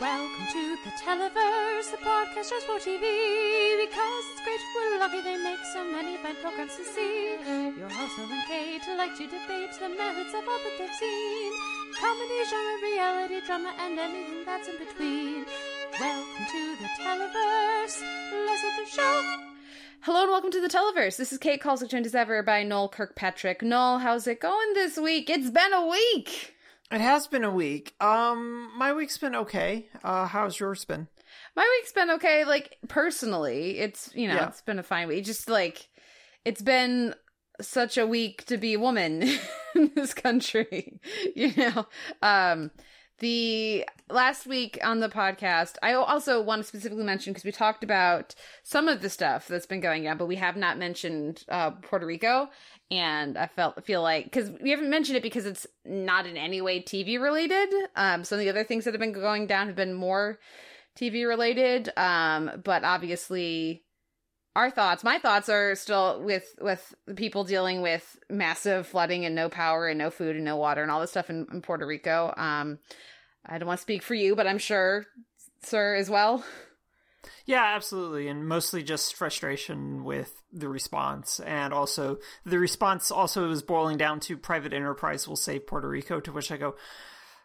Welcome to the Televerse, the podcast just for TV. Because it's great, we're lucky they make so many fine programs to see. Your hosts Noel and Kate like to debate the merits of all that they've seen. Comedy, genre, reality, drama, and anything that's in between. Welcome to the Televerse, let's let the show. Hello and welcome to the Televerse. This is Kate Calls, joined as ever by Noel Kirkpatrick. Noel, how's it going this week? It's been a week! It has been a week. My week's been okay. How's yours been? My week's been okay, like, personally. It's, you know, It's been a fine week. Just, like, it's been such a week to be a woman in this country, you know? The last week on the podcast, I also want to specifically mention, because we talked about some of the stuff that's been going on, but we have not mentioned Puerto Rico. And I feel like, because we haven't mentioned it because it's not in any way TV related. Some of the other things that have been going down have been more TV related. But obviously my thoughts are still with the people dealing with massive flooding and no power and no food and no water and all this stuff in Puerto Rico. I don't want to speak for you, but I'm sure, sir, as well. Yeah, absolutely. And mostly just frustration with the response. And also, the response also is boiling down to private enterprise will save Puerto Rico, to which I go,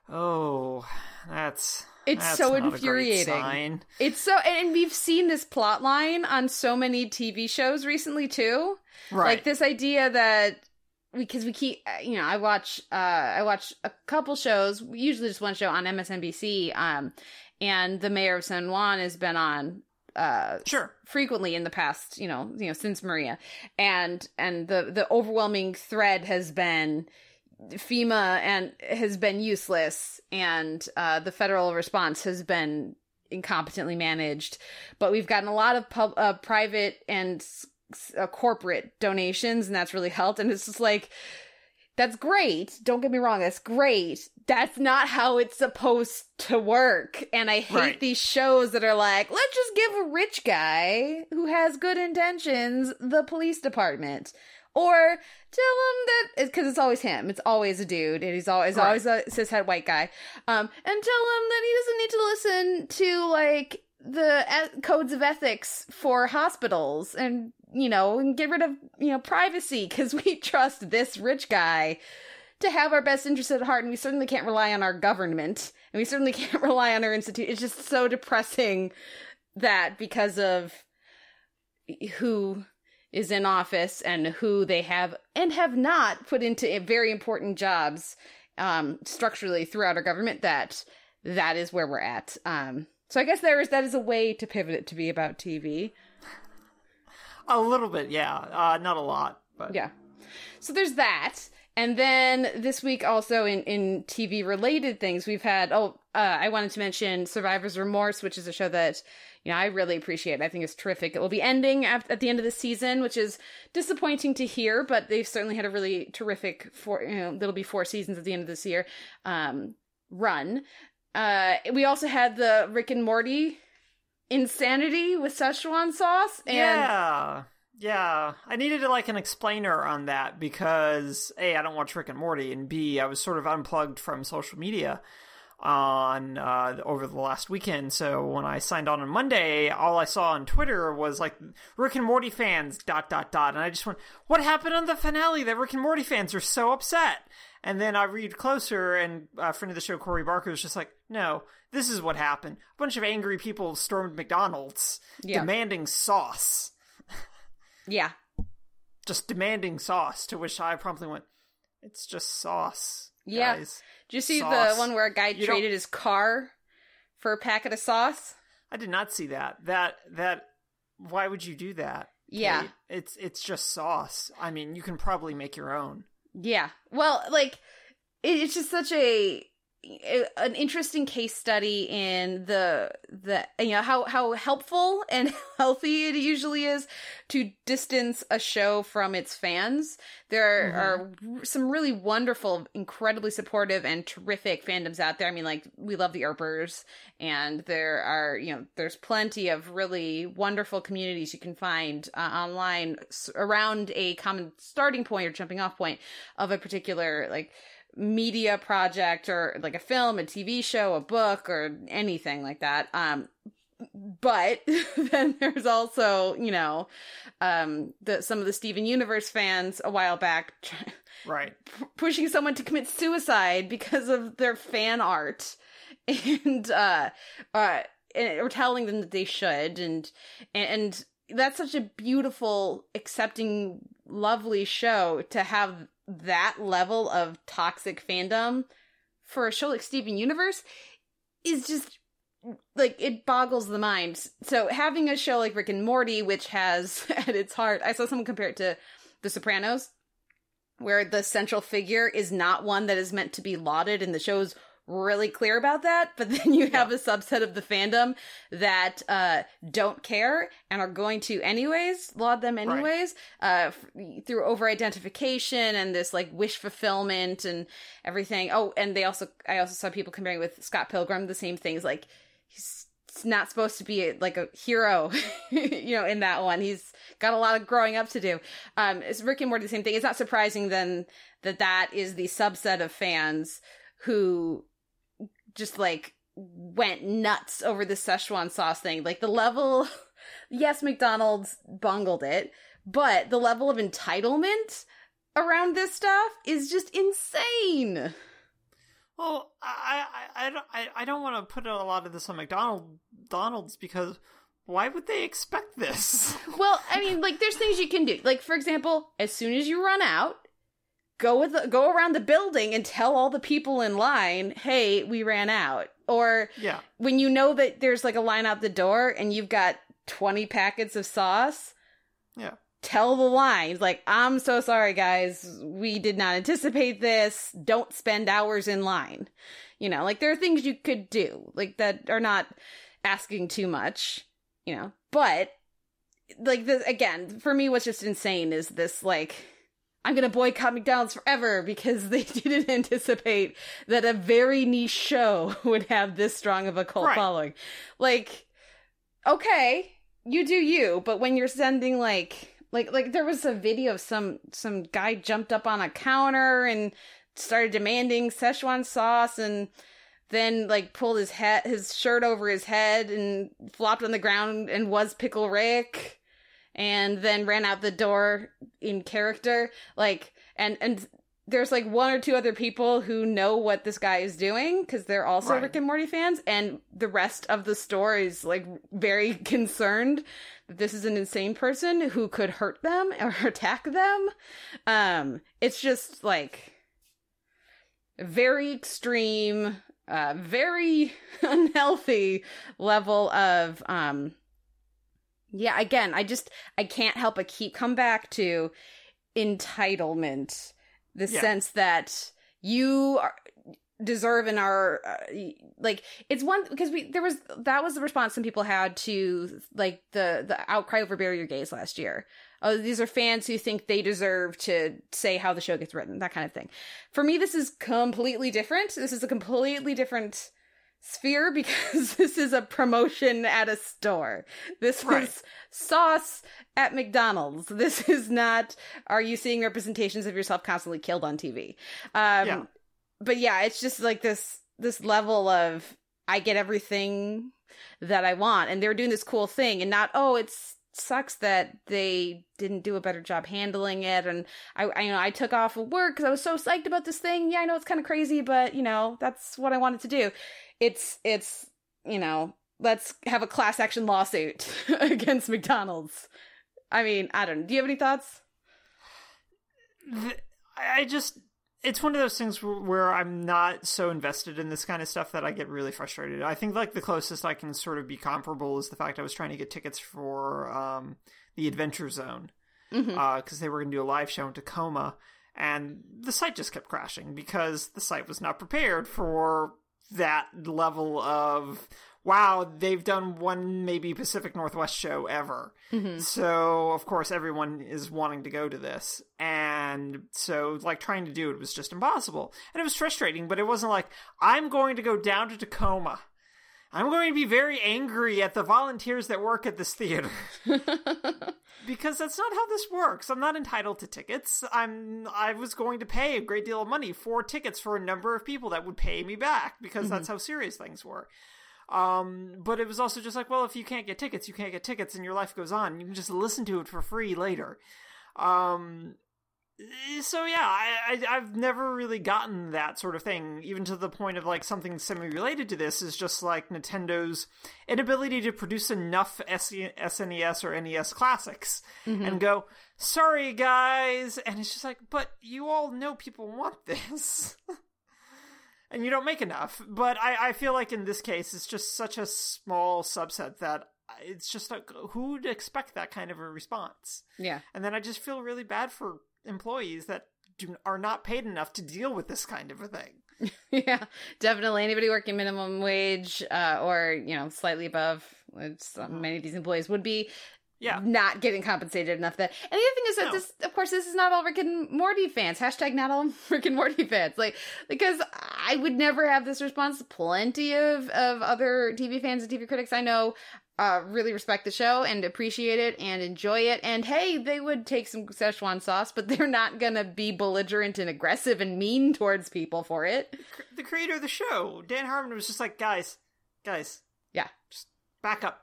oh, that's... That's so infuriating. It's so, and we've seen this plot line on so many TV shows recently too. Right. Like this idea that because we keep, you know, I watch a couple shows, usually just one show on MSNBC, and the mayor of San Juan has been on frequently in the past, you know, since Maria, and the overwhelming thread has been FEMA and has been useless, and the federal response has been incompetently managed. But we've gotten a lot of private and corporate donations, and that's really helped. And it's just like, that's great. Don't get me wrong, that's great. That's not how it's supposed to work. And I hate these shows that are like, let's just give a rich guy who has good intentions the police department. Or tell him that, because it's always him. It's always a dude, and he's always a cishet white guy. And tell him that he doesn't need to listen to like the codes of ethics for hospitals, and you know, and get rid of privacy, because we trust this rich guy to have our best interests at heart, and we certainly can't rely on our government, and we certainly can't rely on our institute. It's just so depressing that because of who is in office and who they have and have not put into very important jobs structurally throughout our government, that is where we're at. So I guess that is a way to pivot it to be about TV. A little bit, yeah. Not a lot, but... Yeah. So there's that. And then this week also in TV-related things, we've had... I wanted to mention Survivor's Remorse, which is a show that... I really appreciate it. I think it's terrific. It will be ending at the end of the season, which is disappointing to hear, but they've certainly had a really terrific there'll be 4 seasons at the end of this year, run. We also had the Rick and Morty insanity with Szechuan sauce. And yeah. I needed like an explainer on that because A, I don't watch Rick and Morty, and B, I was sort of unplugged from social media on over the last weekend. So when I signed on Monday, all I saw on Twitter was like Rick and Morty fans ... and I just went, what happened on the finale that Rick and Morty fans are so upset? And then I read closer, and a friend of the show, Corey Barker, was just like, no, this is what happened. A bunch of angry people stormed McDonald's demanding sauce. Yeah. Just demanding sauce, to which I promptly went, it's just sauce. Yeah. Guys. Did you see the one where a guy traded his car for a packet of sauce? I did not see that. That why would you do that? Yeah. Kate? It's just sauce. I mean, you can probably make your own. Yeah. Well, like it's just such an interesting case study in the how helpful and healthy it usually is to distance a show from its fans. There are some really wonderful, incredibly supportive and terrific fandoms out there. I mean, like, we love the Erpers, and there are there's plenty of really wonderful communities you can find online around a common starting point or jumping off point of a particular like media project or like a film, a TV show, a book, or anything like that. But then there's also, you know, some of the Steven Universe fans a while back pushing someone to commit suicide because of their fan art, and or telling them that they should, and that's such a beautiful, accepting, lovely show to have that level of toxic fandom for a show like Steven Universe is just, like, it boggles the mind. So having a show like Rick and Morty, which has at its heart, I saw someone compare it to The Sopranos, where the central figure is not one that is meant to be lauded, and the show's really clear about that, but then you have a subset of the fandom that don't care and are going to laud them anyways through over-identification and this like wish fulfillment and everything. I also saw people comparing with Scott Pilgrim the same things, like he's not supposed to be a hero you know, in that one. He's got a lot of growing up to do. It's Rick and Morty the same thing. It's not surprising then that is the subset of fans who just like went nuts over the Szechuan sauce thing. Like the level, yes, McDonald's bungled it, but the level of entitlement around this stuff is just insane. Well, I don't want to put a lot of this on McDonald's because why would they expect this? Well, I mean, like there's things you can do. Like for example, as soon as you run out, go around the building and tell all the people in line, hey, we ran out. Or when you know that there's like a line out the door and you've got 20 packets of sauce, tell the line, like, I'm so sorry, guys. We did not anticipate this. Don't spend hours in line. You know, like there are things you could do like that are not asking too much, you know. But like this, again, for me, what's just insane is this like, I'm going to boycott McDonald's forever because they didn't anticipate that a very niche show would have this strong of a cult following. Like, okay, you do you, but when you're sending like there was a video of some guy jumped up on a counter and started demanding Szechuan sauce and then like pulled his shirt over his head and flopped on the ground and was Pickle Rick. And then ran out the door in character, like, and there's like one or two other people who know what this guy is doing because they're also Rick and Morty fans, and the rest of the store is like very concerned that this is an insane person who could hurt them or attack them. It's just like very extreme, very unhealthy level of Yeah, again, I can't help but come back to entitlement. The sense that you deserve and are, like, it's one, because that was the response some people had to, like, the outcry over Bury Your Gays last year. Oh, these are fans who think they deserve to say how the show gets written, that kind of thing. For me, this is completely different. This is a completely different sphere because this is a promotion at a store. This is sauce at McDonald's. This is not, are you seeing representations of yourself constantly killed on TV? But yeah, it's just like this level of, I get everything that I want. And they were doing this cool thing and not, oh, it sucks that they didn't do a better job handling it. And I took off of work because I was so psyched about this thing. Yeah, I know it's kind of crazy, but you know, that's what I wanted to do. It's you know, let's have a class action lawsuit against McDonald's. I mean, I don't know. Do you have any thoughts? It's one of those things where I'm not so invested in this kind of stuff that I get really frustrated. I think like the closest I can sort of be comparable is the fact I was trying to get tickets for the Adventure Zone because they were going to do a live show in Tacoma, and the site just kept crashing because the site was not prepared for that level of, wow, they've done one maybe Pacific Northwest show ever. Mm-hmm. So, of course, everyone is wanting to go to this. And so, like, trying to do it was just impossible. And it was frustrating, but it wasn't like, I'm going to go down to Tacoma. I'm going to be very angry at the volunteers that work at this theater. Because that's not how this works. I'm not entitled to tickets. I was going to pay a great deal of money for tickets for a number of people that would pay me back, because that's how serious things were. But it was also just like, well, if you can't get tickets, you can't get tickets, and your life goes on. You can just listen to it for free later. So yeah, I've never really gotten that sort of thing, even to the point of like something semi-related to this is just like Nintendo's inability to produce enough SNES or NES classics and go, sorry guys. And it's just like, but you all know people want this. And you don't make enough. But I feel like in this case, it's just such a small subset that it's just like, who'd expect that kind of a response? Yeah. And then I just feel really bad for employees that are not paid enough to deal with this kind of a thing. Yeah, definitely. Anybody working minimum wage or, you know, slightly above, which many of these employees would be, not getting compensated enough. That, and the other thing is that this, of course, this is not all Rick and Morty fans. Hashtag not all Rick and Morty fans. Like, because I would never have this response. Plenty of other TV fans and TV critics I know really respect the show and appreciate it and enjoy it. And hey, they would take some Szechuan sauce, but they're not going to be belligerent and aggressive and mean towards people for it. The creator of the show, Dan Harmon, was just like, guys. Yeah. Just back up.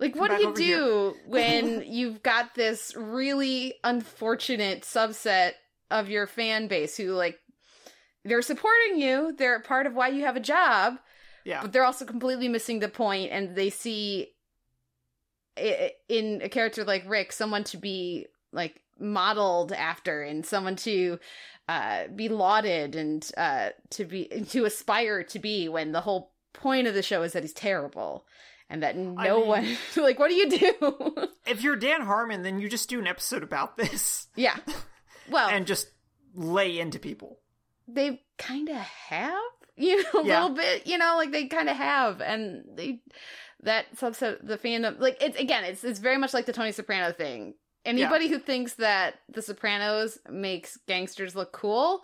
Like, what do you do when you've got this really unfortunate subset of your fan base who, like, they're supporting you, they're part of why you have a job, but they're also completely missing the point, and they see in a character like Rick someone to be, like, modeled after and someone to be lauded and to aspire to be, when the whole point of the show is that he's terrible. And that one, like, what do you do? If you're Dan Harmon, then you just do an episode about this. Yeah. Well. And just lay into people. They kind of have, you know, a little bit, you know, like they kind of have. And that subset, the fandom, like, it's very much like the Tony Soprano thing. Anybody who thinks that The Sopranos makes gangsters look cool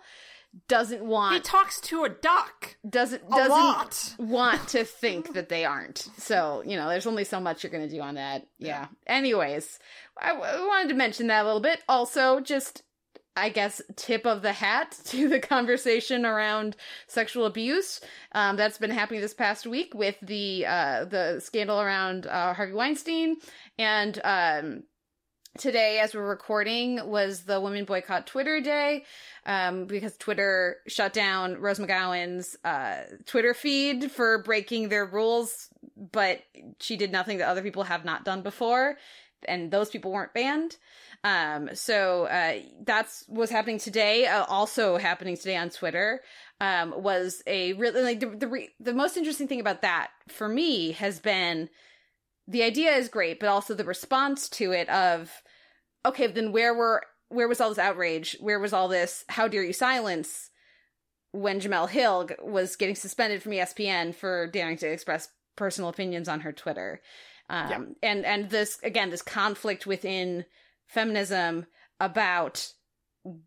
doesn't want. He talks to a duck. Doesn't want to think that they aren't. So, you know, there's only so much you're going to do on that. Yeah. Anyways, I wanted to mention that a little bit. Also, just, I guess, tip of the hat to the conversation around sexual abuse that's been happening this past week with the scandal around Harvey Weinstein, and today, as we're recording, was the Women Boycott Twitter Day, because Twitter shut down Rose McGowan's Twitter feed for breaking their rules, but she did nothing that other people have not done before, and those people weren't banned. So that's what's happening today. Also happening today on Twitter was a really, like, the most interesting thing about that for me has been, the idea is great, but also the response to it of, okay, then where was all this outrage? Where was all this, how dare you silence, when Jemele Hill was getting suspended from ESPN for daring to express personal opinions on her Twitter? And this, again, this conflict within feminism about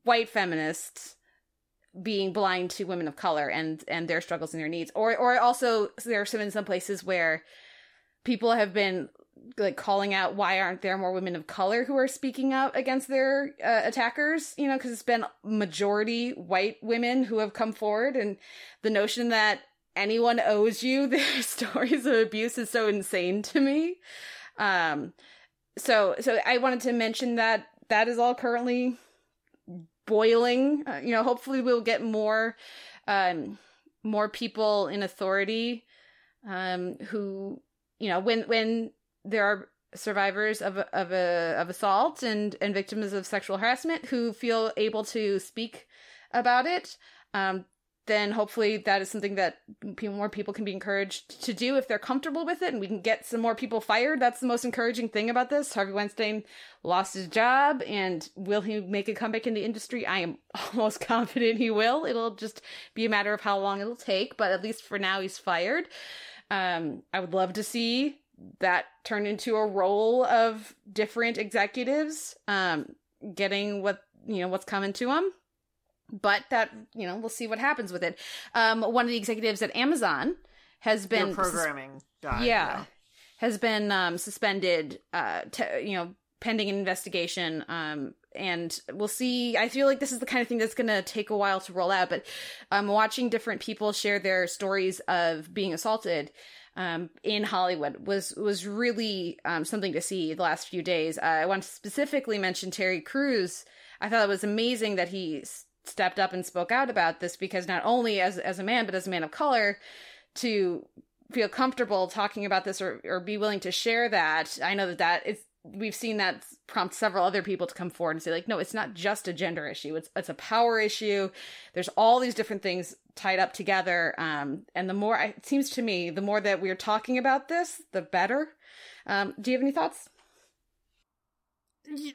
white feminists being blind to women of color and their struggles and their needs. Or also, there are some places where people have been, like, calling out, why aren't there more women of color who are speaking up against their attackers? You know, because it's been majority white women who have come forward, and the notion that anyone owes you their stories of abuse is so insane to me. So I wanted to mention that that is all currently boiling. You know, hopefully we'll get more people in authority who, you know, when there are survivors of assault and victims of sexual harassment who feel able to speak about it, then hopefully that is something that more people can be encouraged to do if they're comfortable with it, and we can get some more people fired. That's the most encouraging thing about this. Harvey Weinstein lost his job, and will he make a comeback in the industry? I am almost confident he will. It'll just be a matter of how long it'll take, but at least for now he's fired. I would love to see that turn into a role of different executives getting what's coming to them. But that, you know, we'll see what happens with it. One of the executives at Amazon has been programming. Has been suspended, pending an investigation. And we'll see. I feel like this is the kind of thing that's going to take a while to roll out. But watching different people share their stories of being assaulted in Hollywood was really something to see the last few days. I want to specifically mention Terry Crews. I thought it was amazing that he stepped up and spoke out about this, because not only as a man, but as a man of color, to feel comfortable talking about this or be willing to share that. I know that is... We've seen that prompt several other people to come forward and say, like, no, it's not just a gender issue. It's a power issue. There's all these different things tied up together. And it seems to me, the more that we're talking about this, the better. Do you have any thoughts?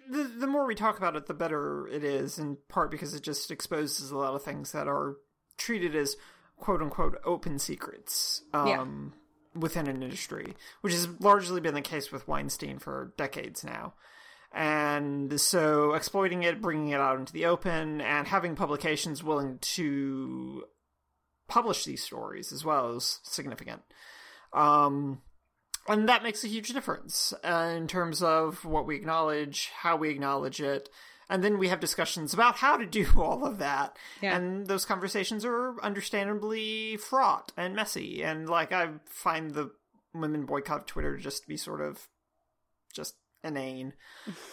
The more we talk about it, the better it is, in part because it just exposes a lot of things that are treated as quote unquote open secrets. Within an industry, which has largely been the case with Weinstein for decades now. And so exploiting it, bringing it out into the open, and having publications willing to publish these stories as well is significant. And that makes a huge difference in terms of what we acknowledge, how we acknowledge it. And then we have discussions about how to do all of that. Yeah. And those conversations are understandably fraught and messy. And, like, I find the women boycott of Twitter just to be sort of just inane.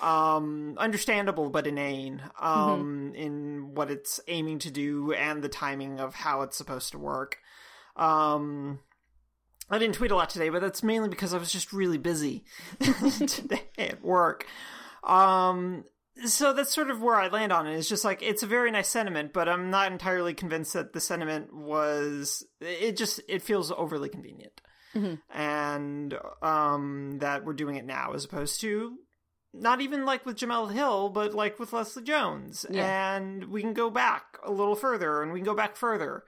Understandable, but inane in what it's aiming to do and the timing of how it's supposed to work. I didn't tweet a lot today, but that's mainly because I was just really busy today at work. So that's sort of where I land on it. It's just like, it's a very nice sentiment, but I'm not entirely convinced that the sentiment was... It feels overly convenient. Mm-hmm. And that we're doing it now, as opposed to not even like with Jemele Hill, but like with Leslie Jones. Yeah. And we can go back a little further, and we can go back further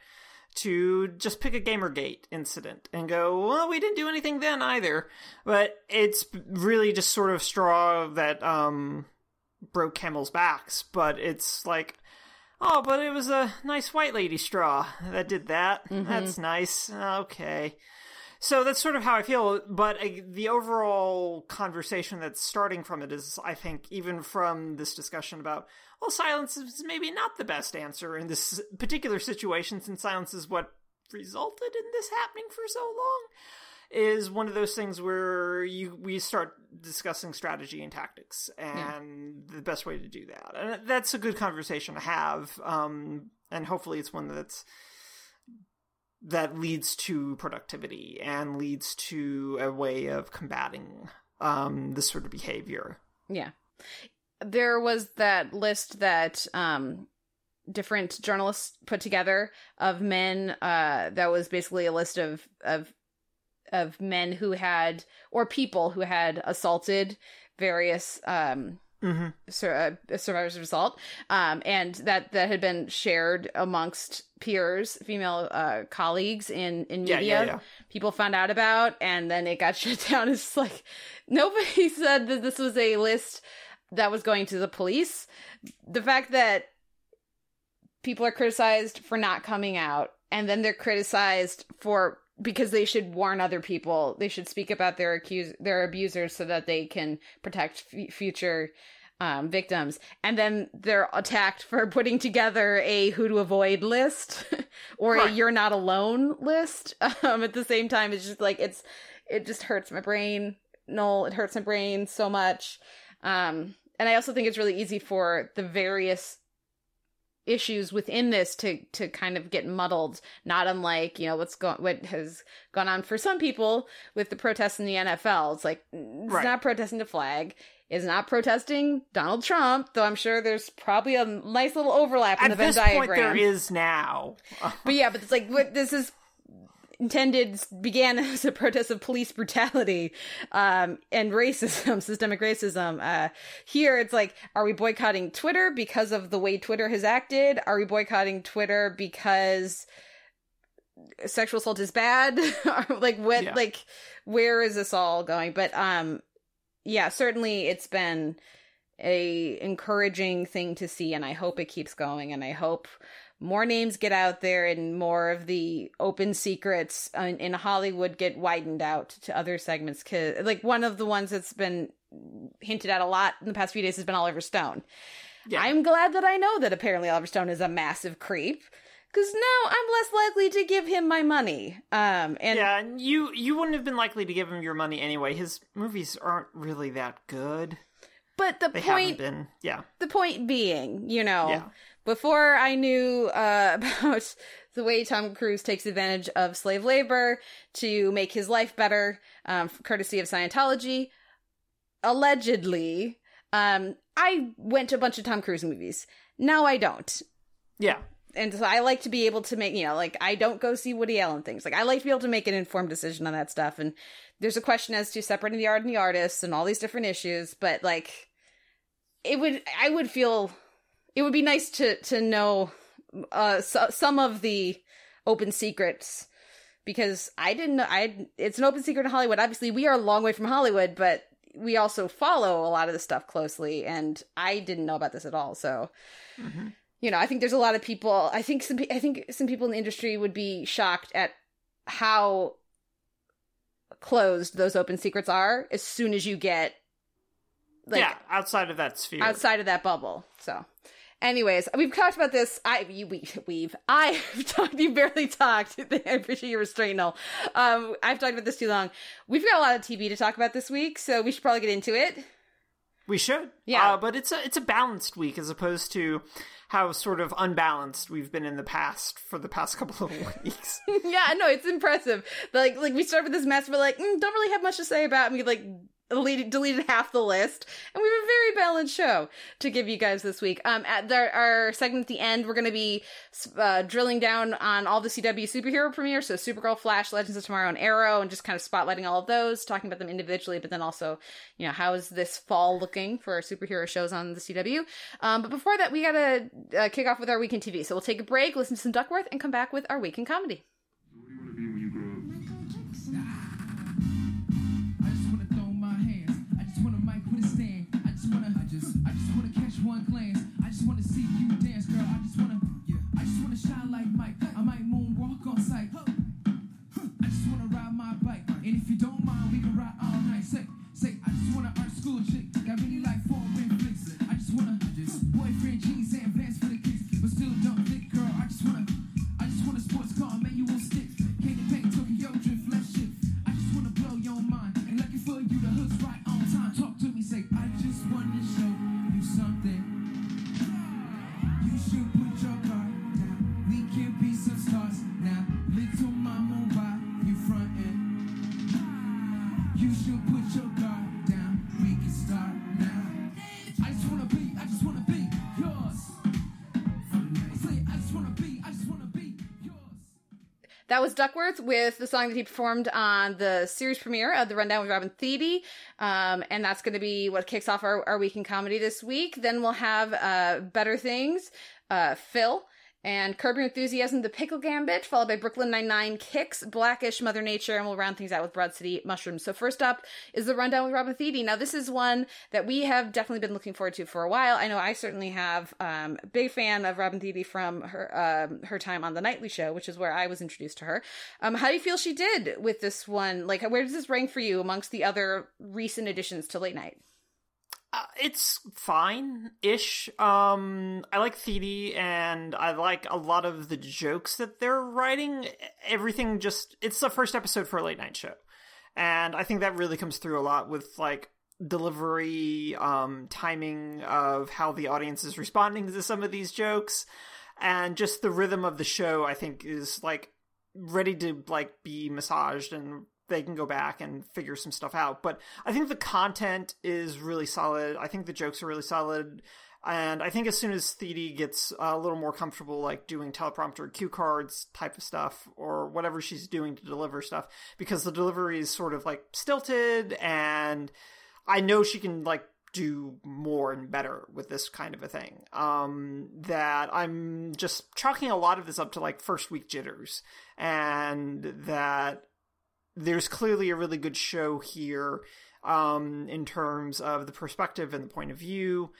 to just pick a Gamergate incident and go, well, we didn't do anything then either. But it's really just sort of straw that... broke camels' backs, but it's like, oh, but it was a nice white lady straw that did that. Mm-hmm. That's nice. Okay. So that's sort of how I feel, but the overall conversation that's starting from it is, I think, even from this discussion about, well, silence is maybe not the best answer in this particular situation, since silence is what resulted in this happening for so long, is one of those things where we start discussing strategy and tactics and the best way to do that. And that's a good conversation to have, and hopefully it's one that leads to productivity and leads to a way of combating this sort of behavior. Yeah. There was that list that different journalists put together of men that was basically a list of men who had, or people who had assaulted various survivors of assault, and that had been shared amongst peers, female colleagues in media. Yeah. People found out about, and then it got shut down. It's like, nobody said that this was a list that was going to the police. The fact that people are criticized for not coming out, and then they're criticized for... because they should warn other people. They should speak about their abusers so that they can protect future victims. And then they're attacked for putting together a who to avoid list or a you're not alone list. At the same time, it's just like, it just hurts my brain. Noel, it hurts my brain so much. And I also think it's really easy for the various issues within this to kind of get muddled, not unlike, what has gone on for some people with the protests in the NFL. It's like, it's not protesting the flag. It's not protesting Donald Trump, though I'm sure there's probably a nice little overlap in the Venn diagram. At this point, there is now. but it's like, this is began as a protest of police brutality and racism, systemic racism. Here it's like, are we boycotting Twitter because of the way Twitter has acted? Are we boycotting Twitter because sexual assault is bad? Where is this all going? But certainly it's been an encouraging thing to see, and I hope it keeps going, and I hope more names get out there and more of the open secrets in Hollywood get widened out to other segments. Cause, like, one of the ones that's been hinted at a lot in the past few days has been Oliver Stone. Yeah. I'm glad that I know that apparently Oliver Stone is a massive creep, because now I'm less likely to give him my money. And you wouldn't have been likely to give him your money anyway. His movies aren't really that good. But the point being, you know, before I knew about the way Tom Cruise takes advantage of slave labor to make his life better, courtesy of Scientology, allegedly, I went to a bunch of Tom Cruise movies. Now I don't. Yeah. And so I like to be able to make, you know, like, I don't go see Woody Allen things. Like, I like to be able to make an informed decision on that stuff. And there's a question as to separating the art and the artist and all these different issues. But, like, it would be nice to know some of the open secrets, because I didn't know. It's an open secret in Hollywood. Obviously, we are a long way from Hollywood, but we also follow a lot of the stuff closely. And I didn't know about this at all. So... Mm-hmm. You know, I think there's a lot of people. I think some people in the industry would be shocked at how closed those open secrets are. As soon as you get, like, outside of that sphere, outside of that bubble. So, anyways, we've talked about this. I've talked. You barely talked. I appreciate your restraint. No, I've talked about this too long. We've got a lot of TV to talk about this week, so we should probably get into it. We should, yeah. But it's a balanced week as opposed to how sort of unbalanced we've been in the past for the past couple of weeks. Yeah, no, it's impressive. Like we started with this mess, we're like, don't really have much to say about, and we like deleted half the list, and we have a very balanced show to give you guys this week. At our segment at the end, we're going to be drilling down on all the CW superhero premieres, so Supergirl, Flash, Legends of Tomorrow, and Arrow, and just kind of spotlighting all of those, talking about them individually, but then also, you know, how is this fall looking for our superhero shows on the CW? But before that, we got to kick off with our Week in TV, so we'll take a break, listen to some Duckworth, and come back with our Week in Comedy. One glance, I just want to see you dance, girl. I just want to shine like Mike. I might moonwalk on sight. I just want to ride my bike, and if you don't mind, we can ride all night. Say, I just want to art school chick. I really like foreign flicks. I just want to just boyfriend jeans and pants for the kids, but still don't think, girl. I just want a sports car, man. You won't stick. Can you paint Tokyo drift left shift? I just want to blow your mind, and lucky for you, the hood's right on time. Talk to me, say, I just want to show you something. That was Duckworth with the song that he performed on the series premiere of The Rundown with Robin Thede. And that's going to be what kicks off our Week in Comedy this week. Then we'll have Better Things, Phil, and Curb Your Enthusiasm, The Pickle Gambit, followed by Brooklyn Nine-Nine, Kicks, Blackish, Mother Nature, and we'll round things out with Broad City, Mushrooms. So first up is The Rundown with Robin Thede. Now, this is one that we have definitely been looking forward to for a while. I know I certainly have. Big fan of Robin Thede from her time on The Nightly Show, which is where I was introduced to her. How do you feel she did with this one? Like, where does this rank for you amongst the other recent additions to late night? It's fine-ish. I like Thede, and I like a lot of the jokes that they're writing. Everything just... It's the first episode for a late-night show. And I think that really comes through a lot with, like, delivery, timing of how the audience is responding to some of these jokes. And just the rhythm of the show, I think, is, like, ready to, like, be massaged, and they can go back and figure some stuff out. But I think the content is really solid. I think the jokes are really solid. And I think as soon as Thede gets a little more comfortable, like doing teleprompter cue cards type of stuff or whatever she's doing to deliver stuff, because the delivery is sort of like stilted, and I know she can like do more and better with this kind of a thing. That I'm just chalking a lot of this up to like first week jitters, and that there's clearly a really good show here, in terms of the perspective and the point of view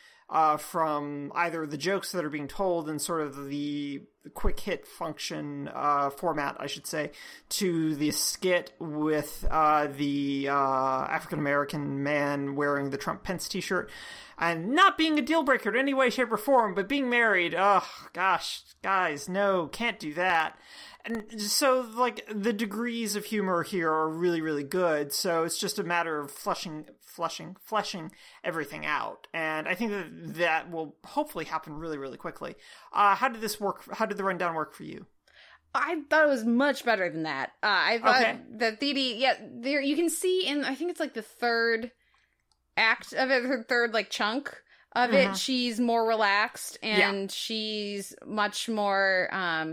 from either the jokes that are being told and sort of the quick hit function format, I should say, to the skit with the African-American man wearing the Trump Pence t-shirt and not being a deal breaker in any way, shape, or form, but being married. Oh, gosh, guys, no, can't do that. And so, like, the degrees of humor here are really, really good. So it's just a matter of fleshing everything out. And I think that will hopefully happen really, really quickly. How did this work? How did the rundown work for you? I thought it was much better than that. I thought that Thede, there you can see in, I think it's like the third act of it, her third like chunk of it, she's more relaxed and she's much more,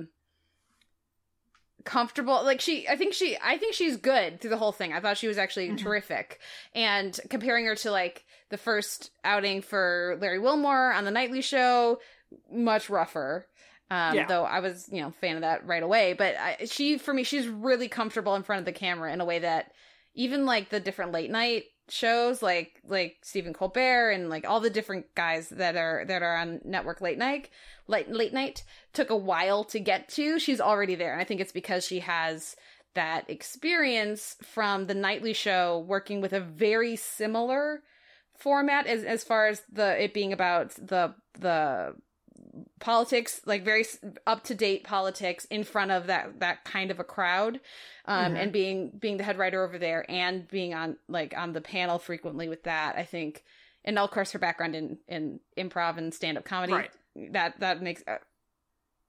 comfortable. Like I think she's good through the whole thing. I thought she was actually terrific. And comparing her to like the first outing for Larry Wilmore on The Nightly Show, much rougher. Though I was, you know, fan of that right away, but she's really comfortable in front of the camera in a way that even like the different late night shows like Stephen Colbert and like all the different guys that are on network late night took a while to get to. She's already there, and I think it's because she has that experience from The Nightly Show working with a very similar format as far as it being about the politics, like very up-to-date politics in front of that kind of a crowd, and being the head writer over there and being on the panel frequently with that, I think. And of course her background in improv and stand-up comedy, right. that makes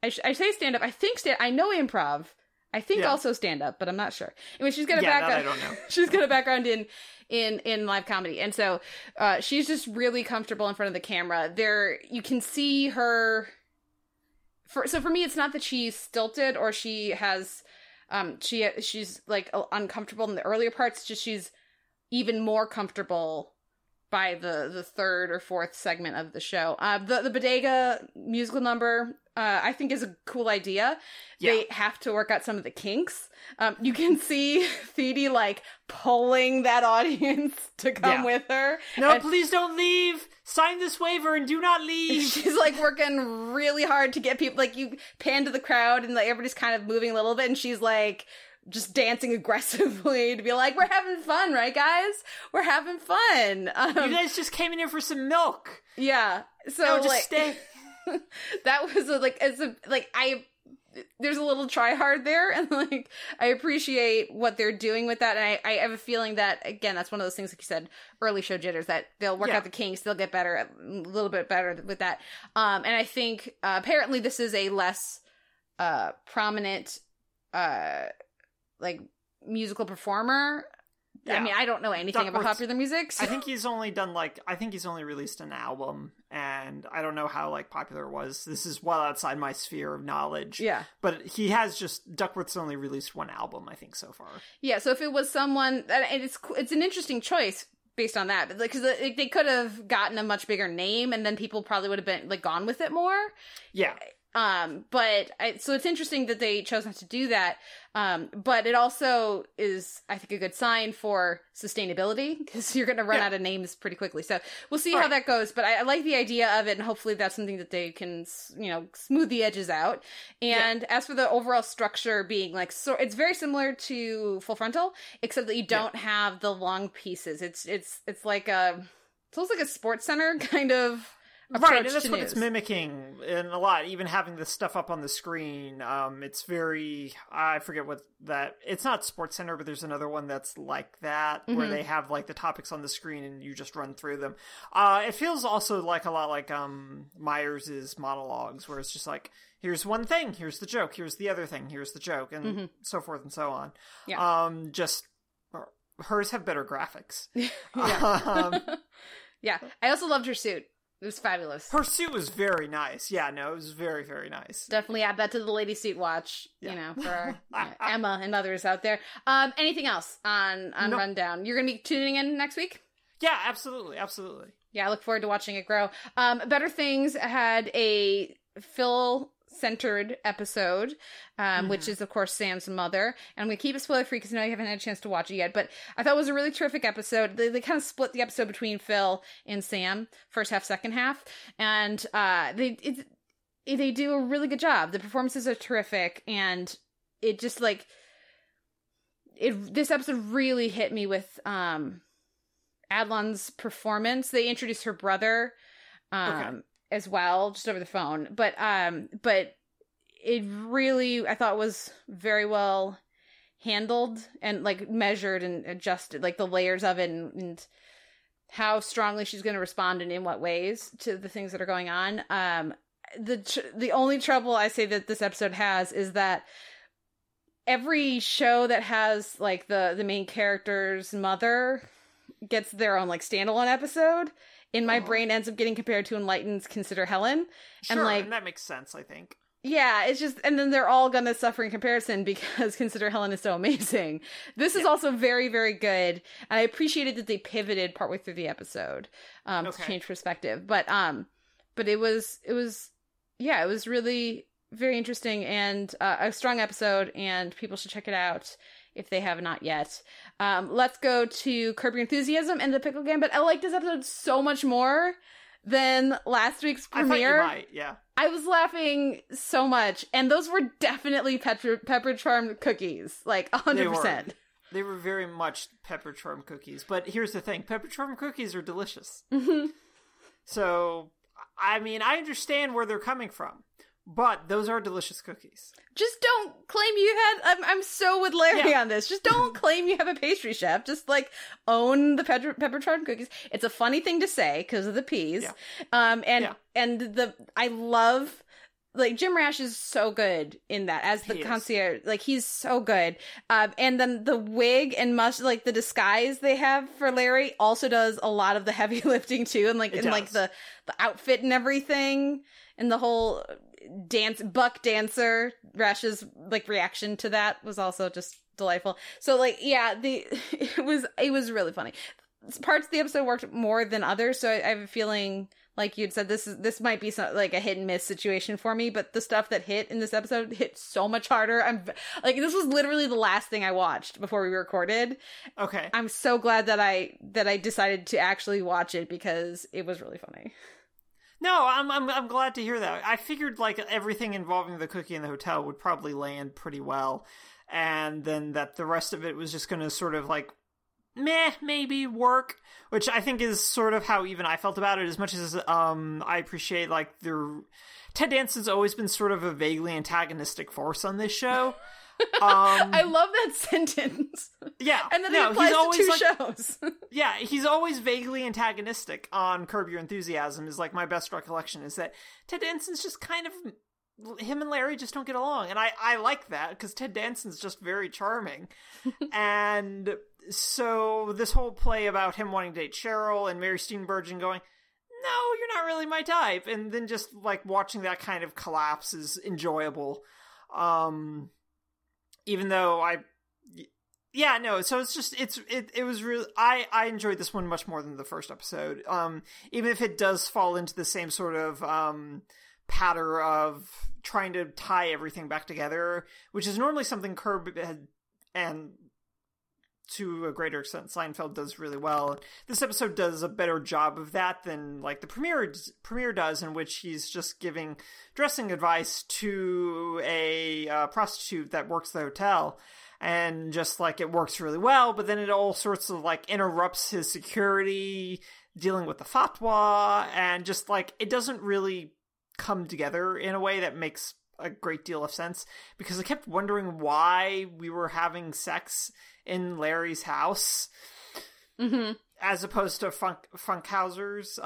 I say stand-up, I think I know improv, I think also stand-up, but I'm not sure. Anyway, she's got a background. I don't know. She's got a background in live comedy, and so she's just really comfortable in front of the camera. There, you can see her. For me, it's not that she's stilted or she has, she's like uncomfortable in the earlier parts. It's just she's even more comfortable by the third or fourth segment of the show. The bodega musical number, I think, is a cool idea. Yeah. They have to work out some of the kinks. You can see Thede, like, pulling that audience to come with her. No, and please don't leave! Sign this waiver and do not leave! She's, like, working really hard to get people, like, you pan to the crowd and, like, everybody's kind of moving a little bit, and she's, like, just dancing aggressively to be like, we're having fun, right, guys? We're having fun. You guys just came in here for some milk. Yeah. So, no, just like, stay. That was there's a little try hard there, and like I appreciate what they're doing with that, and I have a feeling that, again, that's one of those things, like you said, early show jitters, that they'll work out the kinks, they'll get better, a little bit better with that. And I think apparently this is a less prominent like musical performer. Yeah. I mean, I don't know anything Duckworth, about popular music. So. I think he's only released an album, and I don't know how, like, popular it was. This is well outside my sphere of knowledge. Yeah. But Duckworth's only released one album, I think, so far. Yeah, so if it was someone, and it's an interesting choice based on that, because like, they could have gotten a much bigger name, and then people probably would have been, like, gone with it more. Yeah. So it's interesting that they chose not to do that. But it also is, I think, a good sign for sustainability, because you're going to run out of names pretty quickly. So we'll see how that goes. But I like the idea of it, and hopefully that's something that they can, you know, smooth the edges out. And as for the overall structure being like, so it's very similar to Full Frontal, except that you don't have the long pieces. It's like it's almost like a Sports Center kind of. Right, and that's what it's mimicking in a lot, even having this stuff up on the screen. It's very, I forget what that, it's not Sports Center, but there's another one that's like that, where they have, like, the topics on the screen and you just run through them. It feels also like a lot like Myers's monologues, where it's just like, here's one thing, here's the joke, here's the other thing, here's the joke, and so forth and so on. Yeah. Hers have better graphics. Yeah, I also loved her suit. It was fabulous. Her suit was very nice. Yeah, no, it was very, very nice. Definitely add that to the lady suit watch, you know, for our, Emma and others out there. Anything else on Rundown? You're going to be tuning in next week? Yeah, absolutely, absolutely. Yeah, I look forward to watching it grow. Better Things had a Phil centered episode, which is, of course, Sam's mother. And I'm going to keep it spoiler free because I know you haven't had a chance to watch it yet. But I thought it was a really terrific episode. They kind of split the episode between Phil and Sam, first half, second half. And they do a really good job. The performances are terrific. And it just, like, this episode really hit me with Adlon's performance. They introduced her brother as well, just over the phone. But it really, I thought, was very well handled and, like, measured and adjusted, like, the layers of it and how strongly she's going to respond and in what ways to the things that are going on. The only trouble I say that this episode has is that every show that has, like, the main character's mother gets their own, like, standalone episode, in my brain ends up getting compared to Enlightened's Consider Helen. Sure, and, like, and that makes sense, I think. Yeah, it's just, and then they're all gonna suffer in comparison because Consider Helen is so amazing. This is also very, very good. And I appreciated that they pivoted partway through the episode to change perspective. But it was really very interesting and a strong episode, and people should check it out if they have not yet. Let's go to Curb Your Enthusiasm and The Pickle Game. But I like this episode so much more than last week's premiere. I thought you might, yeah. I was laughing so much. And those were definitely Pepperidge Farm cookies. Like, 100%. They were very much Pepperidge Farm cookies. But here's the thing. Pepperidge Farm cookies are delicious. Mm-hmm. So, I mean, I understand where they're coming from. But those are delicious cookies. Just don't claim you had... I'm so with Larry on this. Just don't claim you have a pastry chef. Just, like, own the pepper chard cookies. It's a funny thing to say because of the peas. Yeah. I love... Like, Jim Rash is so good in that as the concierge. Like, he's so good. And then the wig and much like the disguise they have for Larry also does a lot of the heavy lifting too, and the outfit and everything, and the whole buck dancer. Rash's, like, reaction to that was also just delightful. So, like, yeah, it was really funny. Parts of the episode worked more than others, so I have a feeling, like you'd said, this might be some, like, a hit and miss situation for me, but the stuff that hit in this episode hit so much harder. I'm like, this was literally the last thing I watched before we recorded. Okay. I'm so glad that I decided to actually watch it because it was really funny. No, I'm glad to hear that. I figured, like, everything involving the cookie in the hotel would probably land pretty well, and then that the rest of it was just going to sort of, like, maybe work, which I think is sort of how even I felt about it, as much as I appreciate, like, Ted Danson's always been sort of a vaguely antagonistic force on this show. I love that sentence. Yeah. And then it applies to two, like, shows. Yeah, he's always vaguely antagonistic on Curb Your Enthusiasm, is, like, my best recollection, is that Ted Danson's just kind of... him and Larry just don't get along, and I like that because Ted Danson's just very charming. And so this whole play about him wanting to date Cheryl and Mary Steenburgen going, no, you're not really my type, and then just, like, watching that kind of collapse is enjoyable. Even though so it's just, it was really, I enjoyed this one much more than the first episode. Even if it does fall into the same sort of, patter of trying to tie everything back together, which is normally something Curb and to a greater extent Seinfeld does really well. This episode does a better job of that than, like, the premiere does, in which he's just giving dressing advice to a prostitute that works the hotel, and just, like, it works really well, but then it all sorts of, like, interrupts his security dealing with the fatwa, and just, like, it doesn't really come together in a way that makes a great deal of sense, because I kept wondering why we were having sex in Larry's house as opposed to Funkhauser's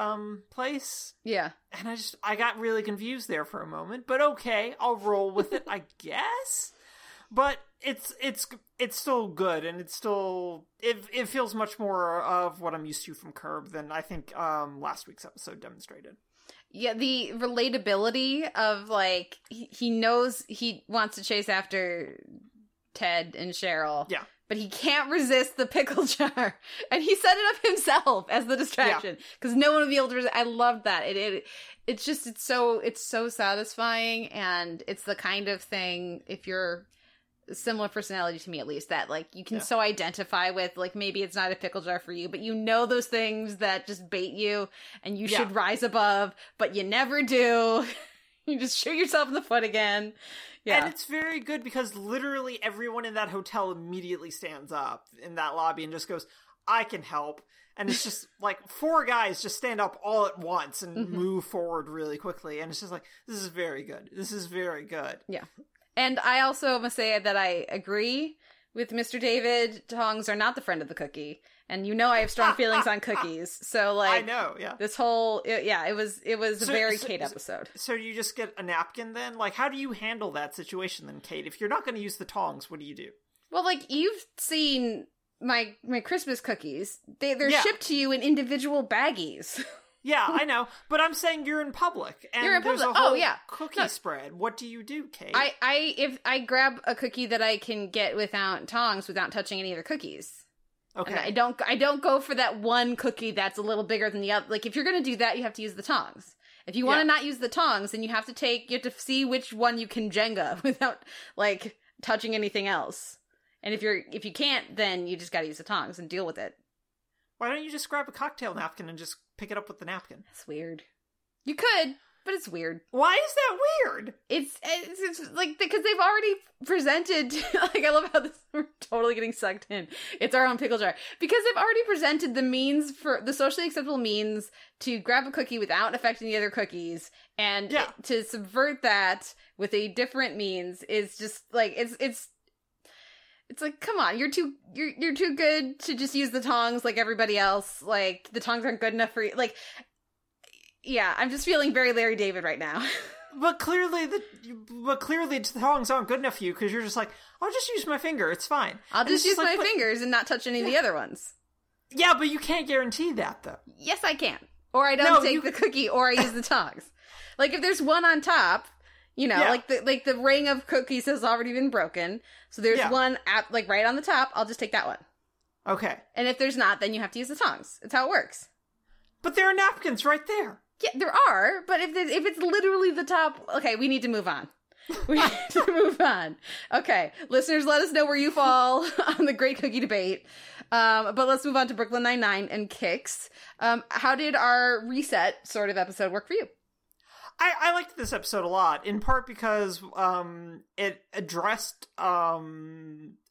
place. Yeah. And I got really confused there for a moment, but okay, I'll roll with it, I guess. But it's still good, and it's still, it feels much more of what I'm used to from Curb than I think last week's episode demonstrated. Yeah, the relatability of, like, he knows he wants to chase after Ted and Cheryl. Yeah. but he can't resist the pickle jar. And he set it up himself as the distraction because no one would be able to resist. I loved that. It's just, it's so satisfying. And it's the kind of thing, if you're similar personality to me, at least, that like you can so identify with, like maybe it's not a pickle jar for you, but you know those things that just bait you and you should rise above, but you never do. You just shoot yourself in the foot again. Yeah. And it's very good because literally everyone in that hotel immediately stands up in that lobby and just goes, I can help. And it's just like four guys just stand up all at once and move forward really quickly. And it's just like, this is very good. This is very good. Yeah. And I also must say that I agree with Mr. David. Tongs are not the friend of the cookie. And you know I have strong feelings on cookies. So, like, I know, this whole, it was a very Kate episode. So you just get a napkin then? Like, how do you handle that situation then, Kate? If you're not going to use the tongs, what do you do? Well, like, you've seen my Christmas cookies. They're shipped to you in individual baggies. Yeah, I know. But I'm saying you're in public. And you're in public. There's a whole cookie spread. What do you do, Kate? If I grab a cookie that I can get without tongs, without touching any other cookies. Okay. And I don't go for that one cookie that's a little bigger than the other. Like, if you're going to do that, you have to use the tongs. If you want to not use the tongs, then you have to see which one you can Jenga without, like, touching anything else. And if you can't, then you just got to use the tongs and deal with it. Why don't you just grab a cocktail napkin and just pick it up with the napkin? That's weird. You could, but it's weird. Why is that weird? It's like, because they've already presented, like, I love how this, we're totally getting sucked in. It's our own pickle jar. Because they've already presented the means for, the socially acceptable means to grab a cookie without affecting the other cookies, and to subvert that with a different means is just, like, it's like, come on, you're too good to just use the tongs like everybody else. Like, the tongs aren't good enough for you. Like, yeah, I'm just feeling very Larry David right now. But clearly the tongs aren't good enough for you because you're just like, I'll just use my finger, it's fine. I'll just use my fingers and not touch any of the other ones. Yeah, but you can't guarantee that, though. Yes, I can. Or I don't take the cookie, or I use the tongs. Like, if there's one on top, you know, like the ring of cookies has already been broken, so there's one at, like, right on the top, I'll just take that one. Okay. And if there's not, then you have to use the tongs. It's how it works. But there are napkins right there. Yeah, there are, but if it's literally the top... Okay, we need to move on. We need to move on. Okay, listeners, let us know where you fall on the great cookie debate. But let's move on to Brooklyn Nine-Nine and Kicks. How did our reset sort of episode work for you? I liked this episode a lot, in part because it addressed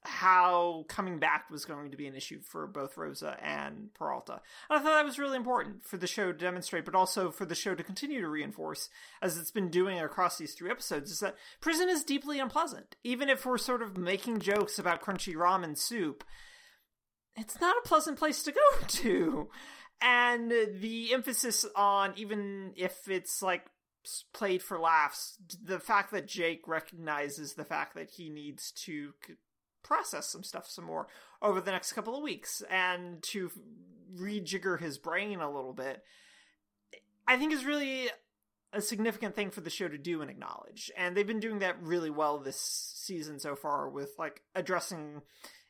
how coming back was going to be an issue for both Rosa and Peralta. And I thought that was really important for the show to demonstrate, but also for the show to continue to reinforce, as it's been doing across these three episodes, is that prison is deeply unpleasant. Even if we're sort of making jokes about crunchy ramen soup, it's not a pleasant place to go to. And the emphasis on, even if it's like played for laughs, the fact that Jake recognizes the fact that he needs to process some stuff some more over the next couple of weeks and to rejigger his brain a little bit, I think is really a significant thing for the show to do and acknowledge. And they've been doing that really well this season so far with, like, addressing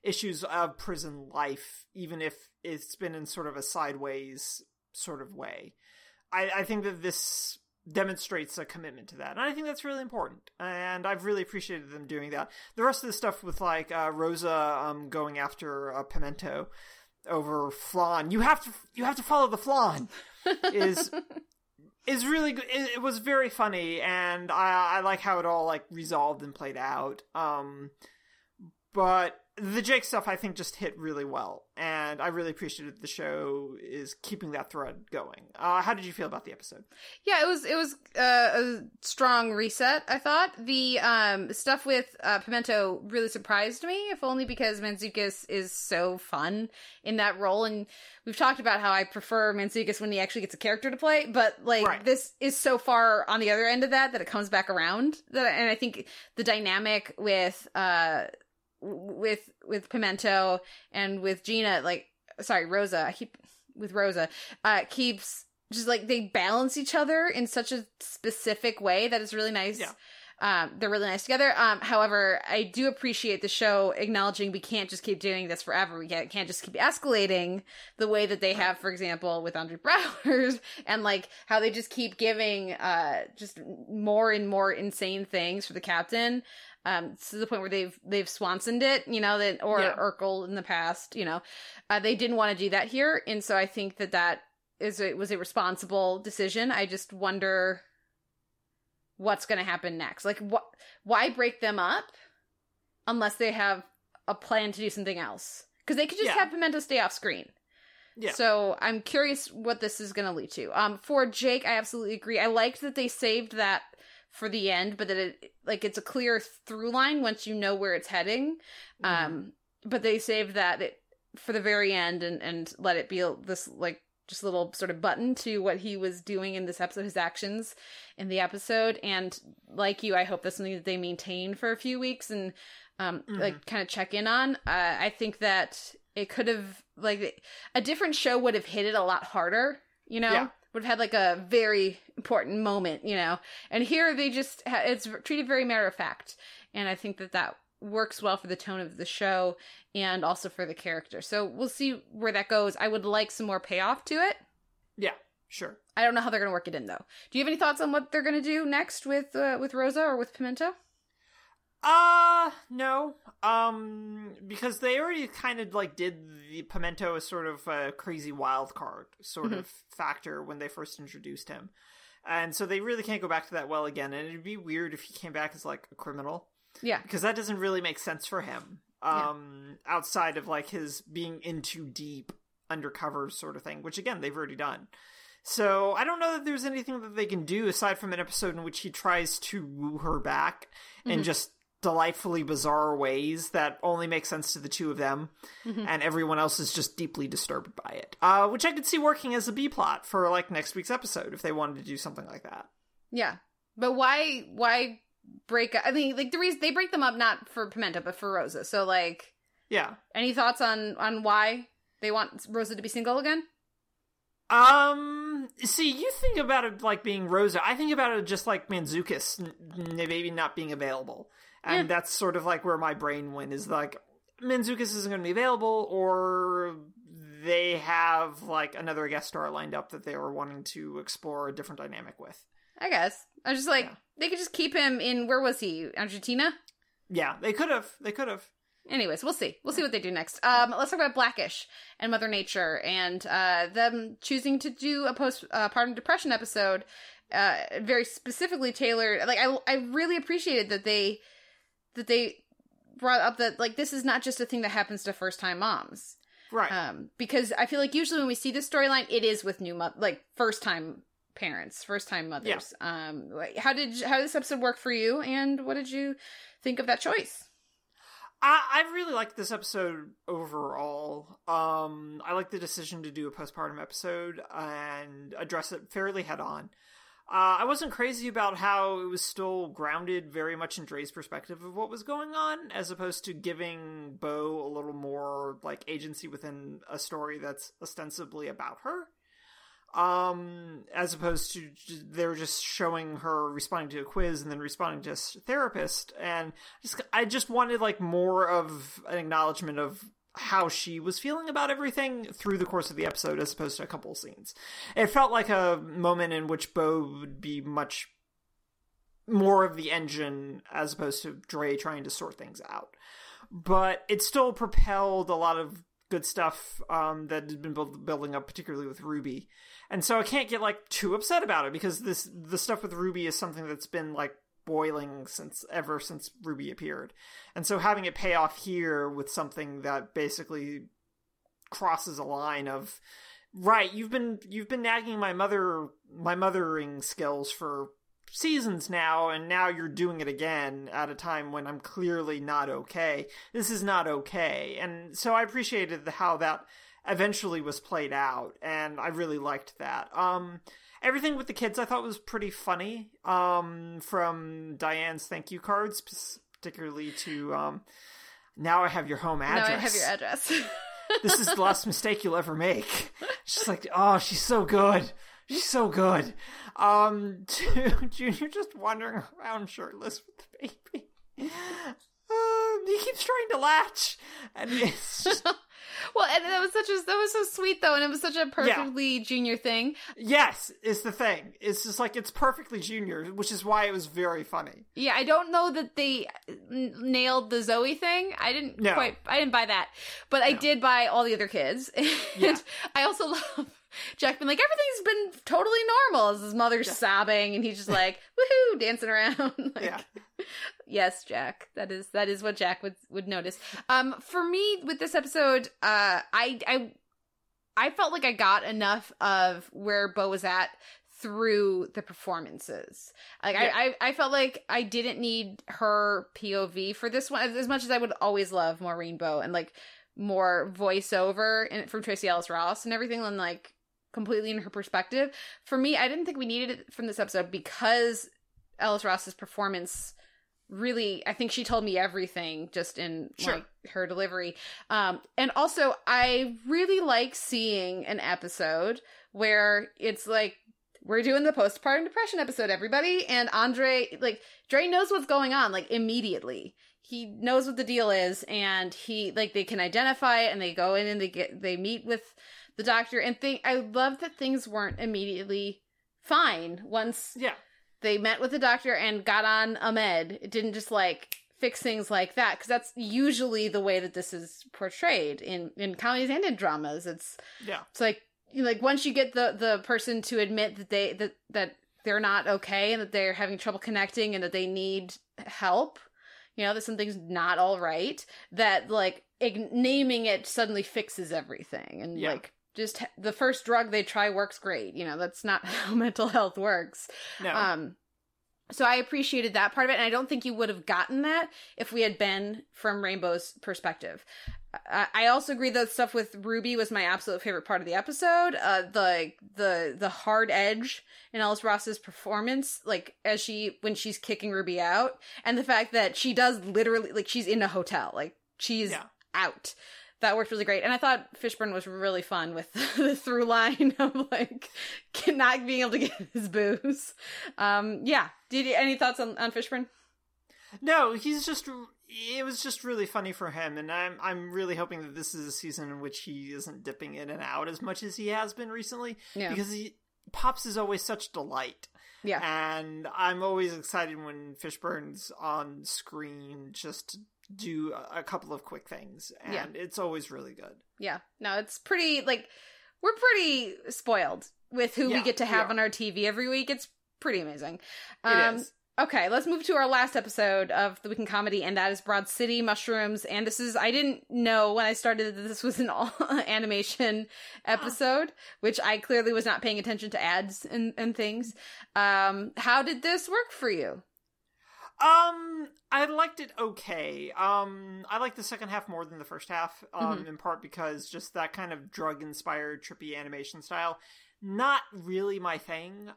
issues of prison life, even if it's been in sort of a sideways sort of way. I think that this demonstrates a commitment to that, and I think that's really important, and I've really appreciated them doing that. The rest of the stuff with, like, Rosa going after Pimento over flan, you have to follow the flan, is really good. It was very funny, and I like how it all, like, resolved and played out. But the Jake stuff, I think, just hit really well, and I really appreciated the show is keeping that thread going. How did you feel about the episode? Yeah, it was a strong reset, I thought. The stuff with Pimento really surprised me, if only because Manzoukas is so fun in that role, and we've talked about how I prefer Manzoukas when he actually gets a character to play, but, like, this is so far on the other end of that it comes back around. And I think the dynamic with Pimento and with Gina, like, sorry, Rosa, keeps just, like, they balance each other in such a specific way that is really nice. They're really nice together. However, I do appreciate the show acknowledging we can't just keep doing this forever. We can't just keep escalating the way that they have, for example, with Andre Brower's, and like how they just keep giving just more and more insane things for the captain. To the point where they've Swansoned it, you know, that or yeah. Urkel in the past, you know, they didn't want to do that here, and so I think that was a responsible decision. I just wonder what's going to happen next. Like, why break them up unless they have a plan to do something else? Because they could just have Pimento stay off screen. Yeah. So I'm curious what this is going to lead to. For Jake, I absolutely agree. I liked that they saved that for the end, but that it like it's a clear through line once you know where it's heading. But they saved that for the very end and let it be this like just little sort of button to what he was doing in this episode, his actions in the episode. And like you, I hope that's something that they maintain for a few weeks and like kind of check in on. I think that it could have like a different show would have hit it a lot harder, you know. Yeah. Would have had like a very important moment, you know, and here they just it's treated very matter of fact, and I think that works well for the tone of the show and also for the character. So we'll see where that goes. I would like some more payoff to it. Yeah, sure. I don't know how they're going to work it in though. Do you have any thoughts on what they're going to do next with Rosa or with Pimento? No. Because they already kind of, like, did the Pimento as sort of a crazy wild card sort of factor when they first introduced him. And so they really can't go back to that well again. And it'd be weird if he came back as, like, a criminal. Yeah. Because that doesn't really make sense for him. Outside of, like, his being in too deep undercover sort of thing, which, again, they've already done. So I don't know that there's anything that they can do aside from an episode in which he tries to woo her back and just delightfully bizarre ways that only make sense to the two of them, and everyone else is just deeply disturbed by it, which I could see working as a B-plot for, like, next week's episode if they wanted to do something like that. Yeah. But why break up? I mean, like, the reason they break them up, not for Pimento, but for Rosa. So, like... Yeah. Any thoughts on why they want Rosa to be single again? See, you think about it like being Rosa. I think about it just like Manzoukas, maybe not being available. And that's sort of, like, where my brain went, is, like, Manzoukas isn't going to be available, or they have, like, another guest star lined up that they were wanting to explore a different dynamic with. I guess. I was just like, they could just keep him in, where was he, Argentina? Yeah, they could have. They could have. Anyways, we'll see. We'll see what they do next. Let's talk about Blackish and Mother Nature and them choosing to do a postpartum depression episode very specifically tailored. Like, I really appreciated that they brought up that, like, this is not just a thing that happens to first-time moms. Right. Because I feel like usually when we see this storyline, it is with first-time parents, first-time mothers. Yeah. How did this episode work for you, and what did you think of that choice? I really liked this episode overall. I liked the decision to do a postpartum episode and address it fairly head-on. I wasn't crazy about how it was still grounded very much in Dre's perspective of what was going on, as opposed to giving Bo a little more, like, agency within a story that's ostensibly about her. As opposed to they're just showing her responding to a quiz and then responding to a therapist. And I just wanted, like, more of an acknowledgement of how she was feeling about everything through the course of the episode, as opposed to a couple of scenes. It felt like a moment in which Bo would be much more of the engine, as opposed to Dre trying to sort things out. But it still propelled a lot of good stuff that had been building up, particularly with Ruby. And so I can't get, like, too upset about it, because the stuff with Ruby is something that's been, like, boiling ever since Ruby appeared. And so having it pay off here with something that basically crosses a line of, right, you've been nagging my mothering skills for seasons now, and now you're doing it again at a time when I'm clearly not okay. This is not okay. And so I appreciated how that eventually was played out, and I really liked that. Everything with the kids I thought was pretty funny, from Diane's thank you cards, particularly to, now I have your home address. Now I have your address. This is the last mistake you'll ever make. She's like, oh, she's so good. She's so good. Junior just wandering around shirtless with the baby. He keeps trying to latch, and it's just... Well, and that was so sweet though, and it was such a perfectly Junior thing. Yes, is the thing. It's just like it's perfectly Junior, which is why it was very funny. Yeah, I don't know that they nailed the Zoe thing. I didn't buy that, but I did buy all the other kids. And I also love Jack being like, everything's been totally normal as his mother's sobbing, and he's just like, woohoo, dancing around. Yes, Jack. That is what Jack would notice. For me, with this episode, I felt like I got enough of where Bo was at through the performances. Like I felt like I didn't need her POV for this one, as much as I would always love more Rainbow and like more voiceover from Tracee Ellis Ross and everything, and like completely in her perspective. For me, I didn't think we needed it from this episode because Ellis Ross's performance really, I think she told me everything just in her delivery. And also, I really like seeing an episode where it's like, we're doing the postpartum depression episode, everybody. And Dre knows what's going on, like, immediately. He knows what the deal is, and he, like, they can identify it, and they go in and they meet with the doctor. And I love that things weren't immediately fine once they met with the doctor and got on a med. It didn't just, like, fix things like that, because that's usually the way that this is portrayed in comedies and in dramas. It's like once you get the person to admit that that they're not okay and that they're having trouble connecting and that they need help, you know, that something's not all right, that, like, naming it suddenly fixes everything. And, like, just the first drug they try works great. You know, that's not how mental health works. No. So I appreciated that part of it, and I don't think you would have gotten that if we had been from Rainbow's perspective. I also agree that stuff with Ruby was my absolute favorite part of the episode. The hard edge in Ellis Ross's performance, like when she's kicking Ruby out, and the fact that she does literally, like, she's in a hotel, like she's out. That worked really great. And I thought Fishburne was really fun with the through line of, like, not being able to get his booze. Any thoughts on Fishburne? No, it was just really funny for him. And I'm really hoping that this is a season in which he isn't dipping in and out as much as he has been recently. Yeah. Because Pops is always such delight. Yeah. And I'm always excited when Fishburne's on screen just do a couple of quick things, and it's always really good. Yeah. No, it's pretty, like, we're pretty spoiled with who we get to have on our TV every week. It's pretty amazing. It is. Okay, let's move to our last episode of the Week in Comedy, and that is Broad City, Mushrooms, and this is, I didn't know when I started that this was an all-animation episode, which I clearly was not paying attention to ads and things. How did this work for you? I liked it okay. I liked the second half more than the first half, in part because just that kind of drug-inspired, trippy animation style, not really my thing.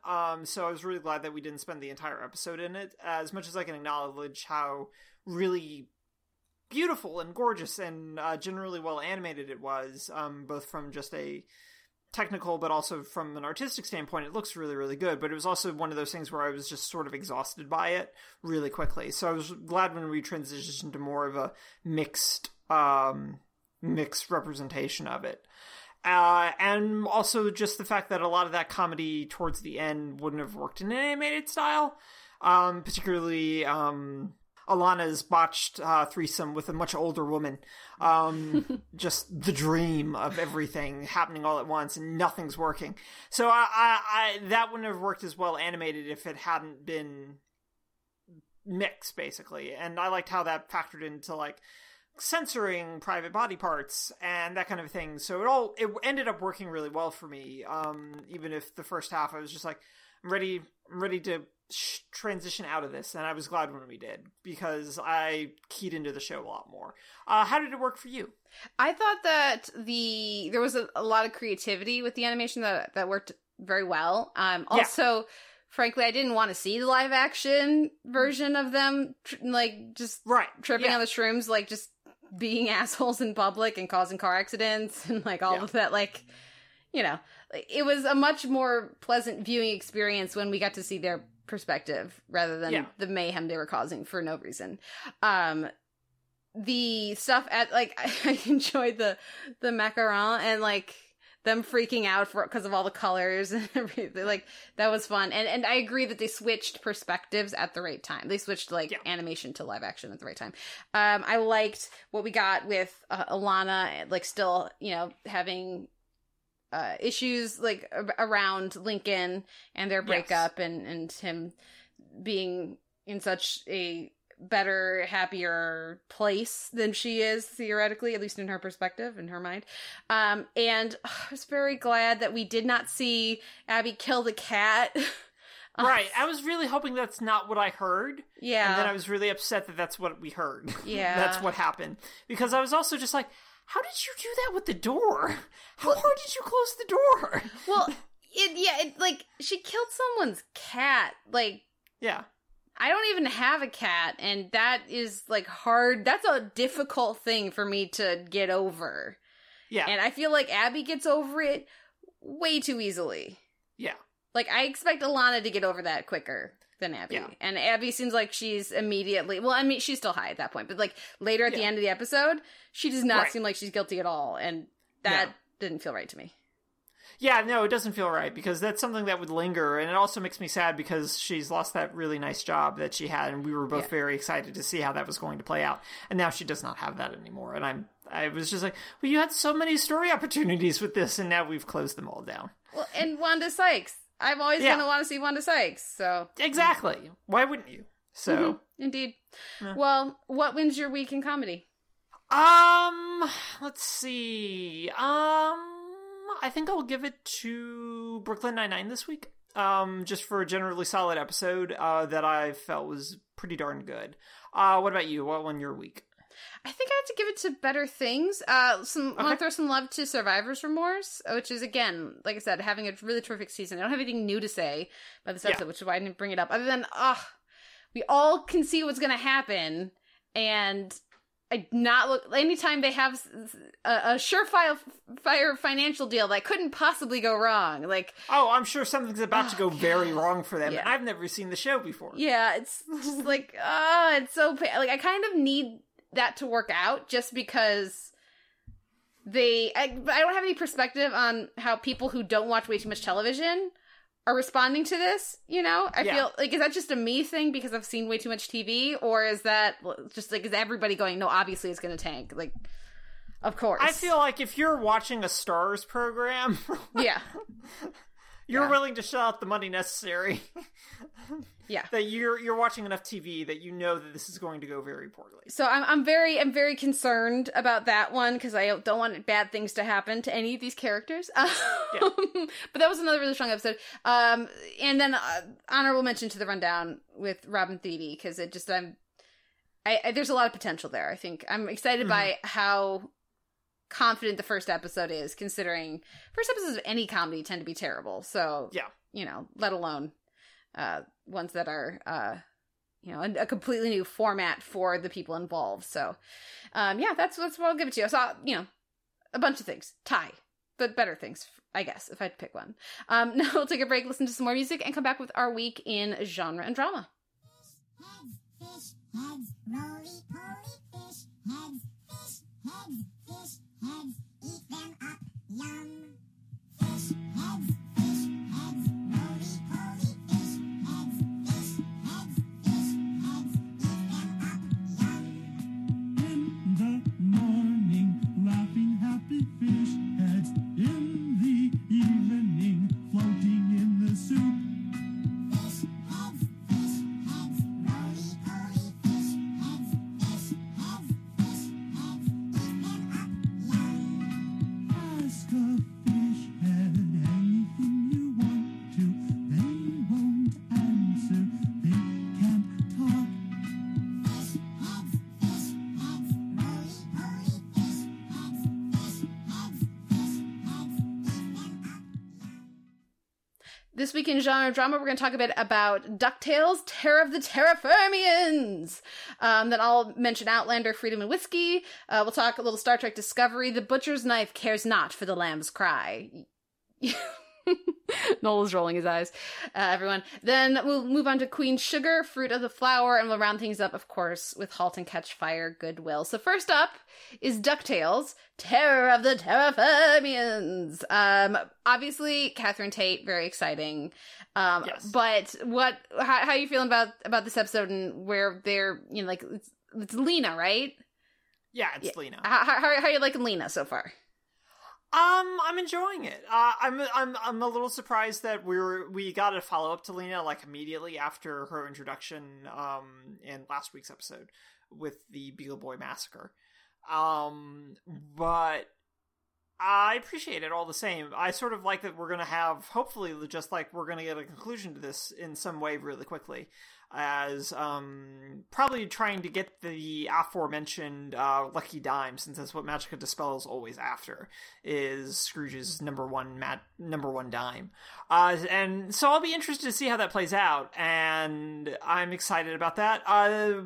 So I was really glad that we didn't spend the entire episode in it, as much as I can acknowledge how really beautiful and gorgeous and generally well animated it was, both from just a technical but also from an artistic standpoint. It looks really, really good, but it was also one of those things where I was just sort of exhausted by it really quickly. So I was glad when we transitioned to more of a mixed representation of it, and also just the fact that a lot of that comedy towards the end wouldn't have worked in an animated style, particularly Alana's botched threesome with a much older woman. Just the dream of everything happening all at once and nothing's working. So I that wouldn't have worked as well animated if it hadn't been mixed, basically. And I liked how that factored into, like, censoring private body parts and that kind of thing. So it ended up working really well for me. Even if the first half I was just like, I'm ready to transition out of this, and I was glad when we did because I keyed into the show a lot more. How did it work for you? I thought that there was a lot of creativity with the animation that worked very well. Also, frankly, I didn't want to see the live action version of them tripping on the shrooms, like just being assholes in public and causing car accidents and like all of that, like you know, it was a much more pleasant viewing experience when we got to see their perspective rather than the mayhem they were causing for no reason. The stuff at, like, I enjoyed the macaron and, like, them freaking out because of all the colors and everything. Like, that was fun. And I agree that they switched perspectives at the right time. They switched, like, animation to live action at the right time. I liked what we got with Alana, like, still, you know, having issues, like, around Lincoln and their breakup and him being in such a better, happier place than she is, theoretically, at least in her perspective, in her mind. And I was very glad that we did not see Abby kill the cat. Right. I was really hoping that's not what I heard. Yeah. And then I was really upset that that's what we heard. Yeah. That's what happened. Because I was also just like, how did you do that with the door? How hard did you close the door? Well, like, she killed someone's cat. Like, yeah. I don't even have a cat, and that is, like, hard. That's a difficult thing for me to get over. Yeah. And I feel like Abby gets over it way too easily. Yeah. Like, I expect Alana to get over that quicker than Abby. Yeah. And Abby seems like she's immediately... Well, I mean, she's still high at that point, but, like, later at the end of the episode, she does not seem like she's guilty at all, and that didn't feel right to me. Yeah, no, it doesn't feel right, because that's something that would linger, and it also makes me sad because she's lost that really nice job that she had, and we were both very excited to see how that was going to play out, and now she does not have that anymore, and I was just like, well, you had so many story opportunities with this, and now we've closed them all down. Well, and Wanda Sykes. I'm always going to want to see Wanda Sykes, so... Exactly. Why wouldn't you? So... Mm-hmm. Indeed. Yeah. Well, what wins your week in comedy? Let's see. I think I'll give it to Brooklyn Nine-Nine this week, just for a generally solid episode that I felt was pretty darn good. What about you? What won your week? I think I have to give it to Better Things. I want to throw some love to Survivor's Remorse, which is, again, like I said, having a really terrific season. I don't have anything new to say about this episode, which is why I didn't bring it up. Other than, we all can see what's going to happen, and... anytime they have a surefire financial deal that couldn't possibly go wrong, like... Oh, I'm sure something's about to go very wrong for them. Yeah. I've never seen the show before. Yeah, it's just like, it's so... Like, I kind of need that to work out just because I don't have any perspective on how people who don't watch way too much television are responding to this, you know? I feel like, is that just a me thing because I've seen way too much TV? Or is that just like, is everybody going, no, obviously it's going to tank? Like, of course. I feel like if you're watching a Stars program, you're willing to shell out the money necessary. That you're watching enough TV that you know that this is going to go very poorly. So I'm very concerned about that one because I don't want bad things to happen to any of these characters. But that was another really strong episode. And then honorable mention to The Rundown with Robin Thede because it just there's a lot of potential there. I think I'm excited by how confident the first episode is, considering first episodes of any comedy tend to be terrible. So you know, let alone ones that are you know, a completely new format for the people involved. So that's what I'll give it to you. I saw, you know, a bunch of things tie, but Better Things, I guess, if I had to pick one. Now we'll take a break, listen to some more music, and come back with our week in genre and drama. Fish heads, roly poly, fish heads, eat them up, yum. Fish heads, roly poly. Fish heads, eat them up, yum. In the morning, laughing happy fish heads. In the evening, floating in the soup. Fish heads, roly poly. Fish heads, eat them up, yum. Ask a fish head anything you want to. They won't answer. They can't talk. Fish heads, roly poly. Fish heads, eat them up, yum. This week in genre drama, we're going to talk a bit about DuckTales, Terror of the Terrafermians. Then I'll mention Outlander, Freedom and Whiskey. We'll talk a little Star Trek Discovery. The Butcher's Knife Cares Not for the Lamb's Cry. Noel is rolling his eyes. Everyone. Then we'll move on to Queen Sugar, Fruit of the Flower, and we'll round things up, of course, with Halt and Catch Fire, Goodwill. So first up is DuckTales, Terror of the Terraformians. Obviously, Catherine Tate, very exciting. Yes. But what? How are you feeling about this episode and where they're, you know, like it's Lena, right? Yeah, it's Lena. How are you liking Lena so far? I'm enjoying it. I'm a little surprised that we got a follow up to Lena like immediately after her introduction in last week's episode with the Beagle Boy Massacre. But I appreciate it all the same. I sort of like that we're gonna have, hopefully, just like we're gonna get a conclusion to this in some way really quickly, as probably trying to get the aforementioned lucky dime, since that's what Magicka Dispels always after, is Scrooge's number one dime. And so I'll be interested to see how that plays out, and I'm excited about that.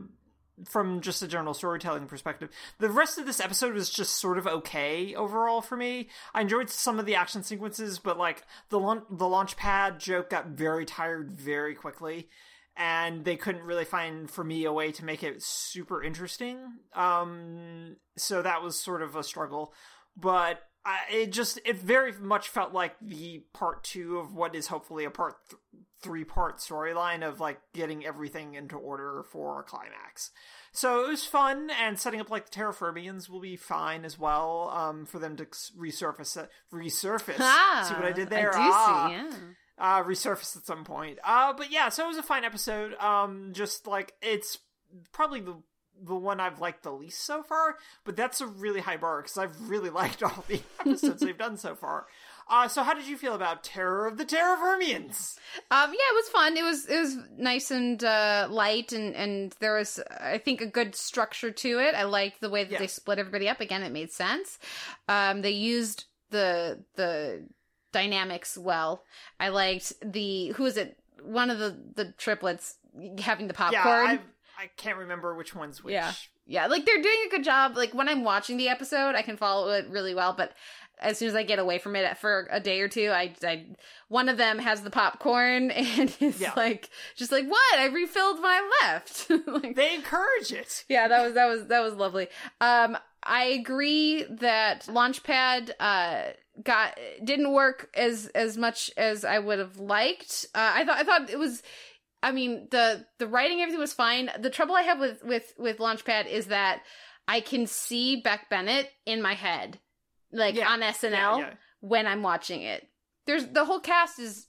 From just a general storytelling perspective, the rest of this episode was just sort of okay overall for me. I enjoyed some of the action sequences, but like the Launchpad joke got very tired very quickly. And they couldn't really find, for me, a way to make it super interesting. So that was sort of a struggle. But it very much felt like the part two of what is hopefully a three-part storyline of, like, getting everything into order for a climax. So it was fun, and setting up, like, the Terraformians will be fine as well, for them to resurface. See what I did there? I do see, yeah. Resurface at some point. But yeah, so it was a fine episode. Just like, it's probably the one I've liked the least so far, but that's a really high bar because I've really liked all the episodes they've done so far. So how did you feel about Terror of the Terraformians? Yeah, it was fun. It was nice and light, and there was, I think, a good structure to it. I liked the way that they split everybody up. Again, it made sense. They used the dynamics well. I liked one of the triplets having the popcorn. Yeah, I can't remember which one's which. Yeah, like they're doing a good job. Like when I'm watching the episode, I can follow it really well, but as soon as I get away from it for a day or two, I one of them has the popcorn and is like what? I refilled when I left. Like, they encourage it. Yeah, that was lovely. I agree that Launchpad didn't work as much as I would have liked. I thought it was, I mean, the writing, everything was fine. The trouble I have with Launchpad is that I can see Beck Bennett in my head, like on SNL when I'm watching it. There's the whole cast is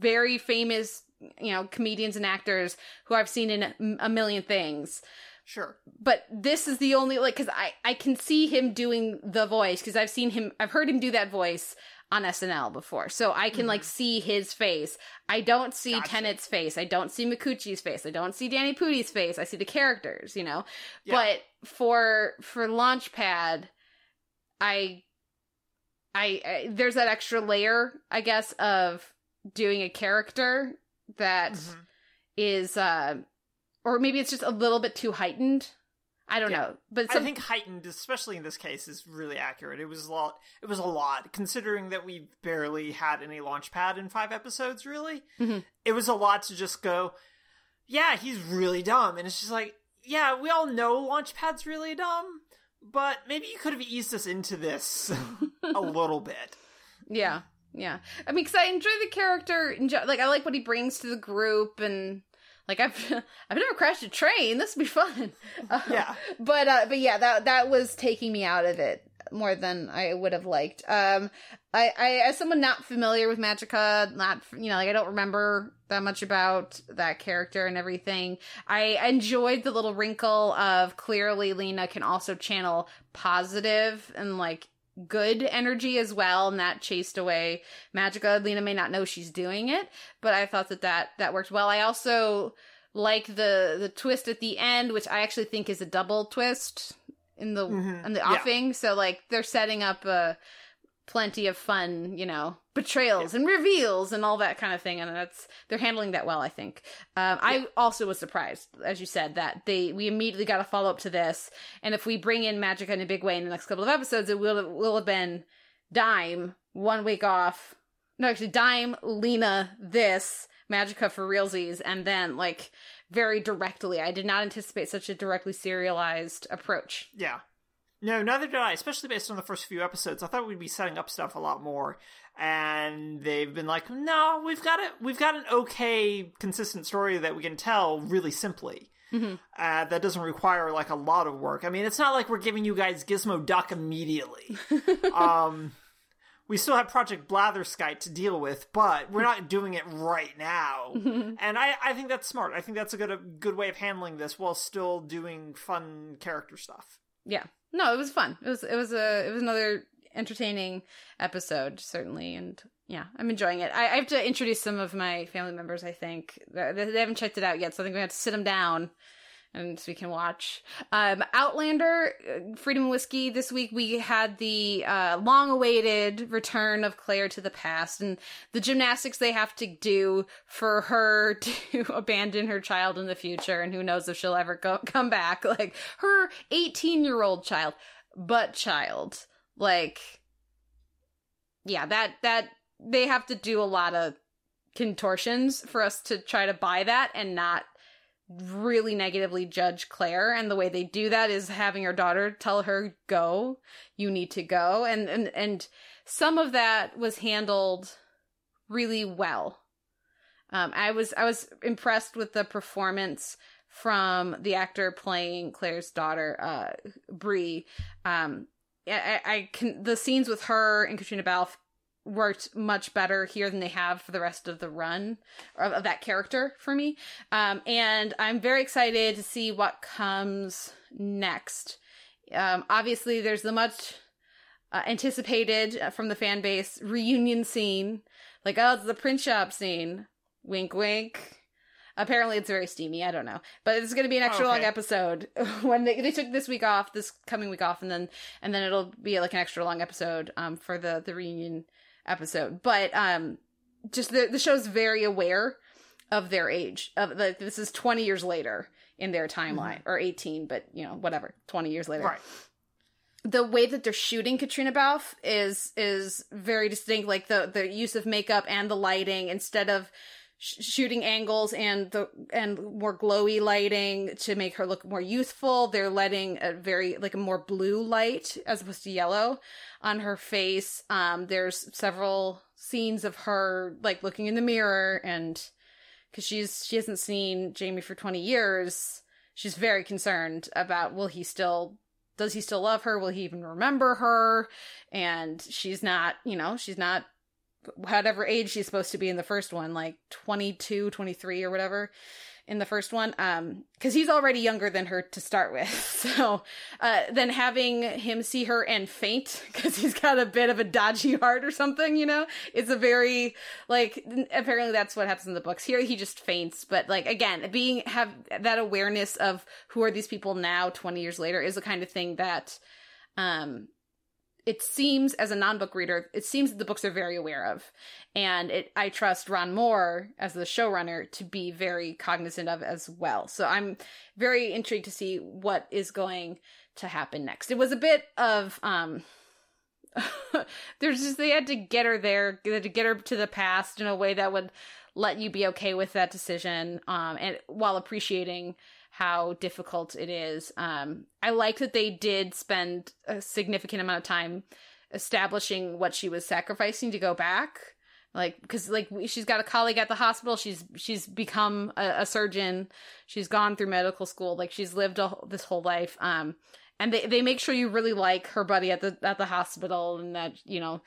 very famous, you know, comedians and actors who I've seen in a million things. Sure. But this is the only, like, because I can see him doing the voice, because I've heard him do that voice on SNL before. So I can, like, see his face. I don't see Tennant's face. I don't see Micucci's face. I don't see Danny Pudi's face. I see the characters, you know? Yeah. But for Launchpad, I there's that extra layer, I guess, of doing a character that is... or maybe it's just a little bit too heightened. I don't know. But I think heightened, especially in this case, is really accurate. It was a lot, considering that we barely had any Launchpad in 5 episodes, really. Mm-hmm. It was a lot to just go, yeah, he's really dumb. And it's just like, yeah, we all know Launchpad's really dumb, but maybe you could have eased us into this a little bit. Yeah, yeah. I mean, because I enjoy the character. Like, I like what he brings to the group, and... like I've never crashed a train. This would be fun. But yeah, that was taking me out of it more than I would have liked. I as someone not familiar with Magicka, not, you know, like I don't remember that much about that character and everything. I enjoyed the little wrinkle of clearly Lena can also channel positive and like good energy as well, and that chased away Magicka. Lena may not know she's doing it, but I thought that worked well. I also like the twist at the end, which I actually think is a double twist in the offing. So like they're setting up a plenty of fun, you know, betrayals and reveals and all that kind of thing, and they're handling that well, I think. I also was surprised, as you said, that we immediately got a follow-up to this, and if we bring in Magicka in a big way in the next couple of episodes, it will have been dime, 1 week off, no, actually Dime, Lena, this, Magica for realsies, and then, like, very directly. I did not anticipate such a directly serialized approach. Yeah. No, neither did I, especially based on the first few episodes. I thought we'd be setting up stuff a lot more. And they've been like, no, we've got an okay, consistent story that we can tell really simply. Mm-hmm. That doesn't require, like, a lot of work. I mean, it's not like we're giving you guys Gizmo Duck immediately. We still have Project Blatherskite to deal with, but we're not doing it right now. Mm-hmm. And I think that's smart. I think that's a good way of handling this while still doing fun character stuff. Yeah. No, it was fun. It was another entertaining episode, certainly. And yeah, I'm enjoying it. I have to introduce some of my family members, I think. They haven't checked it out yet, so I think we have to sit them down. And so we can watch Outlander, Freedom Whiskey. This week we had the long-awaited return of Claire to the past and the gymnastics they have to do for her to abandon her child in the future, and who knows if she'll ever come back. Like, her 18-year-old child, but child. Like, yeah, that they have to do a lot of contortions for us to try to buy that and not really negatively judge Claire. And the way they do that is having her daughter tell her, go, you need to go. And some of that was handled really well. I was impressed with the performance from the actor playing Claire's daughter, Bree. The scenes with her and Katrina Balfe worked much better here than they have for the rest of the run of that character for me. And I'm very excited to see what comes next. Obviously there's the much anticipated from the fan base reunion scene. Like, oh, it's the print shop scene. Wink, wink. Apparently it's very steamy. I don't know. But it's going to be an extra long episode. When they took this week off, this coming week off, and then it'll be like an extra long episode for the reunion episode. But just the show's very aware of their age. This is 20 years later in their timeline, or 18, but you know, whatever, 20 years later. Right. The way that they're shooting Katrina Balfe is very distinct, like the use of makeup and the lighting, instead of shooting angles and more glowy lighting to make her look more youthful. They're letting a more blue light as opposed to yellow on her face. There's several scenes of her, like, looking in the mirror, and because she hasn't seen Jamie for 20 years, she's very concerned about, does he still love her? Will he even remember her? And she's not whatever age she's supposed to be in the first one, like 22, 23 or whatever in the first one. Cause he's already younger than her to start with. So, then having him see her and faint cause he's got a bit of a dodgy heart or something, you know, it's a very, like, apparently that's what happens in the books. Here he just faints. But, like, again, have that awareness of who are these people now, 20 years later, is the kind of thing that, it seems, as a non-book reader, it seems that the books are very aware of. And I trust Ron Moore as the showrunner to be very cognizant of as well. So I'm very intrigued to see what is going to happen next. It was a bit of, they had to get her there, they had to get her to the past in a way that would let you be okay with that decision, and while appreciating how difficult it is. I like that they did spend a significant amount of time establishing what she was sacrificing to go back. Like, because, like, she's got a colleague at the hospital. She's become a surgeon. She's gone through medical school. Like, she's lived this whole life. And they make sure you really like her buddy at the hospital, and that, you know,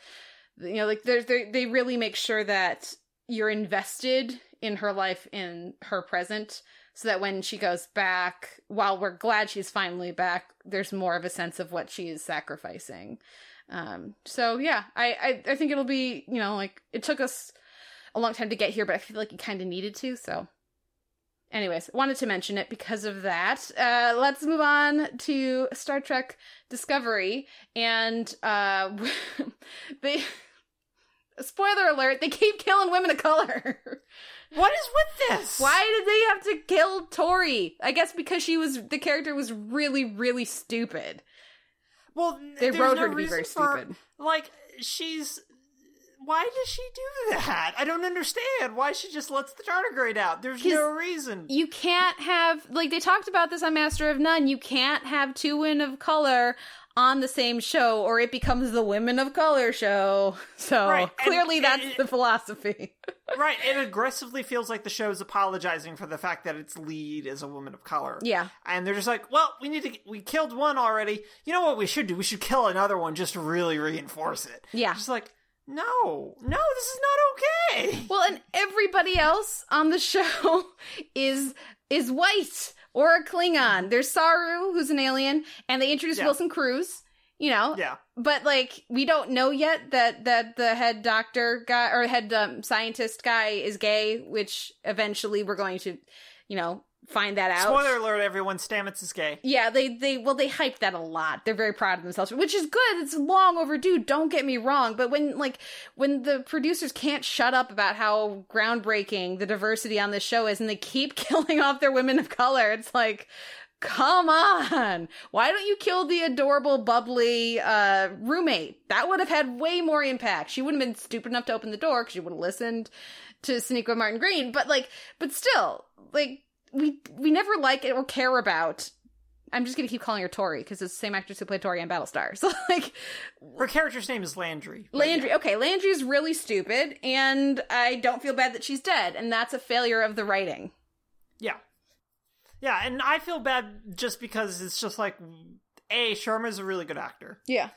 like, they really make sure that you're invested in her life, in her present. So that when she goes back, while we're glad she's finally back, there's more of a sense of what she is sacrificing. So yeah, I think it'll be, you know, like, it took us a long time to get here, but I feel like it kind of needed to. So anyways, wanted to mention it because of that. Let's move on to Star Trek Discovery. And spoiler alert, they keep killing women of color. What is with this? Why did they have to kill Tori? I guess because the character was really, really stupid. Well, they wrote her to be very stupid. Like, she's Why does she do that? I don't understand why she just lets the tardigrade out. There's no reason. You can't have, like, they talked about this on Master of None. You can't have two women of color on the same show, or it becomes the women of color show. So clearly that's the philosophy. Right. It aggressively feels like the show's apologizing for the fact that its lead is a woman of color. Yeah. And they're just like, well, we killed one already. You know what we should do? We should kill another one just to really reinforce it. Yeah. Just like, no, this is not okay. Well, and everybody else on the show is white or a Klingon. There's Saru, who's an alien, and they introduced Wilson Cruz, you know? Yeah. But, like, we don't know yet that the head doctor guy, or head scientist guy is gay, which eventually we're going to, you know, find that out. Spoiler alert, everyone, Stamets is gay. Yeah, they hyped that a lot. They're very proud of themselves, which is good. It's long overdue, don't get me wrong, but when the producers can't shut up about how groundbreaking the diversity on this show is, and they keep killing off their women of color, it's like, come on, why don't you kill the adorable, bubbly roommate? That would have had way more impact. She wouldn't have been stupid enough to open the door because she would have listened to Sonequa Martin Green, but still We never like it or care about. I'm just going to keep calling her Tori because it's the same actress who played Tori on Battlestar. So, like, her character's name is Landry. Landry. Okay. Landry is really stupid, and I don't feel bad that she's dead. And that's a failure of the writing. Yeah. Yeah. And I feel bad just because it's just like, A, Sharma's a really good actor. Yeah.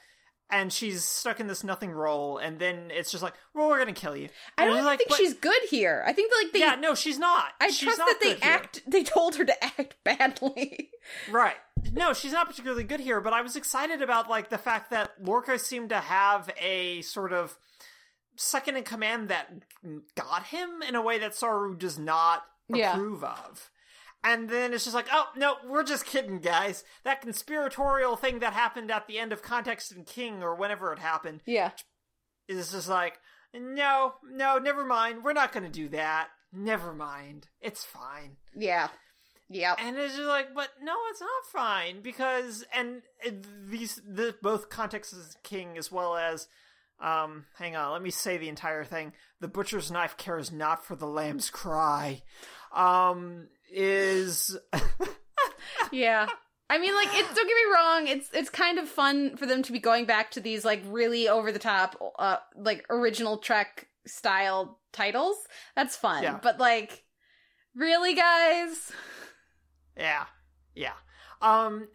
And she's stuck in this nothing role, and then it's just like, well, we're gonna kill you. And I don't think she's good here. I think no, she's not. They told her to act badly. Right. No, she's not particularly good here, but I was excited about, like, the fact that Lorca seemed to have a sort of second in command that got him in a way that Saru does not approve of. And then it's just like, oh, no, we're just kidding, guys. That conspiratorial thing that happened at the end of Context and King, or whenever it happened, is just like, no, never mind. We're not going to do that. Never mind. It's fine. Yeah. Yeah. And it's just like, but no, it's not fine, because, and these both Context and King, as well as, hang on, let me say the entire thing. The butcher's knife cares not for the lamb's cry. Is yeah, I mean, like, it's, don't get me wrong, it's kind of fun for them to be going back to these, like, really over the top like original Trek style titles. That's fun. Yeah. But, like, really, guys? Yeah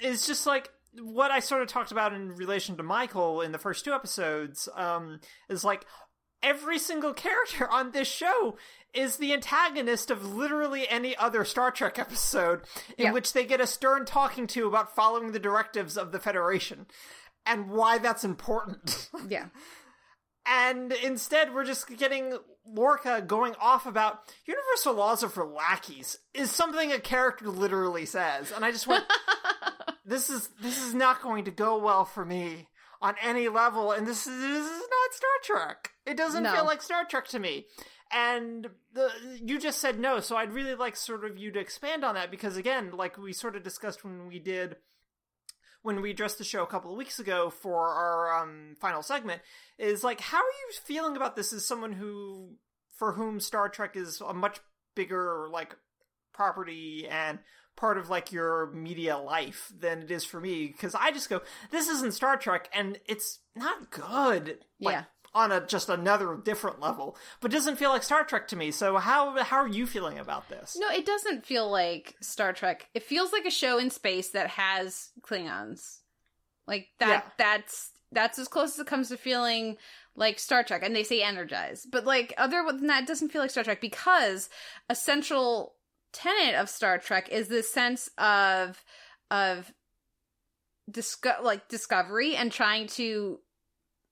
It's just like what I sort of talked about in relation to Michael in the first two episodes, is like, every single character on this show is the antagonist of literally any other Star Trek episode in which they get a stern talking to about following the directives of the Federation and why that's important. Yeah. And instead, we're just getting Lorca going off about universal laws are for lackeys is something a character literally says. And I just went, this is not going to go well for me on any level, and this is not Star Trek. It doesn't feel like Star Trek to me. And you just said no, so I'd really like sort of you to expand on that, because, again, like we sort of discussed when we addressed the show a couple of weeks ago for our final segment, is like, how are you feeling about this as someone for whom Star Trek is a much bigger, like, property and part of, like, your media life than it is for me, because I just go, this isn't Star Trek, and it's not good, like, on a just another different level, but doesn't feel like Star Trek to me. So how are you feeling about this? No, it doesn't feel like Star Trek. It feels like a show in space that has Klingons, like that. Yeah. That's as close as it comes to feeling like Star Trek, and they say energized, but, like, other than that, it doesn't feel like Star Trek, because a central tenet of Star Trek is this sense of discovery and trying to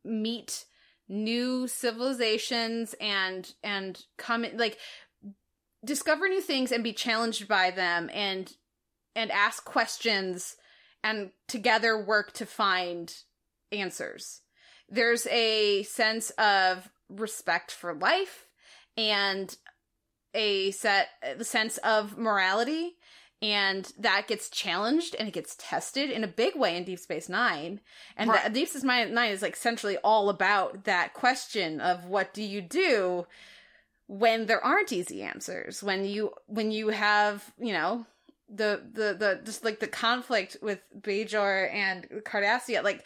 meet new civilizations and come, like, discover new things and be challenged by them and ask questions and together work to find answers. There's a sense of respect for life and a sense of morality And that gets challenged and it gets tested in a big way in Deep Space Nine. And right. Deep Space Nine is like centrally all about that question of what do you do when there aren't easy answers, when you have, you know, the just like the conflict with Bajor and Cardassia, like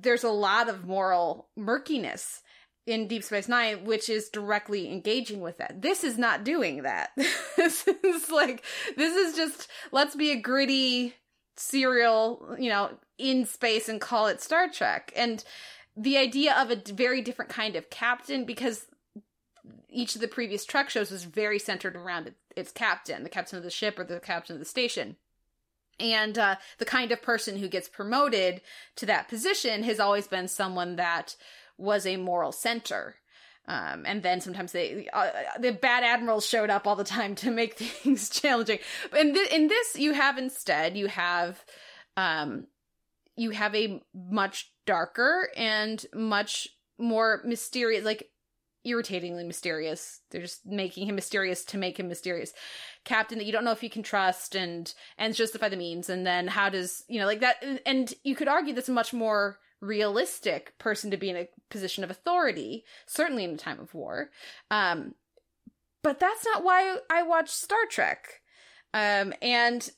there's a lot of moral murkiness in Deep Space Nine, which is directly engaging with that. This is not doing that. This is just, let's be a gritty serial, you know, in space and call it Star Trek. And the idea of a very different kind of captain, because each of the previous Trek shows was very centered around its captain, the captain of the ship or the captain of the station. And the kind of person who gets promoted to that position has always been someone that was a moral center. And then sometimes the bad admirals showed up all the time to make things challenging. But in this, you have instead, you have a much darker and much more mysterious, like irritatingly mysterious. They're just making him mysterious to make him mysterious. Captain that you don't know if you can trust and justify the means. And then how does, you know, like that. And you could argue that's a much more realistic person to be in a position of authority, certainly in a time of war. But that's not why I watch Star Trek. And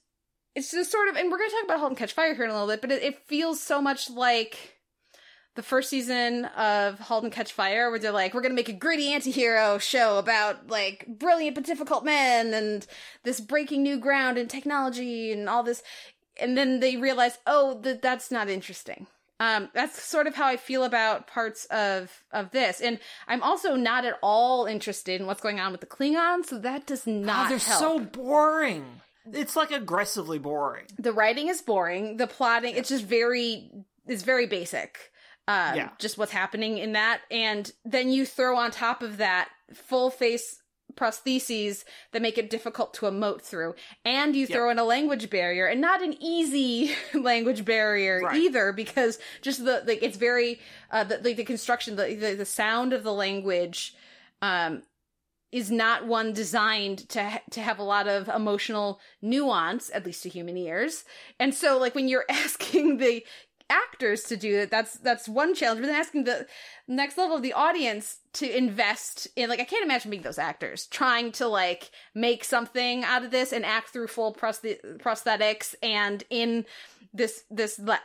it's just sort of, and we're going to talk about Halt and Catch Fire here in a little bit, but it feels so much like the first season of Halt and Catch Fire, where they're like, we're going to make a gritty anti-hero show about, like, brilliant but difficult men and this breaking new ground in technology and all this. And then they realize, oh, that's not interesting. That's sort of how I feel about parts of this. And I'm also not at all interested in what's going on with the Klingons, so that does not help. So boring. It's, like, aggressively boring. The writing is boring. The plotting, it's just very basic. Just what's happening in that. And then you throw on top of that full face prostheses that make it difficult to emote through. And you throw in a language barrier, and not an easy language barrier either, because just it's very, the construction, the sound of the language, is not one designed to have a lot of emotional nuance, at least to human ears. And so, like, when you're asking the actors to do that's one challenge, but then asking the next level of the audience to invest in, like, I can't imagine being those actors trying to, like, make something out of this and act through full prosthetics and in this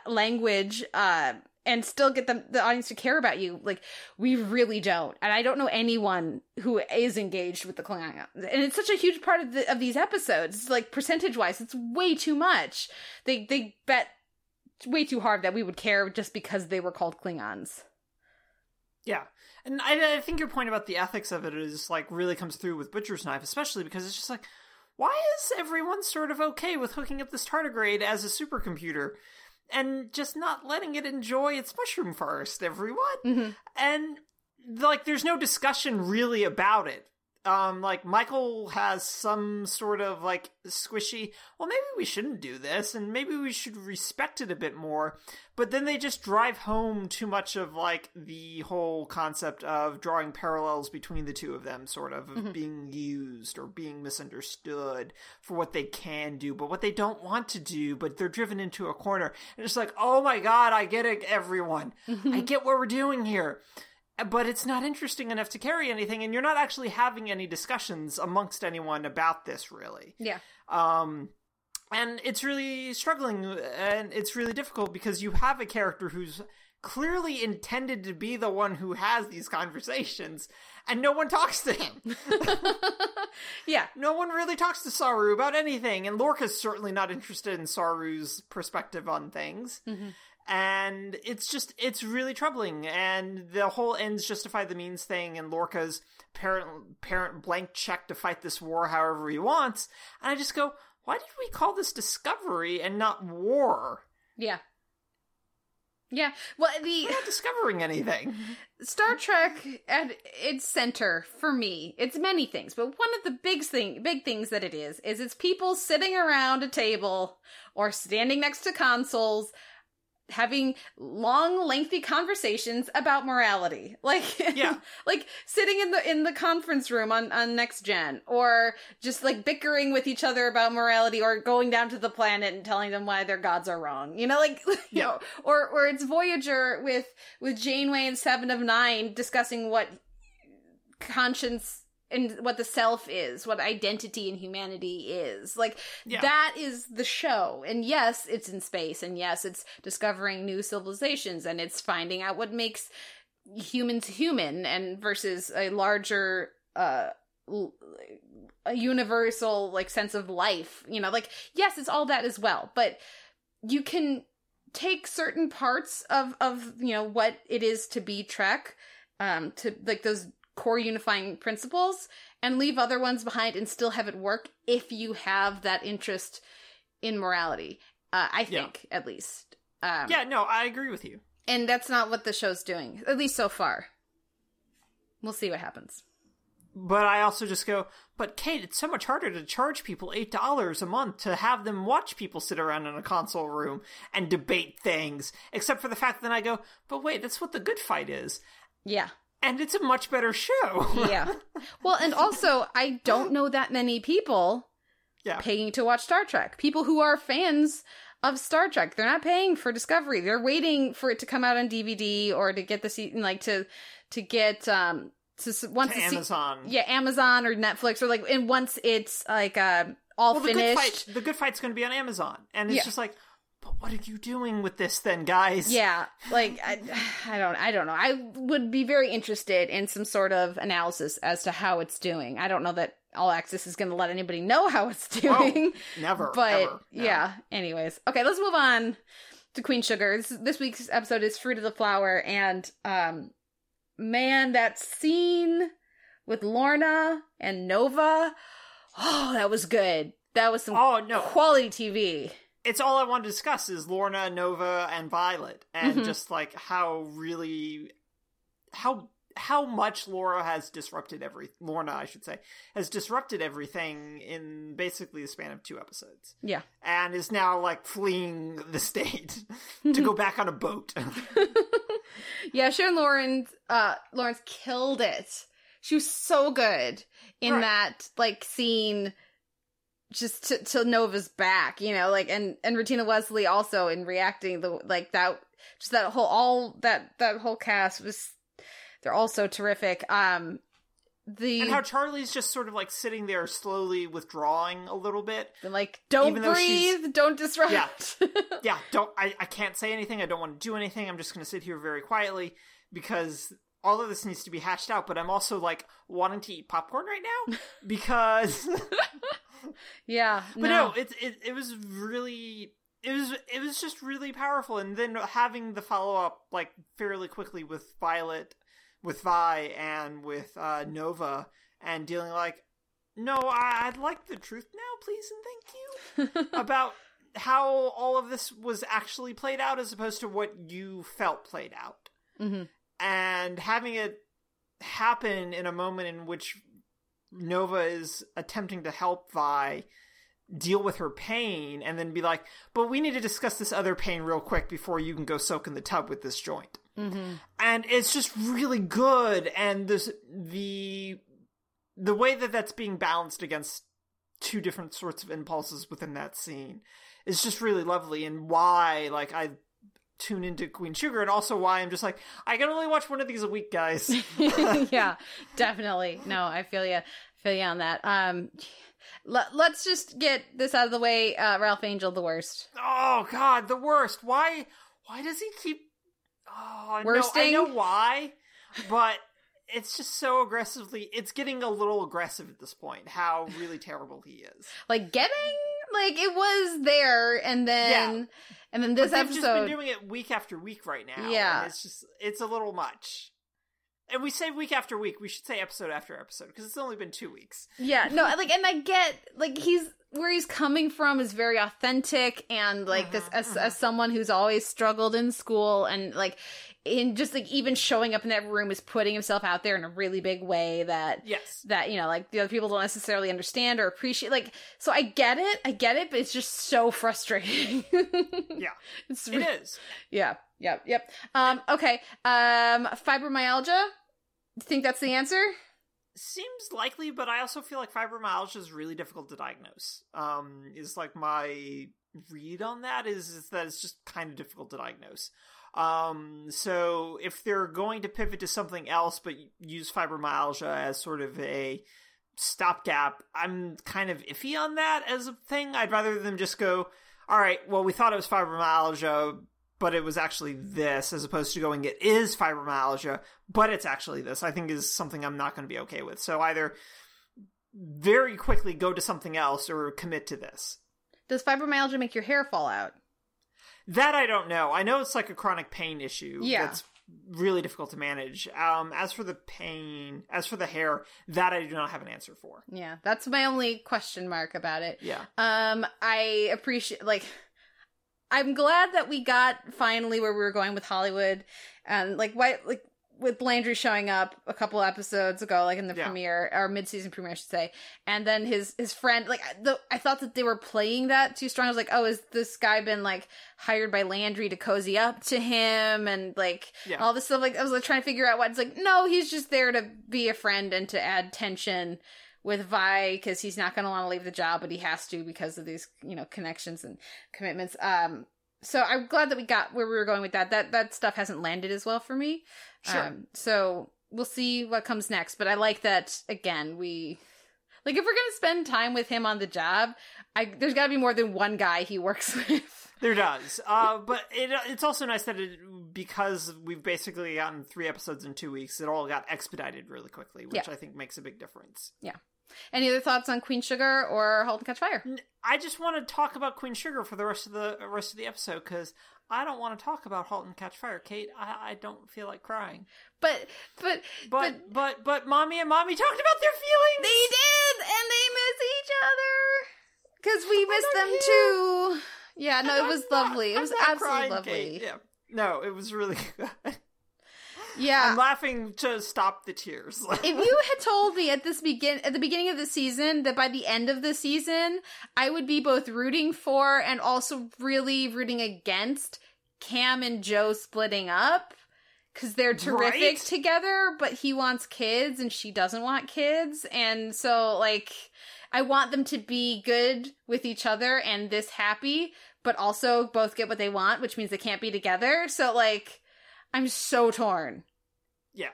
language and still get the audience to care about you. Like, we really don't. And I don't know anyone who is engaged with the Klingon. And it's such a huge part of these episodes. It's like, percentage-wise, it's way too much. They bet way too hard that we would care just because they were called Klingons. Yeah. And I think your point about the ethics of it is, like, really comes through with Butcher's Knife, especially because it's just like, why is everyone sort of okay with hooking up this tardigrade as a supercomputer and just not letting it enjoy its mushroom forest, everyone? Mm-hmm. And, like, there's no discussion really about it. Like, Michael has some sort of, like, squishy, well, maybe we shouldn't do this, and maybe we should respect it a bit more, but then they just drive home too much of, like, the whole concept of drawing parallels between the two of them, sort of mm-hmm. being used or being misunderstood for what they can do, but what they don't want to do, but they're driven into a corner, and it's like, oh my god, I get it, everyone. Mm-hmm. I get what we're doing here. But it's not interesting enough to carry anything, and you're not actually having any discussions amongst anyone about this, really. Yeah. And it's really struggling, and it's really difficult, because you have a character who's clearly intended to be the one who has these conversations, and no one talks to him. Yeah. No one really talks to Saru about anything, and Lorca's certainly not interested in Saru's perspective on things. Mm-hmm. And it's really troubling. And the whole ends justify the means thing, and Lorca's parent blank check to fight this war however he wants. And I just go, why did we call this Discovery and not War? Yeah. Yeah. Well, we're not discovering anything. Star Trek at its center, for me, it's many things, but one of the big things that it is it's people sitting around a table or standing next to consoles having long, lengthy conversations about morality. Like sitting in the conference room on Next Gen, or just like bickering with each other about morality, or going down to the planet and telling them why their gods are wrong. You know, like, you know, or it's Voyager with Janeway and Seven of Nine discussing what conscience and what the self is, what identity and humanity is. That is the show. And yes, it's in space. And yes, it's discovering new civilizations. And it's finding out what makes humans human, and versus a larger, a universal, like, sense of life. You know, like, yes, it's all that as well. But you can take certain parts of you know, what it is to be Trek, to, like, those core unifying principles, and leave other ones behind and still have it work if you have that interest in morality. I think, at least. No, I agree with you. And that's not what the show's doing, at least so far. We'll see what happens. But I also just go, but Kate, it's so much harder to charge people $8 a month to have them watch people sit around in a console room and debate things, except for the fact that I go, but wait, that's what The Good Fight is. Yeah. And it's a much better show. Yeah. Well, and also, I don't know that many people paying to watch Star Trek. People who are fans of Star Trek. They're not paying for Discovery. They're waiting for it to come out on DVD, or to get the season, like, to get, to Amazon. Amazon or Netflix, or like, and once it's like, finished. The Good Fight's going to be on Amazon. And it's just like, but what are you doing with this then, guys? Yeah, like, I don't know. I would be very interested in some sort of analysis as to how it's doing. I don't know that All Access is going to let anybody know how it's doing. Whoa, never, but ever, yeah, no. Anyways. Okay, let's move on to Queen Sugar. This week's episode is Fruit of the Flower, and, man, that scene with Lorna and Nova, oh, that was good. That was some quality TV. It's all I want to discuss is Lorna, Nova, and Violet, and just like how much Laura has disrupted has disrupted everything in basically the span of 2 episodes. Yeah, and is now like fleeing the state to go back on a boat. Yeah, Sharon Lawrence killed it. She was so good in that like scene. Just to Nova's back, you know, like, and Regina Wesley also in reacting, the like that, just that whole, all that whole cast was, they're all so terrific. And how Charlie's just sort of like sitting there slowly withdrawing a little bit. And like, don't breathe, don't disrupt. Yeah, I can't say anything, I don't want to do anything, I'm just going to sit here very quietly because all of this needs to be hashed out, but I'm also like wanting to eat popcorn right now because... Yeah, but no, it was just really powerful, and then having the follow up like fairly quickly with Violet, with Vi, and with Nova, and dealing like, no, I'd like the truth now, please and thank you, about how all of this was actually played out as opposed to what you felt played out, and having it happen in a moment in which Nova is attempting to help Vi deal with her pain, and then be like, but we need to discuss this other pain real quick before you can go soak in the tub with this joint. And it's just really good. And this, the way that that's being balanced against 2 different sorts of impulses within that scene is just really lovely. And why, like, I tune into Queen Sugar, and also why I'm just like, I can only watch 1 of these a week, guys. Yeah, definitely. No, I feel you. Feel you on that. Let's just get this out of the way. Ralph Angel, the worst. Oh God, the worst. Why does he keep? Oh, I know why, but it's just so aggressively. It's getting a little aggressive at this point. How really terrible he is. Like getting. Like, it was there, and then, and then this episode... They've just been doing it week after week right now. Yeah. And it's just, it's a little much. And we say week after week, we should say episode after episode, because it's only been 2 weeks. Yeah, no, like, and I get, like, where he's coming from is very authentic, and, like, this, as someone who's always struggled in school, and, like, in just like even showing up in that room is putting himself out there in a really big way that that, you know, like the other people don't necessarily understand or appreciate. Like, so I get it, but it's just so frustrating. It is. Okay. Fibromyalgia. Think that's the answer? Seems likely, but I also feel like fibromyalgia is really difficult to diagnose. Is like my read on that is that it's just kind of difficult to diagnose. So if they're going to pivot to something else, but use fibromyalgia as sort of a stopgap, I'm kind of iffy on that as a thing. I'd rather them just go, all right, well, we thought it was fibromyalgia, but it was actually this, as opposed to going, it is fibromyalgia, but it's actually this, I think is something I'm not going to be okay with. So either very quickly go to something else or commit to this. Does fibromyalgia make your hair fall out? That I don't know. I know it's like a chronic pain issue. Yeah. That's really difficult to manage. As for the hair, that I do not have an answer for. Yeah, that's my only question mark about it. Yeah. I appreciate, like, I'm glad that we got finally where we were going with Hollywood, and like why, like with Landry showing up a couple episodes ago, like in the premiere or mid-season premiere, I should say, and then his friend, like I thought that they were playing that too strong. I was like, oh, has this guy been like hired by Landry to cozy up to him and like all this stuff? Like I was like trying to figure out what. It's like, no, he's just there to be a friend and to add tension with Vi, because he's not going to want to leave the job, but he has to because of these, you know, connections and commitments. So I'm glad that we got where we were going with that. That stuff hasn't landed as well for me. Sure. So we'll see what comes next. But I like that, again, we... Like, if we're going to spend time with him on the job, there's got to be more than one guy he works with. There does. But it's also nice that because we've basically gotten 3 episodes in 2 weeks, it all got expedited really quickly, which I think makes a big difference. Yeah. Any other thoughts on Queen Sugar or Halt and Catch Fire? I just want to talk about Queen Sugar for the rest of the episode, because I don't want to talk about Halt and Catch Fire, Kate. I don't feel like crying. But Mommy and Mommy talked about their feelings. They did, and they miss each other because we miss them too. Yeah, no, it was lovely. It was absolutely lovely. Yeah, no, it was really good. Yeah, I'm laughing to stop the tears. If you had told me at the beginning of the season that by the end of the season I would be both rooting for and also really rooting against Cam and Joe splitting up, because they're terrific together, but he wants kids and she doesn't want kids, and so like I want them to be good with each other and this happy, but also both get what they want, which means they can't be together. So like, I'm so torn. Yeah.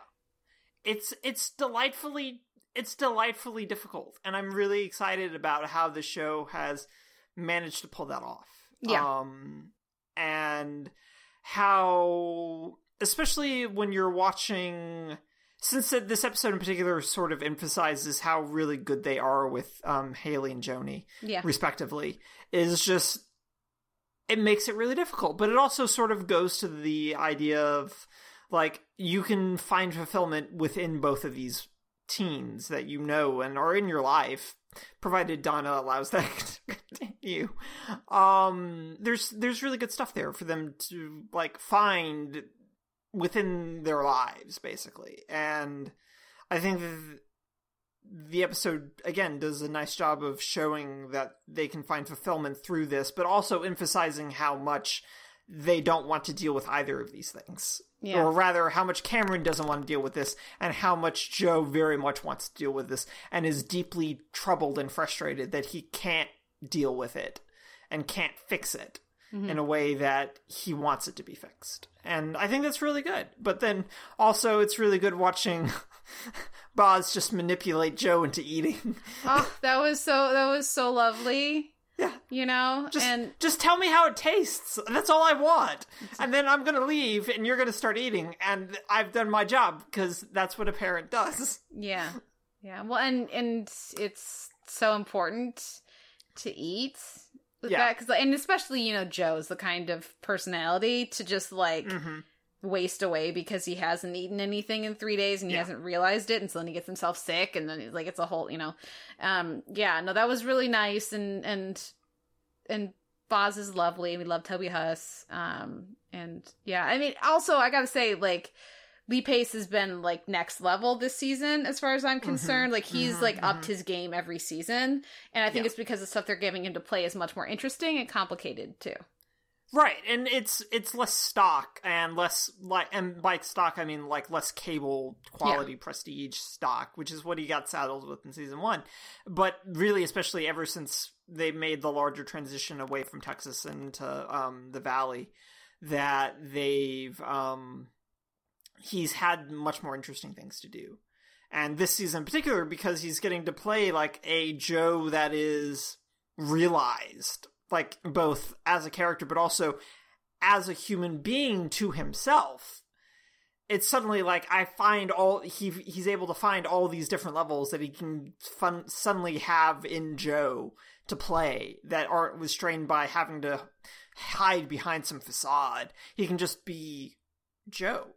It's delightfully difficult, and I'm really excited about how the show has managed to pull that off. Yeah. And how, especially when you're watching, since this episode in particular sort of emphasizes how really good they are with Haley and Joni, respectively, is just, it makes it really difficult. But it also sort of goes to the idea of, like, you can find fulfillment within both of these teens that you know and are in your life, provided Donna allows that to continue. There's really good stuff there for them to, like, find within their lives, basically. And I think that the episode, again, does a nice job of showing that they can find fulfillment through this, but also emphasizing how much they don't want to deal with either of these things. Yeah. Or rather, how much Cameron doesn't want to deal with this, and how much Joe very much wants to deal with this, and is deeply troubled and frustrated that he can't deal with it, and can't fix it in a way that he wants it to be fixed. And I think that's really good. But then, also, it's really good watching... Boz just manipulate Joe into eating. Oh, that was so lovely. Yeah. You know? Just tell me how it tastes. That's all I want. And then I'm going to leave and you're going to start eating. And I've done my job, because that's what a parent does. Yeah. Yeah. Well, and it's so important to eat. Yeah. That, 'cause, and especially, you know, Joe's the kind of personality to just like... waste away because he hasn't eaten anything in 3 days and he hasn't realized it, and so then he gets himself sick, and then like it's a whole, you know, that was really nice, and Boz is lovely. We love Toby Huss. And yeah, I mean, also I gotta say, like, Lee Pace has been like next level this season as far as I'm concerned. Mm-hmm. Like he's like upped his game every season. And I think it's because the stuff they're giving him to play is much more interesting and complicated too. Right. And it's less stock and less like, and by stock, I mean like less cable quality prestige stock, which is what he got saddled with in season one. But really, especially ever since they made the larger transition away from Texas into the Valley, that they've, he's had much more interesting things to do. And this season in particular, because he's getting to play like a Joe that is realized, like both as a character, but also as a human being to himself. It's suddenly like I find all he's able to find all these different levels that he can suddenly have in Joe to play that aren't restrained by having to hide behind some facade. He can just be Joe.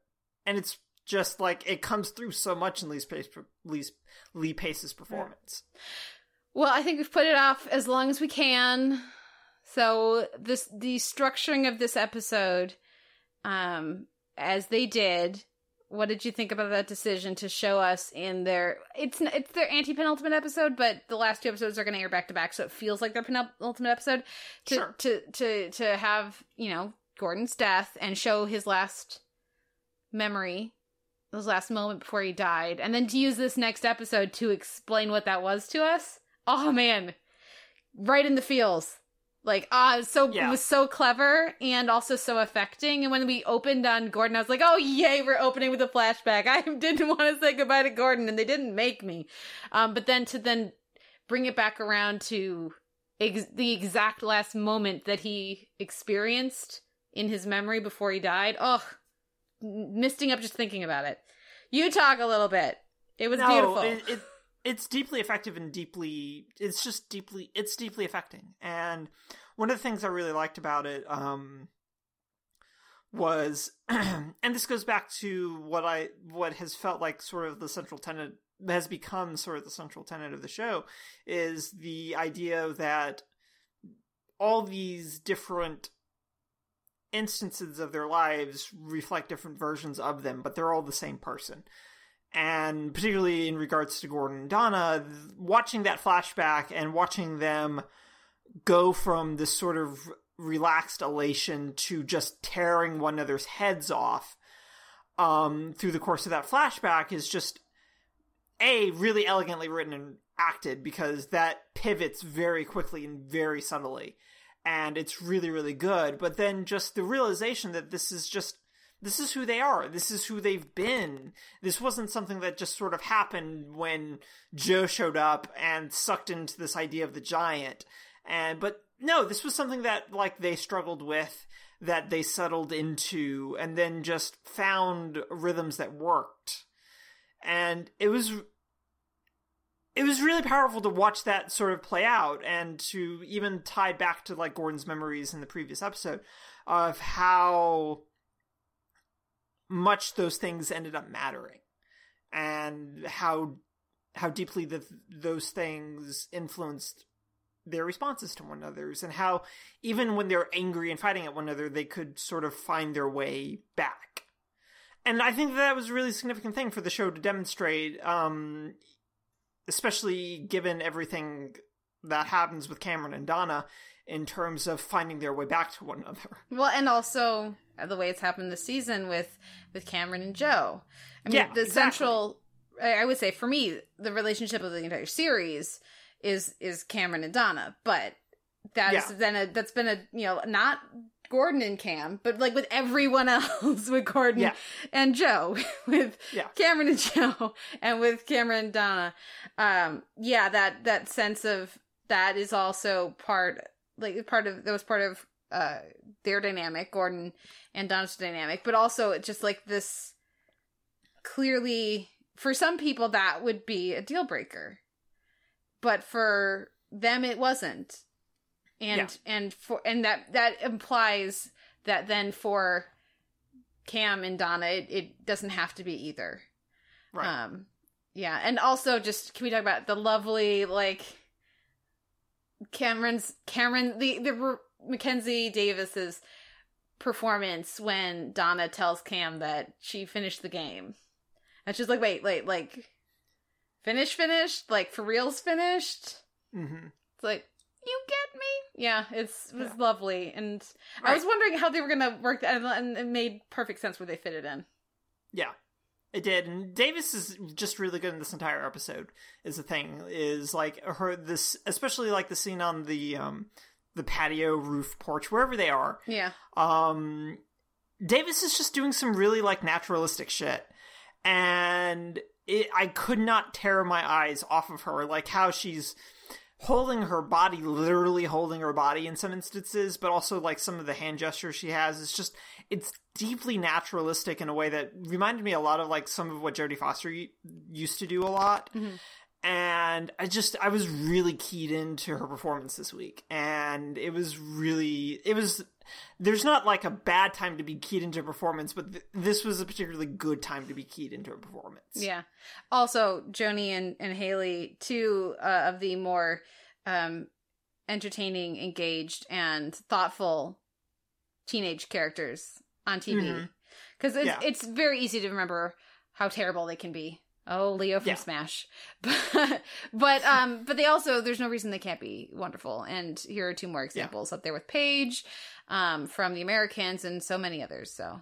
And it's just like, it comes through so much in Lee Pace's performance. Well, I think we've put it off as long as we can. So the structuring of this episode, as they did, what did you think about that decision to show us in their, it's their anti-penultimate episode, but the last two episodes are going to air back to back. So it feels like their penultimate episode to have, you know, Gordon's death and show his last memory, his last moment before he died, and then to use this next episode to explain what that was to us. Oh man, right in the feels. Like it was so clever and also so affecting. And when we opened on Gordon, I was like, oh yay, we're opening with a flashback. I didn't want to say goodbye to Gordon, and they didn't make me. But then to then bring it back around to the exact last moment that he experienced in his memory before he died. Oh, misting up just thinking about it. You talk a little bit. It was beautiful. It's deeply effective and it's deeply affecting. And one of the things I really liked about it was, and this goes back to what has felt like sort of the central tenet, has become sort of the central tenet of the show, is the idea that all these different instances of their lives reflect different versions of them, but they're all the same person. And particularly in regards to Gordon and Donna, watching that flashback and watching them go from this sort of relaxed elation to just tearing one another's heads off through the course of that flashback is just, A, really elegantly written and acted, because that pivots very quickly and very subtly. And it's really, really good. But then just the realization that this is who they are. This is who they've been. This wasn't something that just sort of happened when Joe showed up and sucked into this idea of the giant. But no, this was something that like they struggled with, that they settled into, and then just found rhythms that worked. And it was really powerful to watch that sort of play out, and to even tie back to like Gordon's memories in the previous episode of how much those things ended up mattering, and how deeply those things influenced their responses to one another's, and how even when they're angry and fighting at one another, they could sort of find their way back. And I think that was a really significant thing for the show to demonstrate, especially given everything that happens with Cameron and Donna in terms of finding their way back to one another. Well, and also the way it's happened this season with Cameron and Joe. I mean, central, I would say for me, the relationship of the entire series is Cameron and Donna, but that's been a, you know, not Gordon and Cam, but like with everyone else, with Gordon and Joe, with Cameron and Joe, and with Cameron and Donna. That sense of that is also part of their dynamic, Gordon and Donna's dynamic, but also it's just like this clearly, for some people that would be a deal breaker, but for them it wasn't. And that implies that then for Cam and Donna, it doesn't have to be either. Right. And also just, can we talk about the lovely, like, Cameron's, the Mackenzie Davis's performance when Donna tells Cam that she finished the game. And she's like, wait, like, finished? Like, for reals finished? Mm-hmm. It's like, you get me? Yeah, it was lovely. And right. I was wondering how they were going to work that, and it made perfect sense where they fit it in. Yeah, it did. And Davis is just really good in this entire episode, is the thing. Is, like, her, this, especially, like, the scene on the patio, roof, porch, wherever they are. Yeah. Davis is just doing some really, like, naturalistic shit. And I could not tear my eyes off of her, like how she's holding her body, literally holding her body in some instances, but also like some of the hand gestures she has. It's just, it's deeply naturalistic in a way that reminded me a lot of like some of what Jodie Foster used to do a lot. Mm-hmm. And I was really keyed into her performance this week. And there's not like a bad time to be keyed into a performance, but this was a particularly good time to be keyed into a performance. Yeah. Also, Joni and Haley, two of the more entertaining, engaged, and thoughtful teenage characters on TV. Because mm-hmm. It's very easy to remember how terrible they can be. Oh, Leo from Smash. But they also, there's no reason they can't be wonderful. And here are two more examples up there with Paige from The Americans and so many others. So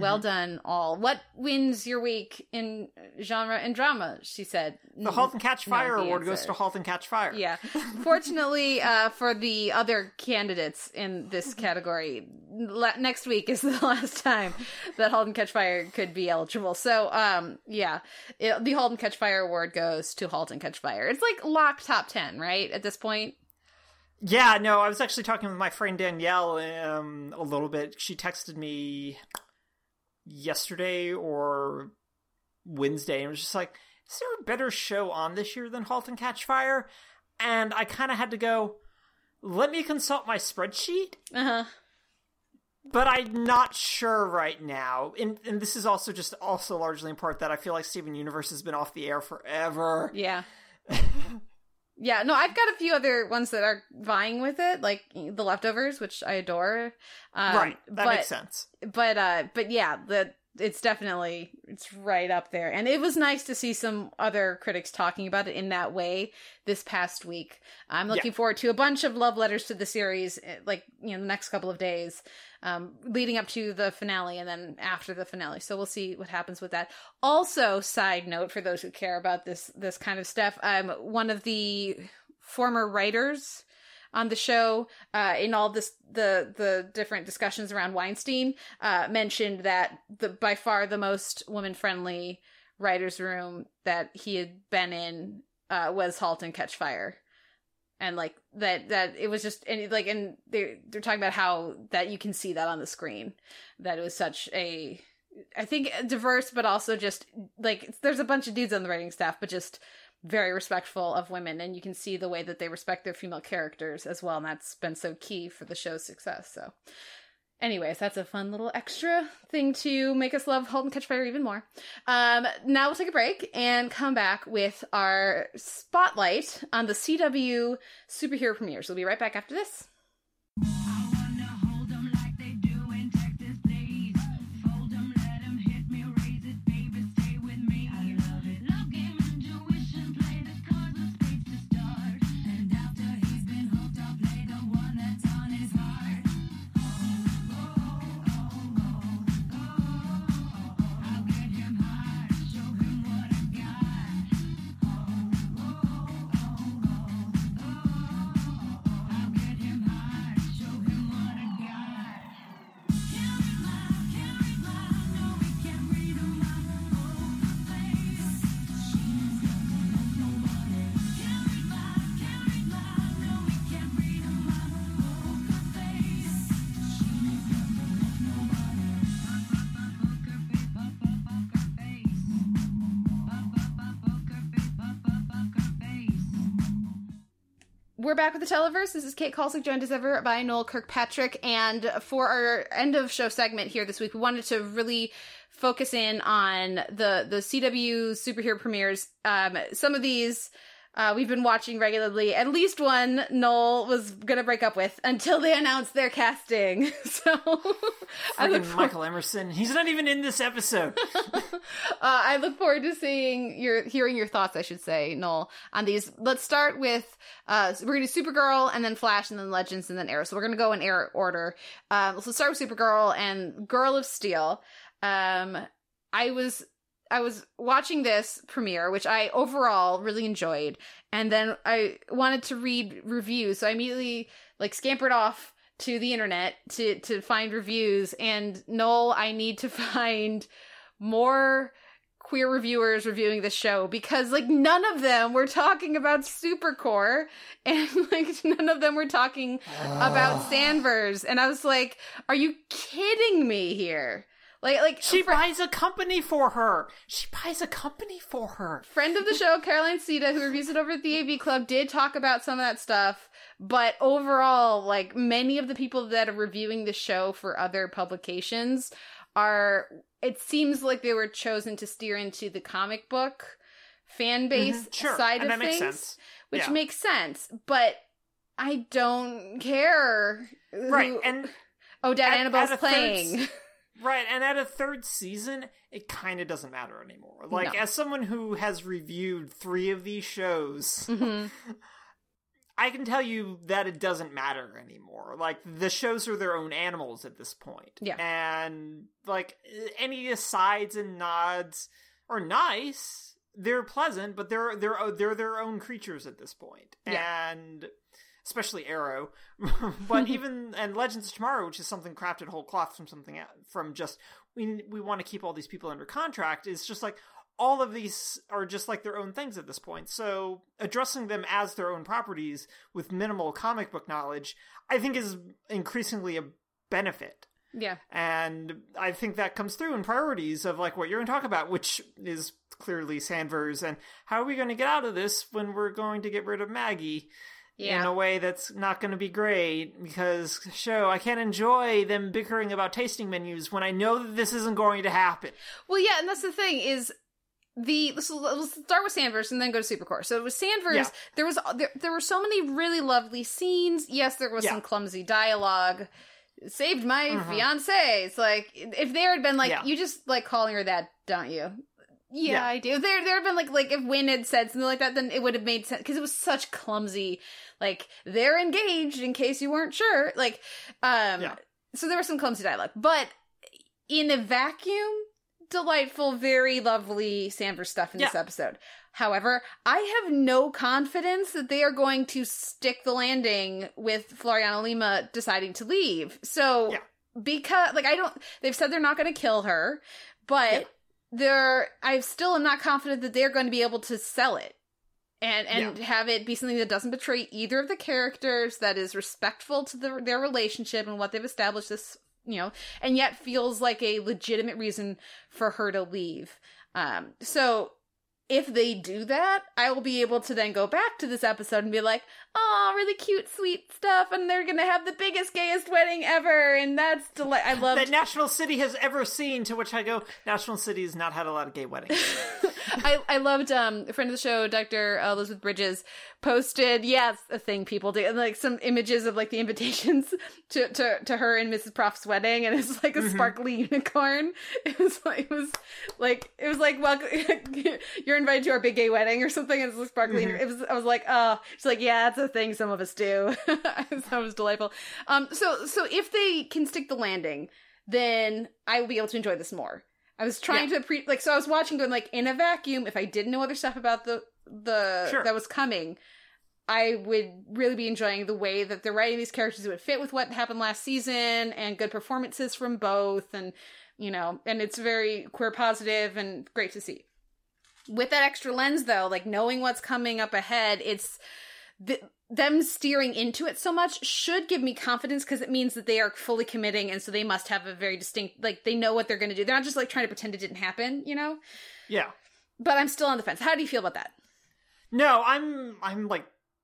well done all. What wins your week in genre and drama, she said. The Halt and Catch Fire award goes to Halt and Catch Fire. Yeah. Fortunately for the other candidates in this category, next week is the last time that Halt and Catch Fire could be eligible. So, the Halt and Catch Fire award goes to Halt and Catch Fire. It's like lock top 10, right, at this point? Yeah, no, I was actually talking with my friend Danielle a little bit. She texted me yesterday or Wednesday and was just like, is there a better show on this year than Halt and Catch Fire? And I kind of had to go, let me consult my spreadsheet. Uh-huh. But I'm not sure right now. And this is also largely in part that I feel like Steven Universe has been off the air forever. Yeah. Yeah, no, I've got a few other ones that are vying with it, like The Leftovers, which I adore. That makes sense. But yeah, it's right up there. And it was nice to see some other critics talking about it in that way this past week. I'm looking forward to a bunch of love letters to the series, like, you know, the next couple of days, leading up to the finale and then after the finale. So we'll see what happens with that. Also, side note for those who care about this kind of stuff, one of the former writers on the show, in all this, the different discussions around Weinstein, mentioned that by far the most woman-friendly writer's room that he had been in, was Halt and Catch Fire. And like that it was just, and like, and they're talking about how that you can see that on the screen, that it was such a, I think diverse, but also just like, there's a bunch of dudes on the writing staff, but just very respectful of women, and you can see the way that they respect their female characters as well, and that's been so key for the show's success. So anyways, that's a fun little extra thing to make us love Halt and Catch Fire even more. Now we'll take a break and come back with our spotlight on the CW superhero premieres. We'll be right back after this. We're back with the Televerse. This is Kate Kalsick, joined as ever by Noel Kirkpatrick. And for our end of show segment here this week, we wanted to really focus in on the CW superhero premieres. Some of these we've been watching regularly. At least one Noel was going to break up with until they announced their casting. So I look Michael Emerson. He's not even in this episode. I look forward to hearing your thoughts, I should say, Noel, on these. Let's start with, we're going to do Supergirl and then Flash and then Legends and then Arrow. So we're going to go in order. So start with Supergirl and Girl of Steel. I was watching this premiere, which I overall really enjoyed, and then I wanted to read reviews, so I immediately scampered off to the internet to find reviews. And Noel, I need to find more queer reviewers reviewing the show, because none of them were talking about Supercore, and none of them were talking about Sandverse, and I was like, "Are you kidding me here?" She buys a company for her. Friend of the show, Caroline Sita, who reviews it over at the AV Club, did talk about some of that stuff. But overall, many of the people that are reviewing the show for other publications it seems like they were chosen to steer into the comic book fan base side of things. Makes sense. But I don't care. Right. And Odette Annabelle's playing. Right, and at a third season, it kind of doesn't matter anymore. As someone who has reviewed 3 of these shows, I can tell you that it doesn't matter anymore. The shows are their own animals at this point. Yeah. And, any asides and nods are nice. They're pleasant, but they're their own creatures at this point. Yeah. And especially Arrow, but and Legends of Tomorrow, which is something crafted whole cloth from something from just, we want to keep all these people under contract. It's just all of these are just their own things at this point. So addressing them as their own properties with minimal comic book knowledge, I think, is increasingly a benefit. Yeah. And I think that comes through in priorities of what you're going to talk about, which is clearly Sandverse, and how are we going to get out of this when we're going to get rid of Maggie? Yeah. In a way that's not going to be great, because I can't enjoy them bickering about tasting menus when I know that this isn't going to happen. Well, yeah, and that's the thing is let's start with Sandverse and then go to Supercore. So with Sandverse, there were so many really lovely scenes. Yes, there was some clumsy dialogue. Saved my fiancé. It's if there had been you just calling her that, don't you? Yeah, I do. There have been if Wynn had said something like that, then it would have made sense, because it was such clumsy. They're engaged, in case you weren't sure. So there was some clumsy dialogue, but in a vacuum, delightful, very lovely Sandverse stuff in this episode. However, I have no confidence that they are going to stick the landing with Floriana Lima deciding to leave. So because they've said they're not going to kill her, but. Yep. I still am not confident that they're going to be able to sell it and have it be something that doesn't betray either of the characters, that is respectful to their relationship and what they've established and yet feels like a legitimate reason for her to leave. So if they do that, I will be able to then go back to this episode and be like, oh, really cute, sweet stuff, and they're going to have the biggest, gayest wedding ever, and that's delightful. I love that National City has ever seen, to which I go, National City has not had a lot of gay weddings. I loved, a friend of the show, Dr. Elizabeth Bridges, posted, a thing people do, and some images of the invitations to her and Mrs. Prof's wedding, and it's a sparkly unicorn. It was like, well, you're invited to our big gay wedding or something, and it's a sparkly unicorn. I was like, oh, she's like, yeah, that's a thing some of us do. That was delightful. So if they can stick the landing, then I will be able to enjoy this more. I was trying to I was watching going in a vacuum, if I didn't know other stuff about the that was coming, I would really be enjoying the way that they're writing these characters who would fit with what happened last season, and good performances from both, and and it's very queer positive and great to see. With that extra lens though, knowing what's coming up ahead, it's them steering into it so much should give me confidence, because it means that they are fully committing, and so they must have a very distinct, they know what they're going to do. They're not just trying to pretend it didn't happen, Yeah. But I'm still on the fence. How do you feel about that? No, I'm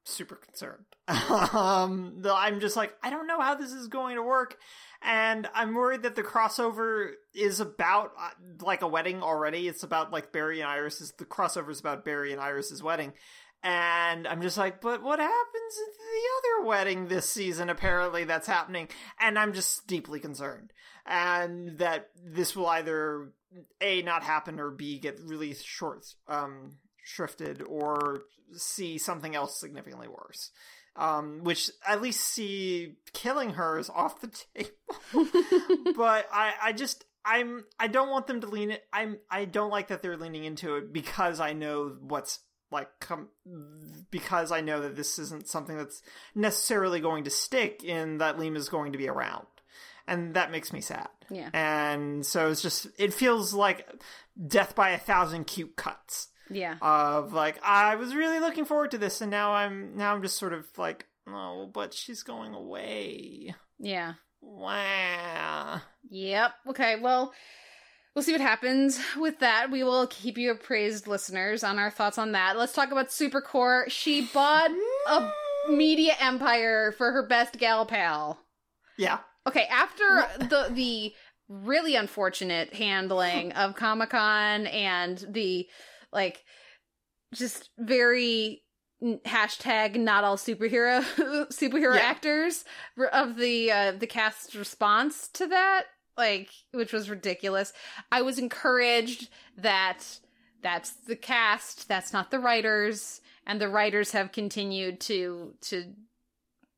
super concerned. I'm just I don't know how this is going to work, and I'm worried that the crossover is about a wedding already. It's about Barry and Iris's. The crossover is about Barry and Iris's wedding. And I'm just like, but what happens at the other wedding this season? Apparently that's happening. And I'm just deeply concerned. And that this will either, A, not happen, or B, get really short-shrifted, or C, something else significantly worse. Which at least C, killing her is off the table. But I don't want them to lean it. I don't like that they're leaning into it, because I know what's because I know that this isn't something that's necessarily going to stick, in that Lima's going to be around. And that makes me sad. Yeah. And so it's just, it feels like death by 1,000 cute cuts. Yeah. Of like, I was really looking forward to this, and now I'm just sort of like, oh, but she's going away. Yeah. Wow. Yep. Okay. Well, we'll see what happens with that. We will keep you appraised, listeners, on our thoughts on that. Let's talk about Supercore. She bought a media empire for her best gal pal. Yeah. Okay, after the really unfortunate handling of Comic-Con and the, like, just very hashtag not all superhero actors of the cast's response to that, like, which was ridiculous. I was encouraged that that's the cast, that's not the writers, and the writers have continued to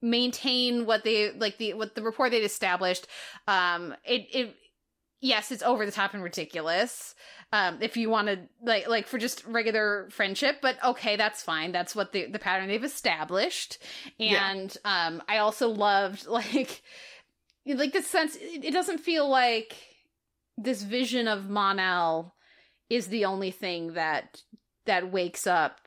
maintain what they, like, what the rapport they'd established. Yes, it's over the top and ridiculous. If you want to, like for just regular friendship, but okay, that's fine. That's what the pattern they've established. And yeah. I also loved like this sense. It doesn't feel like this vision of Mon-El is the only thing that wakes up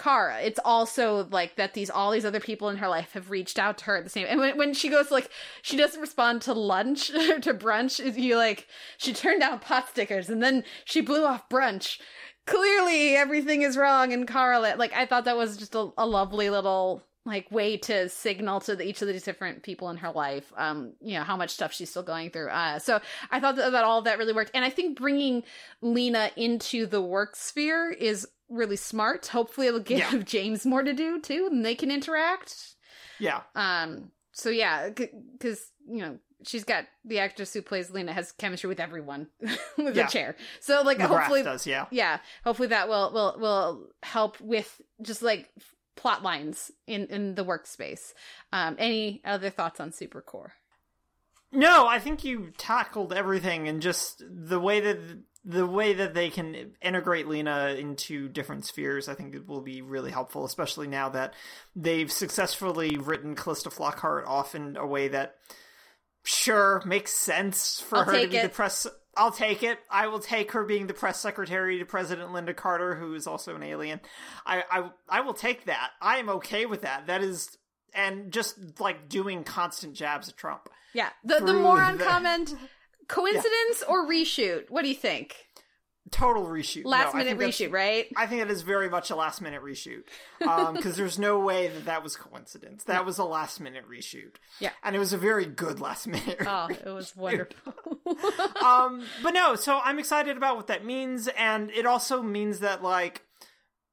Kara. It's also like that all these other people in her life have reached out to her at the same. And when she goes, like, she doesn't respond to lunch or to brunch. You like, she turned down pot stickers and then she blew off brunch. Clearly everything is wrong. And Kara, like, I thought that was just a lovely little, like, way to signal to each of the different people in her life, you know, how much stuff she's still going through. So I thought that all of that really worked. And I think bringing Lena into the work sphere is really smart. Hopefully it'll give James more to do too, and they can interact. Yeah. So yeah, because you know, she's got the actress who plays Lena has chemistry with everyone with the chair. So like, the hopefully does, yeah. Hopefully that will help with just like plot lines in the workspace. Any other thoughts on Supercore? No, I think you tackled everything, and just the way that they can integrate Lena into different spheres, I think it will be really helpful, especially now that they've successfully written Calista Flockhart off in a way that, sure, makes sense for her to be the press. I'll take it. I will take her being the press secretary to President Linda Carter, who is also an alien. I will take that. I am okay with that. That is, and just like doing constant jabs at Trump. Yeah, the moron comment. Coincidence or reshoot? What do you think? Total reshoot. Last minute reshoot, right? I think that is very much a last minute reshoot. Because there's no way that was coincidence. That was a last minute reshoot. Yeah. And it was a very good last minute reshoot. It was wonderful. But no, so I'm excited about what that means. And it also means that, like,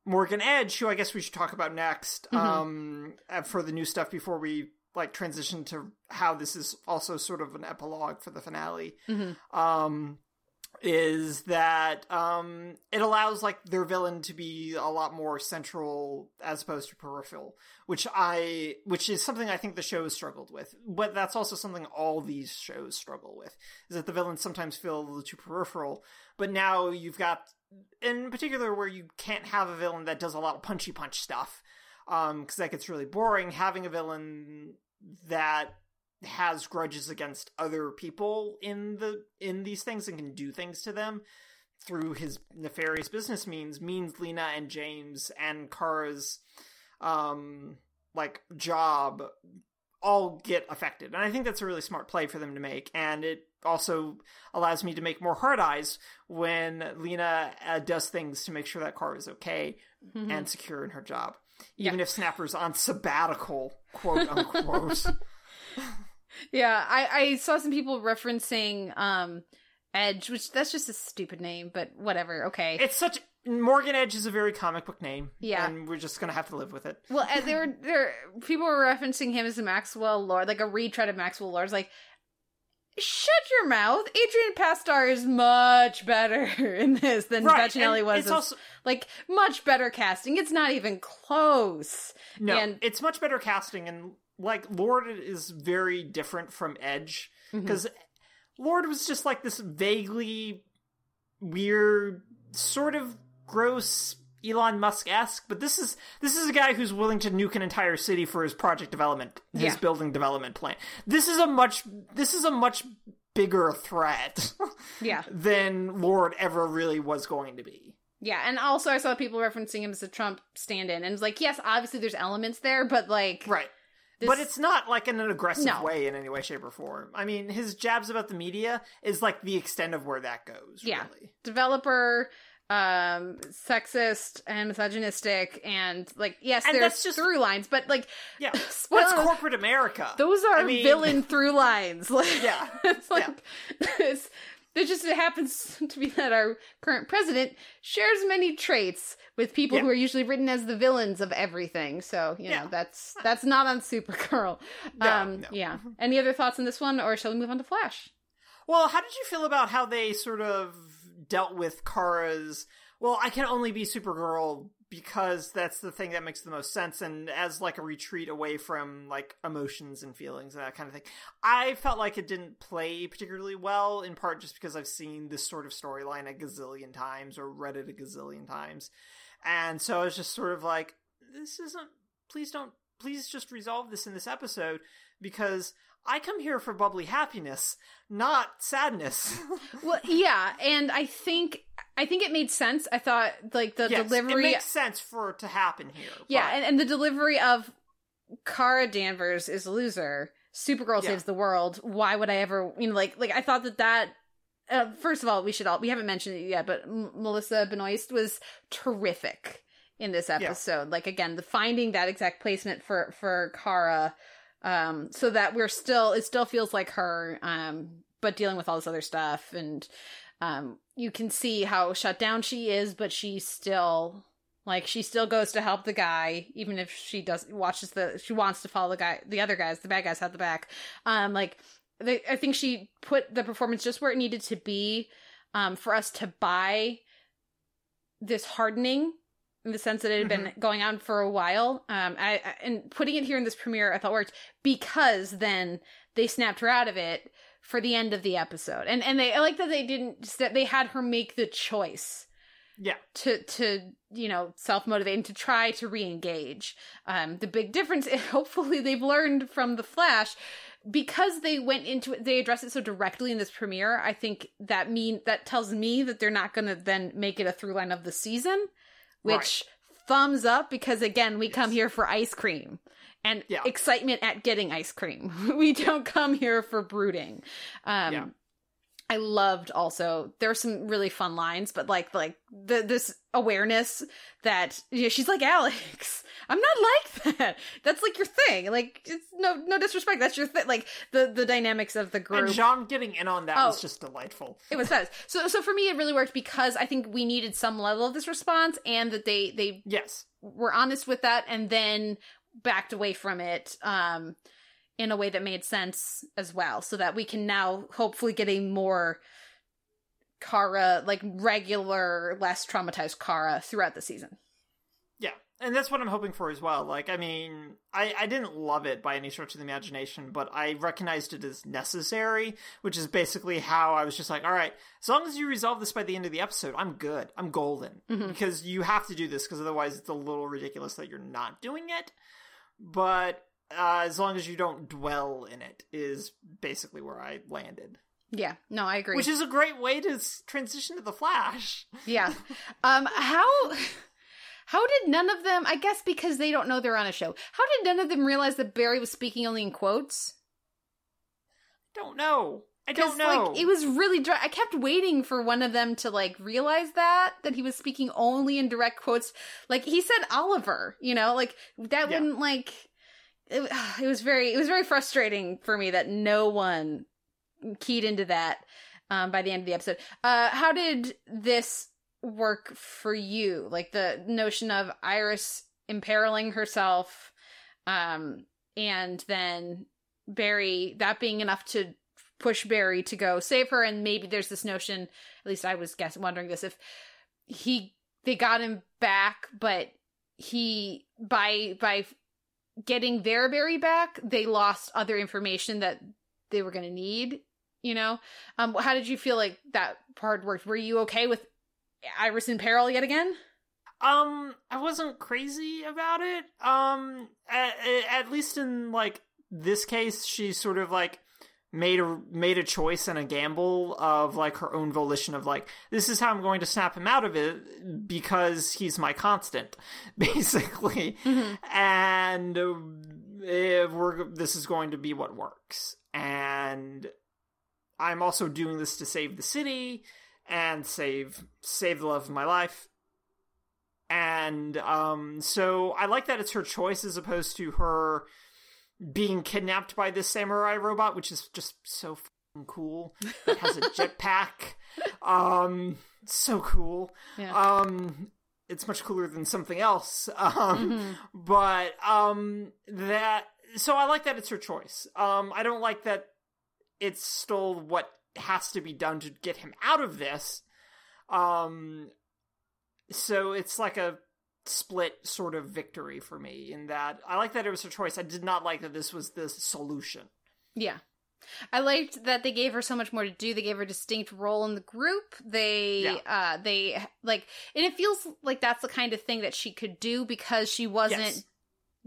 Morgan Edge, who I guess we should talk about next, for the new stuff before we like transition to how this is also sort of an epilogue for the finale, is that it allows like their villain to be a lot more central as opposed to peripheral, which is something I think the show has struggled with. But that's also something all these shows struggle with, is that the villains sometimes feel a little too peripheral. But now you've got, in particular where you can't have a villain that does a lot of punchy punch stuff, because that gets really boring, having a villain that has grudges against other people in these things and can do things to them through his nefarious business means Lena and James and Kara's like job all get affected. And I think that's a really smart play for them to make, and it also allows me to make more hard eyes when Lena does things to make sure that Kara is okay and secure in her job. Even if Snapper's on sabbatical, quote unquote. I saw some people referencing Edge, which that's just a stupid name, but whatever. Okay, it's such Morgan Edge is a very comic book name. Yeah. And we're just going to have to live with it. Well, as people were referencing him as Maxwell Lord, like a retread of Maxwell Lord. It's like, shut your mouth. Adrian Pastar is much better in this than Bettinelli was. It's also, like, much better casting. It's not even close. No, and it's much better casting. And, like, Lord is very different from Edge. Because Lord was just, like, this vaguely weird, sort of gross Elon Musk-esque, but this is a guy who's willing to nuke an entire city for his project development, his building development plan. This is a much bigger threat than Lord ever really was going to be. Yeah, and also I saw people referencing him as a Trump stand-in, and it's like, yes, obviously there's elements there, but like... Right. But it's not, like, in an aggressive way in any way, shape, or form. I mean, his jabs about the media is, like, the extent of where that goes, really. Developer, sexist, and misogynistic, and, like, yes, and there's just through lines, but, like... Yeah, that's corporate America. Those are villain through lines. Like, yeah. It's like... Yeah. It happens to be that our current president shares many traits with people who are usually written as the villains of everything. So, you know, that's not on Supergirl. No. Yeah. Any other thoughts on this one, or shall we move on to Flash? Well, how did you feel about how they sort of dealt with Kara's, well, I can only be Supergirl because that's the thing that makes the most sense, and as, like, a retreat away from, like, emotions and feelings and that kind of thing. I felt like it didn't play particularly well, in part just because I've seen this sort of storyline a gazillion times, or read it a gazillion times. And so I was just sort of like, please just resolve this in this episode, because I come here for bubbly happiness, not sadness. Well, yeah, and I think it made sense. I thought, like, the delivery... it makes sense for it to happen here. Yeah, but... and the delivery of Kara Danvers is a loser, Supergirl saves the world, why would I ever... You know, like I thought that... first of all, we haven't mentioned it yet, but Melissa Benoist was terrific in this episode. Yeah. Like, again, finding that exact placement for Kara... so that it still feels like her, but dealing with all this other stuff, and, you can see how shut down she is, but she still goes to help the guy, even if she wants to follow the bad guys out the back. I think she put the performance just where it needed to be, for us to buy this hardening, in the sense that it had been going on for a while. And putting it here in this premiere, I thought worked, because then they snapped her out of it for the end of the episode. And I like that they had her make the choice. Yeah. To you know, self-motivate and to try to re-engage. The big difference, hopefully they've learned from The Flash, because they went into it, they addressed it so directly in this premiere, I think that tells me that they're not going to then make it a through line of the season. Which, thumbs up, because, again, we come here for ice cream and excitement at getting ice cream. We don't come here for brooding. I loved also, there were some really fun lines, but like this awareness that, you know, she's like, Alex, I'm not like that. That's like your thing. Like, it's no disrespect. That's your thing. Like the dynamics of the group. And Jean getting in on that was just delightful. It was fabulous. So for me, it really worked, because I think we needed some level of this response, and that they were honest with that and then backed away from it. In a way that made sense as well, so that we can now hopefully get a more Kara, like, regular, less traumatized Kara throughout the season. Yeah, and that's what I'm hoping for as well. Like, I mean, I didn't love it by any stretch of the imagination, but I recognized it as necessary, which is basically how I was just like, all right, as long as you resolve this by the end of the episode, I'm good. I'm golden. Because you have to do this, because otherwise it's a little ridiculous that you're not doing it. But... as long as you don't dwell in it, is basically where I landed. Yeah, no, I agree. Which is a great way to transition to The Flash. Yeah. How did none of them, I guess because they don't know they're on a show, how did none of them realize that Barry was speaking only in quotes? I don't know. Like, it was really dry. I kept waiting for one of them to, like, realize that he was speaking only in direct quotes. Like, he said Oliver, you know? Like, that wouldn't, like... It was very frustrating for me that no one keyed into that by the end of the episode. How did this work for you. Like the notion of Iris imperiling herself, and then Barry, that being enough to push Barry to go save her. And maybe there's this notion, at least I was wondering this, if they got him back, but he, by getting their Barry back, they lost other information that they were going to need, you know? How did you feel like that part worked? Were you okay with Iris in peril yet again? I wasn't crazy about it. At least in, like, this case, she sort of, like, made a choice and a gamble of, like, her own volition of, like, this is how I'm going to snap him out of it because he's my constant, basically. Mm-hmm. And this is going to be what works. And I'm also doing this to save the city and save the love of my life. And so I like that it's her choice as opposed to her being kidnapped by this samurai robot, which is just so f***ing cool. It has a jetpack. So cool. Yeah. It's much cooler than something else. So I like that it's her choice. I don't like that it's still what has to be done to get him out of this. So it's like a split sort of victory for me in that I like that it was her choice. I did not like that this was the solution. Yeah. I liked that they gave her so much more to do. They gave her a distinct role in the group. And it feels like that's the kind of thing that she could do because she wasn't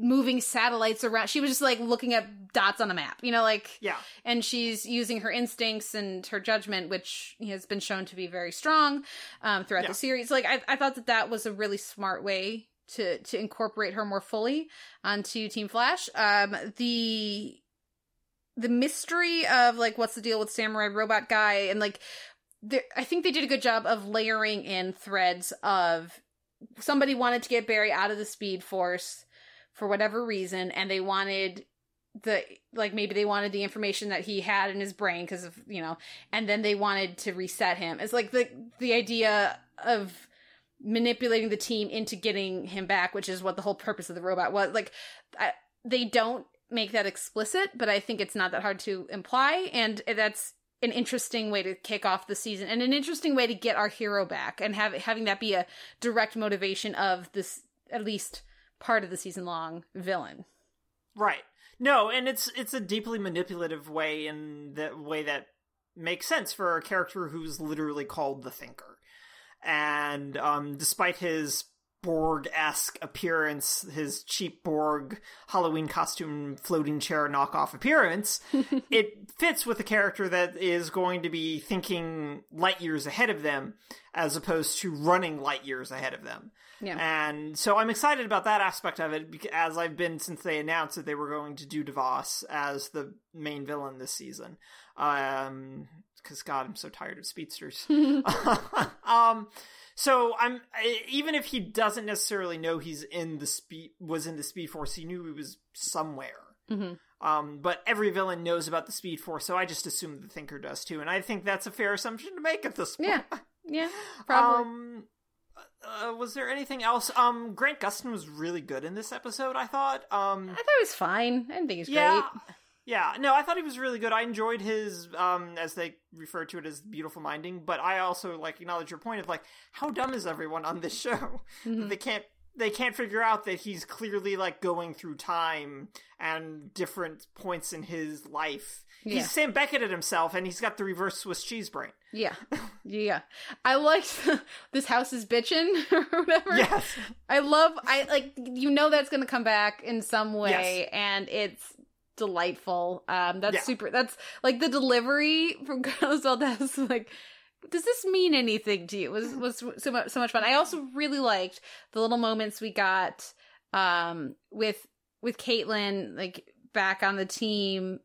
moving satellites around. She was just like looking at dots on a map, you know, like, and she's using her instincts and her judgment, which has been shown to be very strong throughout the series. Like I thought that was a really smart way to incorporate her more fully onto Team Flash. The mystery of like, what's the deal with Samurai Robot Guy? And like, I think they did a good job of layering in threads of somebody wanted to get Barry out of the Speed Force for whatever reason, and they wanted maybe they wanted the information that he had in his brain because of, you know, and then they wanted to reset him. It's like the idea of manipulating the team into getting him back, which is what the whole purpose of the robot was. Like, they don't make that explicit, but I think it's not that hard to imply, and that's an interesting way to kick off the season and an interesting way to get our hero back and having that be a direct motivation of this, at least part of the season-long villain. Right. No, and it's a deeply manipulative way in the way that makes sense for a character who's literally called the Thinker. And despite his Borg-esque appearance, his cheap Borg Halloween costume floating chair knockoff appearance, it fits with a character that is going to be thinking light years ahead of them as opposed to running light years ahead of them. Yeah. And so I'm excited about that aspect of it, as I've been since they announced that they were going to do DeVos as the main villain this season. Because God, I'm so tired of speedsters. So I'm, even if he doesn't necessarily know he's was in the Speed Force, he knew he was somewhere. Mm-hmm. But every villain knows about the Speed Force, so I just assume the Thinker does too, and I think that's a fair assumption to make at this point. Yeah, probably. Was there anything else? Grant Gustin was really good in this episode, I thought. I thought he was fine. I didn't think he was great. Yeah, no, I thought he was really good. I enjoyed his, as they refer to it as beautiful minding, but I also, like, acknowledge your point of, like, how dumb is everyone on this show? Mm-hmm. They can't figure out that he's clearly, like, going through time and different points in his life. Yeah. He's Sam Beckett at himself, and he's got the reverse Swiss cheese brain. Yeah. I liked this house is bitchin' or whatever. Yes. I like, you know that's going to come back in some way, and it's delightful. Super, that's like the delivery from Carlos Valdez, like, does this mean anything to you? It was so much fun. I also really liked the little moments we got with Caitlin, like, back on the team.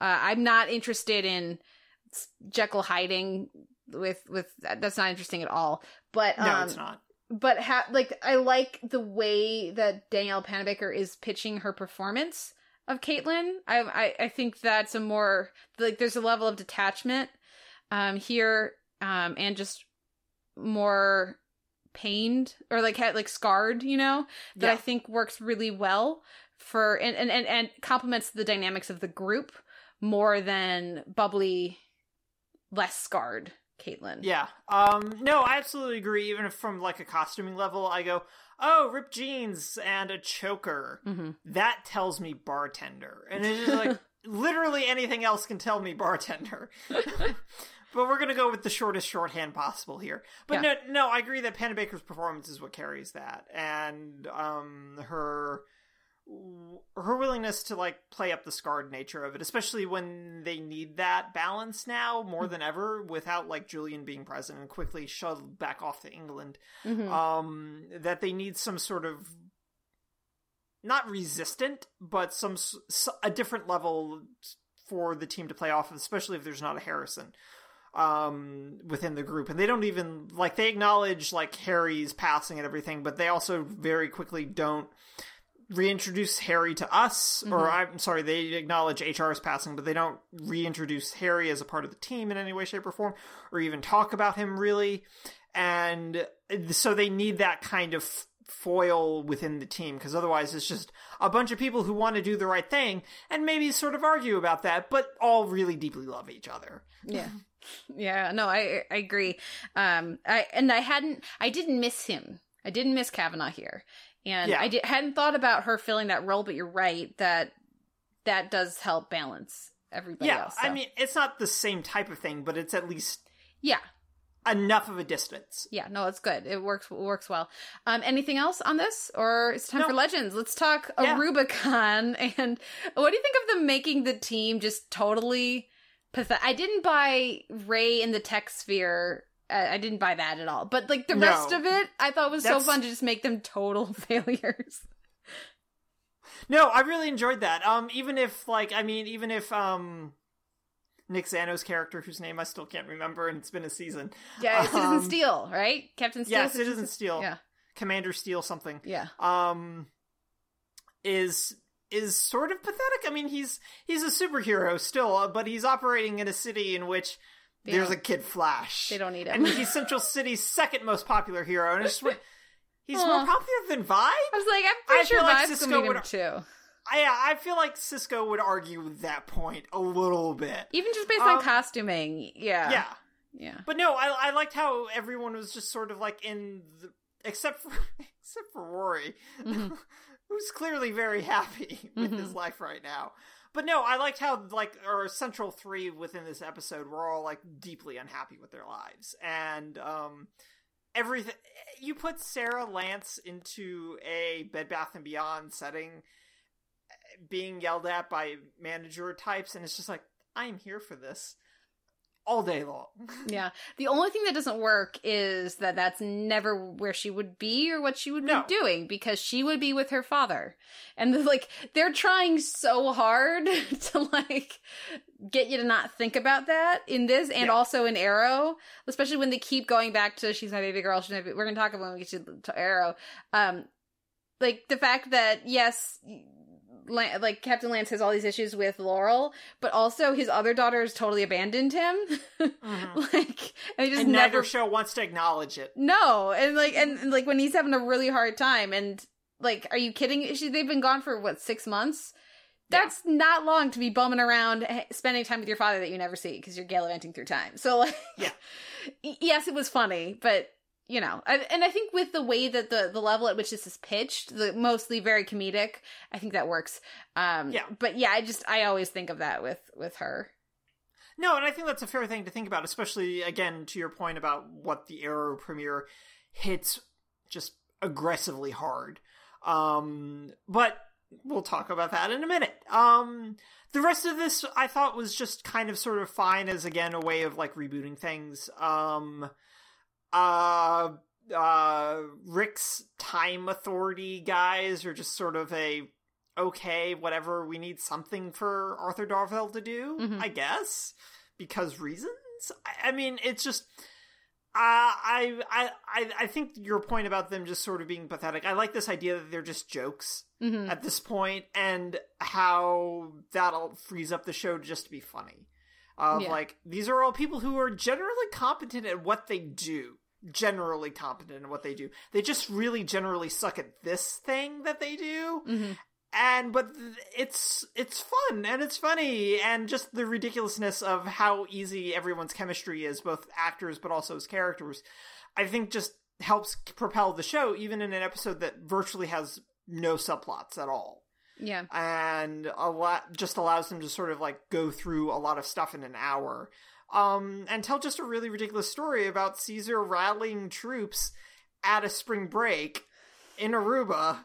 I'm not interested in Jekyll hiding with that's not interesting at all, but no, it's not. But I like the way that Danielle Panabaker is pitching her performance of Caitlyn. I think that's a more, like, there's a level of detachment here, and just more pained or like scarred, you know, that I think works really well for and complements the dynamics of the group more than bubbly, less scarred Caitlin. Yeah. No, I absolutely agree. Even if from like a costuming level, I go, oh, ripped jeans and a choker. Mm-hmm. That tells me bartender. And it's just like, literally anything else can tell me bartender. But we're going to go with the shortest shorthand possible here. But no, I agree that Panna Baker's performance is what carries that. And her willingness to like play up the scarred nature of it, especially when they need that balance now more than ever without like Julian being present and quickly shuttled back off to England, that they need some sort of not resistant, but a different level for the team to play off of, especially if there's not a Harrison within the group. And they don't even like, they acknowledge like Harry's passing and everything, but they also very quickly don't reintroduce Harry to us, or I'm sorry, they acknowledge HR's passing, but they don't reintroduce Harry as a part of the team in any way, shape, or form, or even talk about him really. And so they need that kind of foil within the team, because otherwise it's just a bunch of people who want to do the right thing and maybe sort of argue about that, but all really deeply love each other. Yeah. Yeah, no, I agree. I didn't miss him. I didn't miss Kavanaugh here. And hadn't thought about her filling that role, but you're right, that does help balance everybody else. So. I mean, it's not the same type of thing, but it's at least enough of a distance. Yeah, no, it's good. It works well. Anything else on this? Or it's time for Legends. Let's talk Arubicon. And what do you think of them making the team just totally pathetic? I didn't buy Ray in the tech sphere. I didn't buy that at all. But, like, the rest of it, I thought was so fun to just make them total failures. No, I really enjoyed that. Even if Nick Zano's character, whose name I still can't remember, and it's been a season. Yeah, Citizen Steel, right? Captain Steel? Yeah, Citizen Steel. Yeah. Commander Steel something. Yeah. Is sort of pathetic. I mean, he's a superhero still, but he's operating in a city in which... There's a Kid Flash. They don't need him. And he's Central City's second most popular hero. And it's just, he's more popular than Vibe? I was like, I'm pretty sure Vibe's going to meet him too. I feel like Sisko would argue that point a little bit. Even just based on costuming. Yeah. Yeah. Yeah. But no, I liked how everyone was just sort of like except for Rory, who's clearly very happy with his life right now. But no, I liked how, like, our central three within this episode were all, like, deeply unhappy with their lives. And everything... You put Sarah Lance into a Bed Bath & Beyond setting, being yelled at by manager types, and it's just like, I'm here for this all day long. Yeah. The only thing that doesn't work is that that's never where she would be or what she would be doing, because she would be with her father. And like, they're trying so hard to like get you to not think about that in this and also in Arrow, especially when they keep going back to she's my baby girl. We're going to talk about when we get to Arrow. Like the fact that, yes, like Captain Lance has all these issues with Laurel, but also his other daughter has totally abandoned him. Like, and he just neither show wants to acknowledge it. No, and when he's having a really hard time, and like, are you kidding? They've been gone for what, 6 months? That's not long to be bumming around, spending time with your father that you never see because you're gallivanting through time. So, like, yes, it was funny, but. You know, and I think with the way that the level at which this is pitched, the mostly very comedic, I think that works. But yeah, I always think of that with her. No, and I think that's a fair thing to think about, especially, again, to your point about what the Arrow premiere hits just aggressively hard. But we'll talk about that in a minute. The rest of this, I thought, was just kind of sort of fine as, again, a way of, like, rebooting things. Rick's time authority guys are just sort of whatever, we need something for Arthur Darvell to do, I guess, because reasons. I mean, it's just, I think your point about them just sort of being pathetic, I like this idea that they're just jokes at this point, and how that'll frees up the show just to be funny. Like, these are all people who are generally competent at what they do. generally competent in what they do. They just really generally suck at this thing that they do. Mm-hmm. But it's fun and it's funny, and just the ridiculousness of how easy everyone's chemistry is, both actors but also as characters, I think just helps propel the show, even in an episode that virtually has no subplots at all. Yeah. And a lot just allows them to sort of like go through a lot of stuff in an hour. And tell just a really ridiculous story about Caesar rallying troops at a spring break in Aruba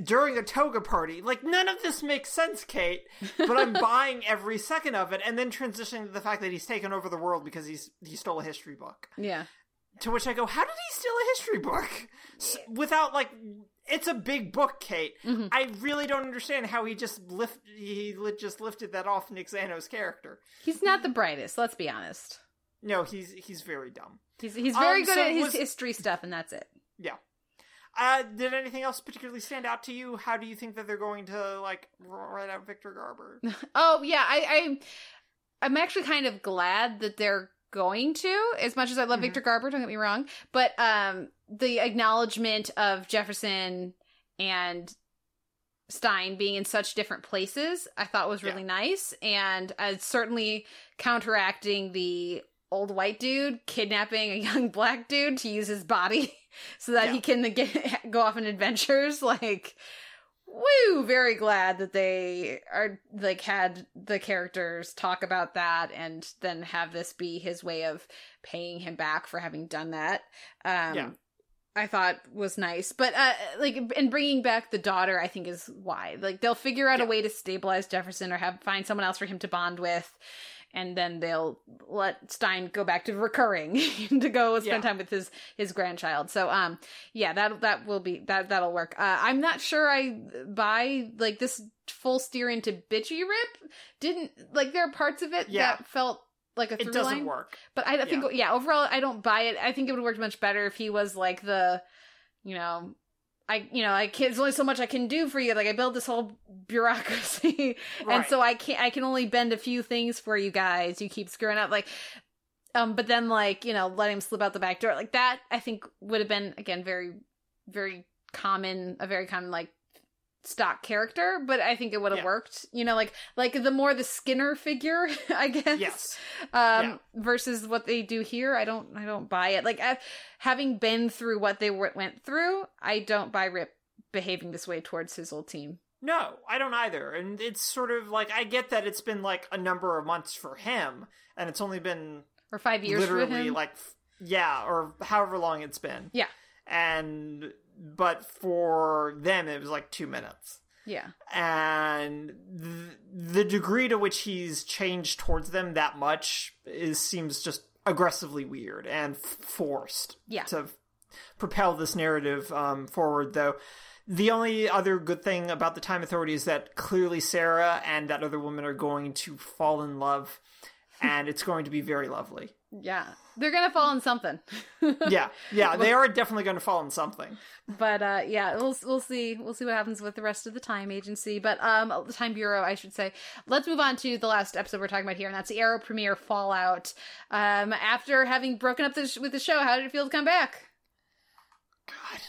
during a toga party. Like, none of this makes sense, Kate, but I'm buying every second of it. And then transitioning to the fact that he's taken over the world because he stole a history book. Yeah. To which I go, how did he steal a history book? Without, like, it's a big book, Kate. Mm-hmm. I really don't understand how he just lifted that off Nick Zano's character. He's not the brightest, let's be honest. No, he's very dumb. He's very good at his history stuff, and that's it. Yeah. Did anything else particularly stand out to you? How do you think that they're going to, like, write out Victor Garber? Oh, yeah, I'm actually kind of glad that they're going to, as much as I love mm-hmm. Victor Garber, don't get me wrong, but the acknowledgement of Jefferson and Stein being in such different places, I thought was really nice, and certainly counteracting the old white dude kidnapping a young black dude to use his body so that he can go off on adventures. Like, woo! Very glad that they are, like, had the characters talk about that and then have this be his way of paying him back for having done that. I thought was nice, but and bringing back the daughter, I think, is why. Like, they'll figure out a way to stabilize Jefferson or find someone else for him to bond with, and then they'll let Stein go back to recurring to go and spend time with his grandchild. So, that'll work. I'm not sure I buy, like, this full steer into bitchy rip. Didn't, like, there are parts of it that felt like a through line. It doesn't work. But I think, overall, I don't buy it. I think it would work much better if he was like the, I can't, there's only so much I can do for you. Like, I built this whole bureaucracy and so I can only bend a few things for you guys. You keep screwing up. Like, but then, like, let him slip out the back door. Like, that I think would have been, again, very, very common, a very common, like, stock character, but I think it would have worked, like the more the Skinner figure, I guess, versus what they do here. I don't buy it. Like, having been through what they went through, I don't buy Rip behaving this way towards his old team. No, I don't either. And it's sort of like, I get that it's been, like, a number of months for him, and it's only been 5 years literally for him. Like, or however long it's been. Yeah. But for them, it was like 2 minutes. Yeah. And the degree to which he's changed towards them that much seems just aggressively weird and forced to propel this narrative forward, though. The only other good thing about the Time Authority is that clearly Sarah and that other woman are going to fall in love, and it's going to be very lovely. Yeah. They're going to fall on something. Yeah, they are definitely going to fall on something. But we'll see. We'll see what happens with the rest of the Time Agency, but the Time Bureau, I should say. Let's move on to the last episode we're talking about here, and that's the Arrow premiere, Fallout. After having broken up with the show, how did it feel to come back? God.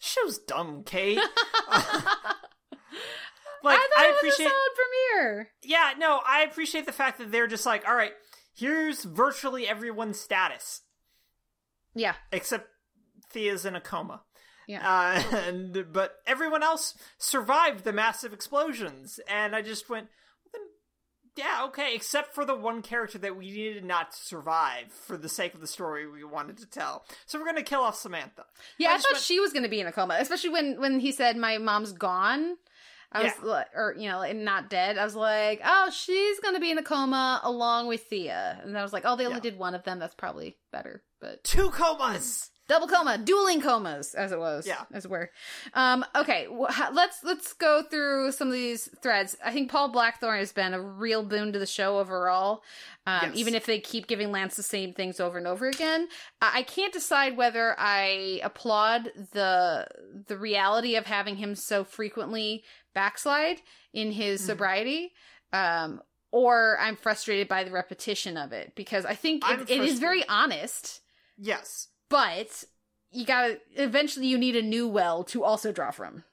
Show's dumb, Kate. Like, I thought it was a solid premiere. Yeah, no, I appreciate the fact that they're just like, all right, here's virtually everyone's status. Yeah. Except Thea's in a coma. Yeah. But everyone else survived the massive explosions. And I just went, okay, except for the one character that we needed not to survive for the sake of the story we wanted to tell. So we're going to kill off Samantha. Yeah, I thought she was going to be in a coma, especially when he said, my mom's gone. I was and not dead. I was like, oh, she's going to be in a coma along with Thea. And I was like, oh, they only did one of them. That's probably better. But 2 comas. Double coma, dueling comas, as it was, as it were. Okay, let's go through some of these threads. I think Paul Blackthorne has been a real boon to the show overall, even if they keep giving Lance the same things over and over again. I can't decide whether I applaud the reality of having him so frequently backslide in his sobriety, or I'm frustrated by the repetition of it, because I think it is very honest. Yes. But you gotta, eventually you need a new well to also draw from.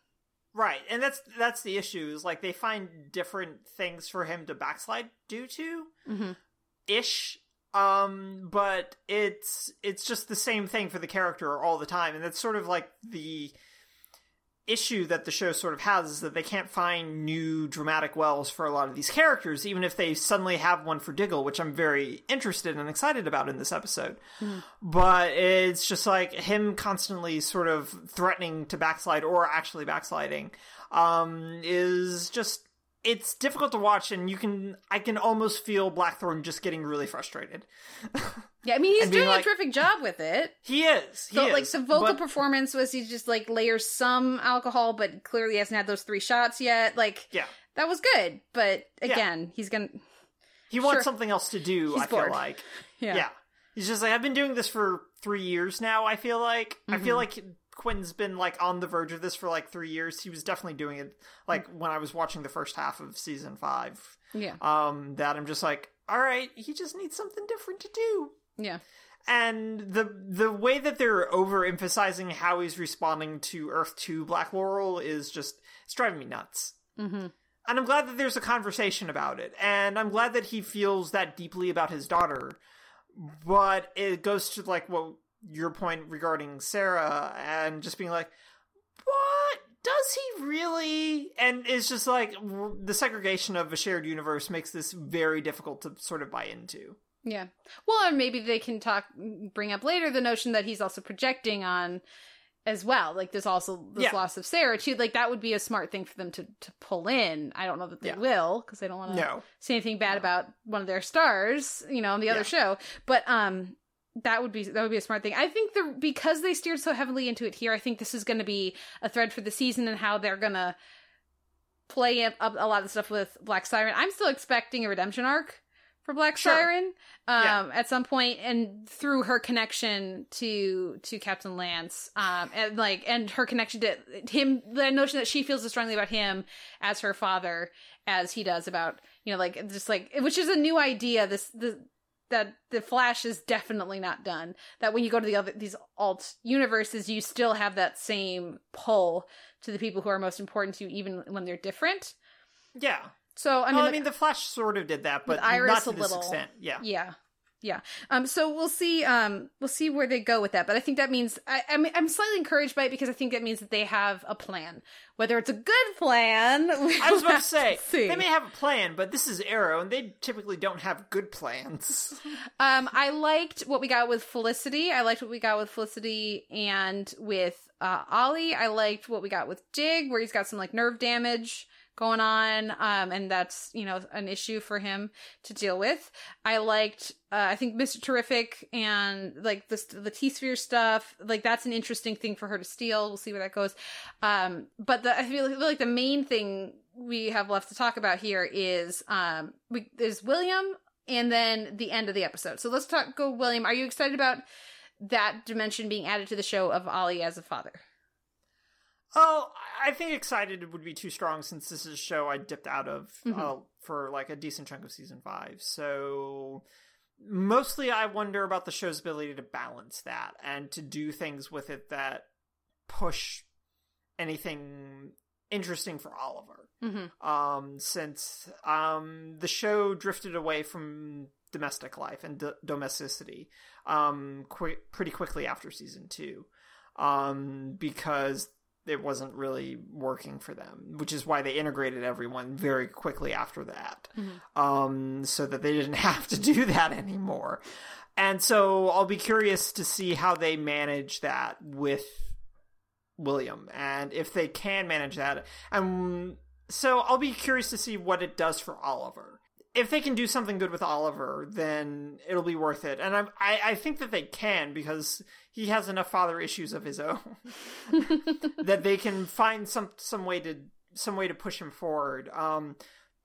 Right, and that's the issue, is like they find different things for him to backslide due to, ish, but it's just the same thing for the character all the time, and that's sort of like the issue that the show sort of has, is that they can't find new dramatic wells for a lot of these characters, even if they suddenly have one for Diggle, which I'm very interested and excited about in this episode. But it's just like him constantly sort of threatening to backslide or actually backsliding is just, it's difficult to watch, and I can almost feel Blackthorne just getting really frustrated. Yeah, I mean, he's doing like, a terrific job with it. He is. Like, some vocal performance was, he just, like, layers some alcohol, but clearly hasn't had those 3 shots yet. Like, yeah. That was good, but again, he's gonna... He wants something else to do, he's bored. Feel like. Yeah. He's just like, I've been doing this for 3 years now, I feel like. I feel like Quinn's been, like, on the verge of this for, like, 3 years. He was definitely doing it, like, when I was watching the first half of season 5. Yeah. That I'm just like, all right, he just needs something different to do. Yeah. And the way that they're overemphasizing how he's responding to Earth 2 Black Laurel is just, it's driving me nuts. And I'm glad that there's a conversation about it. And I'm glad that he feels that deeply about his daughter. But it goes to, like, well, your point regarding Sarah and just being like, what? Does he really? And it's just like, the segregation of a shared universe makes this very difficult to sort of buy into. Yeah. Well, and maybe they can bring up later the notion that he's also projecting on as well. Like, there's also this loss of Sarah, too. Like, that would be a smart thing for them to pull in. I don't know that they will, because they don't want to say anything bad about one of their stars, you know, on the other show. But that would be a smart thing. I think because they steered so heavily into it here, I think this is going to be a thread for the season and how they're going to play up a lot of the stuff with Black Siren. I'm still expecting a redemption arc for Black Siren at some point, and through her connection to Captain Lance, and her connection to him, the notion that she feels as strongly about him as her father as he does about, you know, like, just like, which is a new idea, that the Flash is definitely not done, that when you go to these alt universes, you still have that same pull to the people who are most important to you, even when they're different. So, I mean, the Flash sort of did that, but not to this extent. Yeah. So we'll see where they go with that. But I think that means, I'm slightly encouraged by it, because I think that means that they have a plan. Whether it's a good plan, I was about to say, they may have a plan, but this is Arrow, and they typically don't have good plans. I liked what we got with Felicity. I liked what we got with Felicity and with Ollie. I liked what we got with Dig, where he's got some, like, nerve damage going on, and that's, you know, an issue for him to deal with. I liked, I think Mr. Terrific and, like, the T-Sphere stuff, like, that's an interesting thing for her to steal. We'll see where that goes. But I feel like the main thing we have left to talk about here is William, and then the end of the episode. So let's go William. Are you excited about that dimension being added to the show of Ollie as a father? Oh, I think excited would be too strong, since this is a show I dipped out of for, like, a decent chunk of season 5. So mostly I wonder about the show's ability to balance that and to do things with it that push anything interesting for Oliver. Since the show drifted away from domestic life and domesticity pretty quickly after season 2, because it wasn't really working for them, which is why they integrated everyone very quickly after that, so that they didn't have to do that anymore. And so I'll be curious to see how they manage that with William, and if they can manage that. And so I'll be curious to see what it does for Oliver. If they can do something good with Oliver, then it'll be worth it. And I think that they can, because he has enough father issues of his own that they can find some way to push him forward.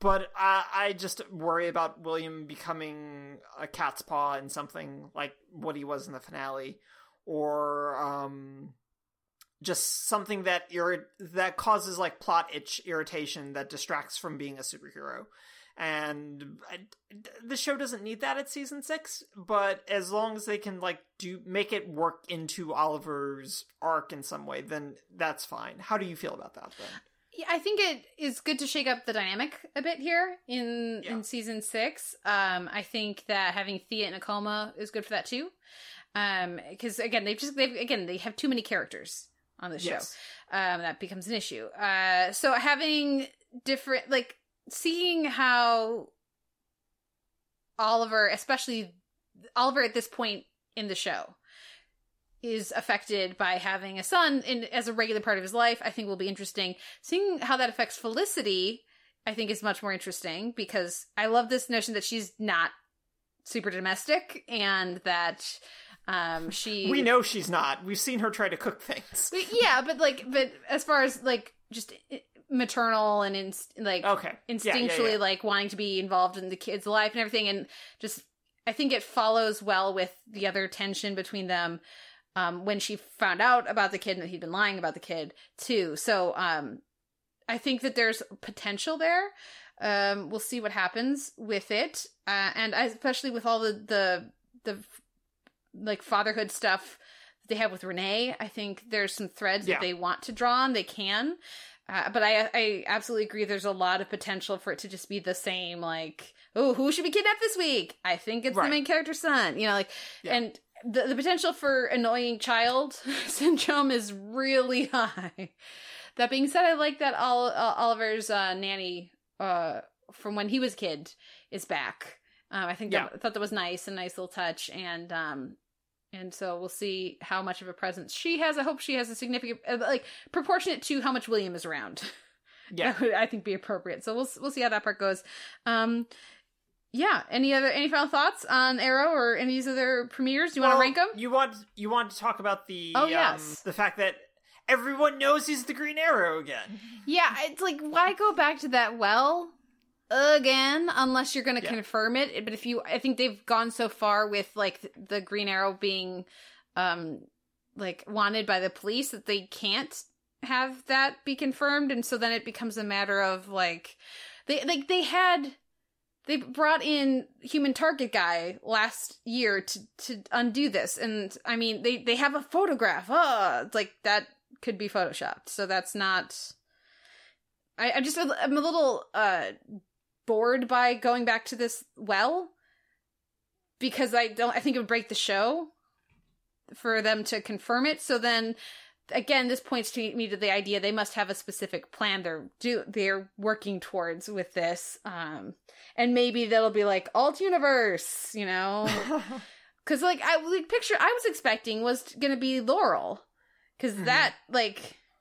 But I just worry about William becoming a cat's paw in something like what he was in the finale, or just something that causes, like, plot itch irritation that distracts from being a superhero. And the show doesn't need that at season 6, but as long as they can, make it work into Oliver's arc in some way, then that's fine. How do you feel about that, then? Yeah, I think it is good to shake up the dynamic a bit here in season 6. I think that having Thea in a coma is good for that, too. Because, again, they have too many characters on the show. Yes. That becomes an issue. So having different, seeing how Oliver, especially Oliver at this point in the show, is affected by having a son as a regular part of his life, I think will be interesting. Seeing how that affects Felicity, I think, is much more interesting, because I love this notion that she's not super domestic and that we know she's not. We've seen her try to cook things. Yeah, but as far as, just maternal and instinctually wanting to be involved in the kid's life and everything, and just I think it follows well with the other tension between them when she found out about the kid and that he'd been lying about the kid too. So I think that there's potential there. We'll see what happens with it, and especially with all the fatherhood stuff that they have with Renee. I think there's some threads that they want to draw on. They can. But I absolutely agree. There's a lot of potential for it to just be the same, who should be kidnapped this week? I think it's the main character's son. And the potential for annoying child syndrome is really high. That being said, I like that Oliver's nanny from when he was a kid is back. I thought that was nice, a nice little touch. And so we'll see how much of a presence she has. I hope she has a significant, proportionate to how much William is around. Yeah, that would, I think, be appropriate. So we'll see how that part goes. Any final thoughts on Arrow or any of these other premieres? Do you want to rank them? You want to talk about the the fact that everyone knows he's the Green Arrow again. Yeah, it's why go back to that again, unless you're going to confirm it. But I think they've gone so far with the Green Arrow being wanted by the police that they can't have that be confirmed, and so then it becomes a matter of they brought in Human Target guy last year to undo this, and I mean they have a photograph. That could be photoshopped, so that's not. I'm a little bored by going back to this because I think it would break the show for them to confirm it. So then again, this points to me to the idea they must have a specific plan they're working towards with this, and maybe that'll be alt universe, because picture I was expecting was gonna be Laurel, because that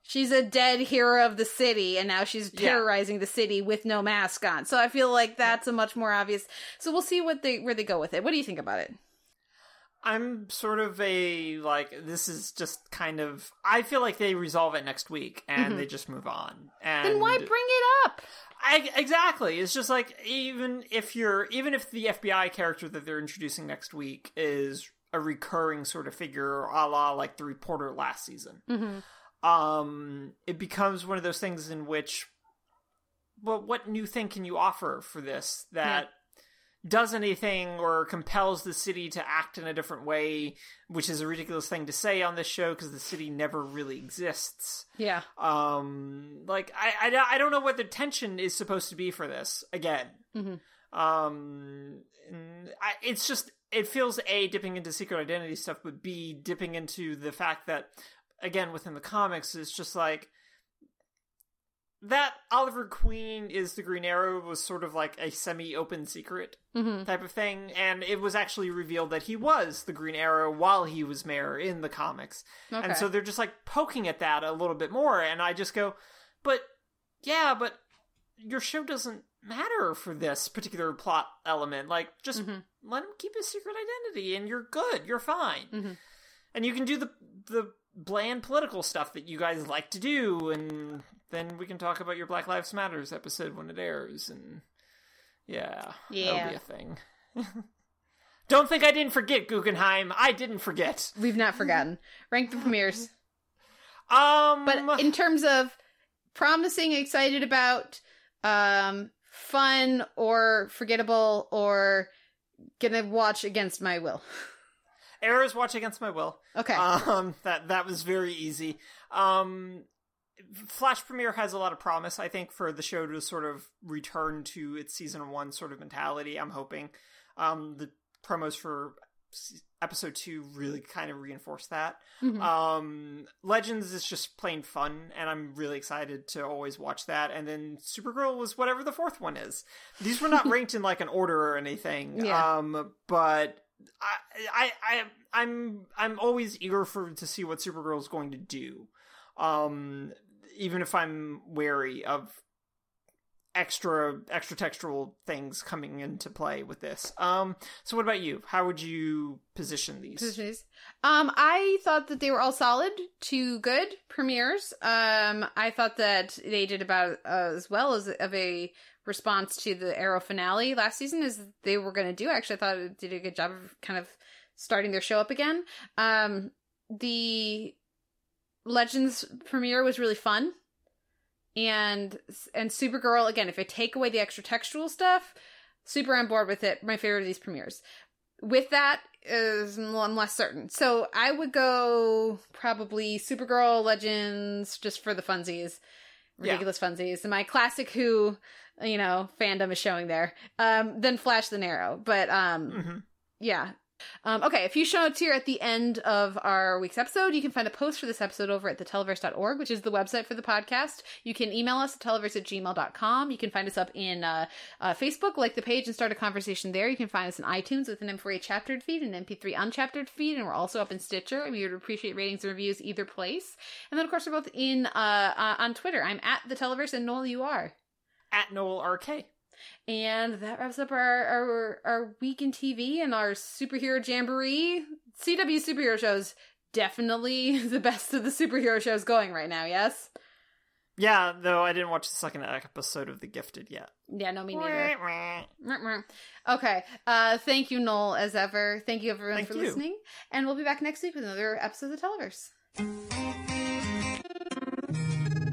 she's a dead hero of the city, and now she's terrorizing the city with no mask on. So I feel that's a much more obvious. So we'll see where they go with it. What do you think about it? I'm sort of this is just kind of, I feel like they resolve it next week and they just move on. And then why bring it up? Exactly. It's just even if the FBI character that they're introducing next week is a recurring sort of figure, a la the reporter last season. Mm-hmm. It becomes one of those things in which, what new thing can you offer for this that does anything or compels the city to act in a different way, which is a ridiculous thing to say on this show because the city never really exists. Yeah. I don't know what the tension is supposed to be for this again. Mm-hmm. It's just, it feels A, dipping into secret identity stuff, but B, dipping into the fact that, again, within the comics, it's just that Oliver Queen is the Green Arrow was sort of a semi-open secret type of thing. And it was actually revealed that he was the Green Arrow while he was mayor in the comics. Okay. And so they're just poking at that a little bit more. And I just go, but your show doesn't matter for this particular plot element. Just let him keep his secret identity and you're good. You're fine. Mm-hmm. And you can do the bland political stuff that you guys like to do, and then we can talk about your Black Lives Matters episode when it airs, and that'll be a thing. Don't think I didn't forget, Guggenheim. I didn't forget. We've not forgotten. Rank the premieres. But in terms of promising, excited about, fun or forgettable or gonna watch against my will? Errors watch against my will. Okay. That was very easy. Flash premiere has a lot of promise, I think, for the show to sort of return to its season one sort of mentality. I'm hoping the promos for episode 2 really kind of reinforce that. Mm-hmm. Legends is just plain fun, and I'm really excited to always watch that. And then Supergirl was whatever the 4th one is. These were not ranked in like an order or anything. Yeah. But I'm always eager to see what Supergirl is going to do. Even if I'm wary of extra textual things coming into play with this. So what about you? How would you position these? I thought that they were all solid to good premieres. I thought that they did about as well as of a response to the Arrow finale last season as they were going to do. Actually, I thought it did a good job of kind of starting their show up again. The Legends premiere was really fun, and Supergirl, again, if I take away the extra textual stuff, super on board with it. My favorite of these premieres. With that, I'm less certain, so I would go probably Supergirl, Legends, just for the funsies, ridiculous funsies, and my classic Who, fandom is showing there. Then Flash, the Arrow, but mm-hmm. Yeah. Okay, a few show notes here at the end of our week's episode. You can find a post for this episode over at theteleverse.org, which is the website for the podcast. You can email us at theteleverse@gmail.com. You can find us up in Facebook, like the page and start a conversation there. You can find us on iTunes with an M4A chaptered feed and an MP3 unchaptered feed, and we're also up in Stitcher, and we would appreciate ratings and reviews either place. And then, of course, we're both in on Twitter. I'm at theteleverse, and Noel, you are? At Noel RK. And that wraps up our week in TV and our superhero jamboree. CW superhero shows, definitely the best of the superhero shows going right now, yes? Yeah, though I didn't watch the second episode of The Gifted yet. Yeah, no, me neither. Okay, thank you, Noel, as ever. Thank you, everyone, for listening. And we'll be back next week with another episode of The Televerse.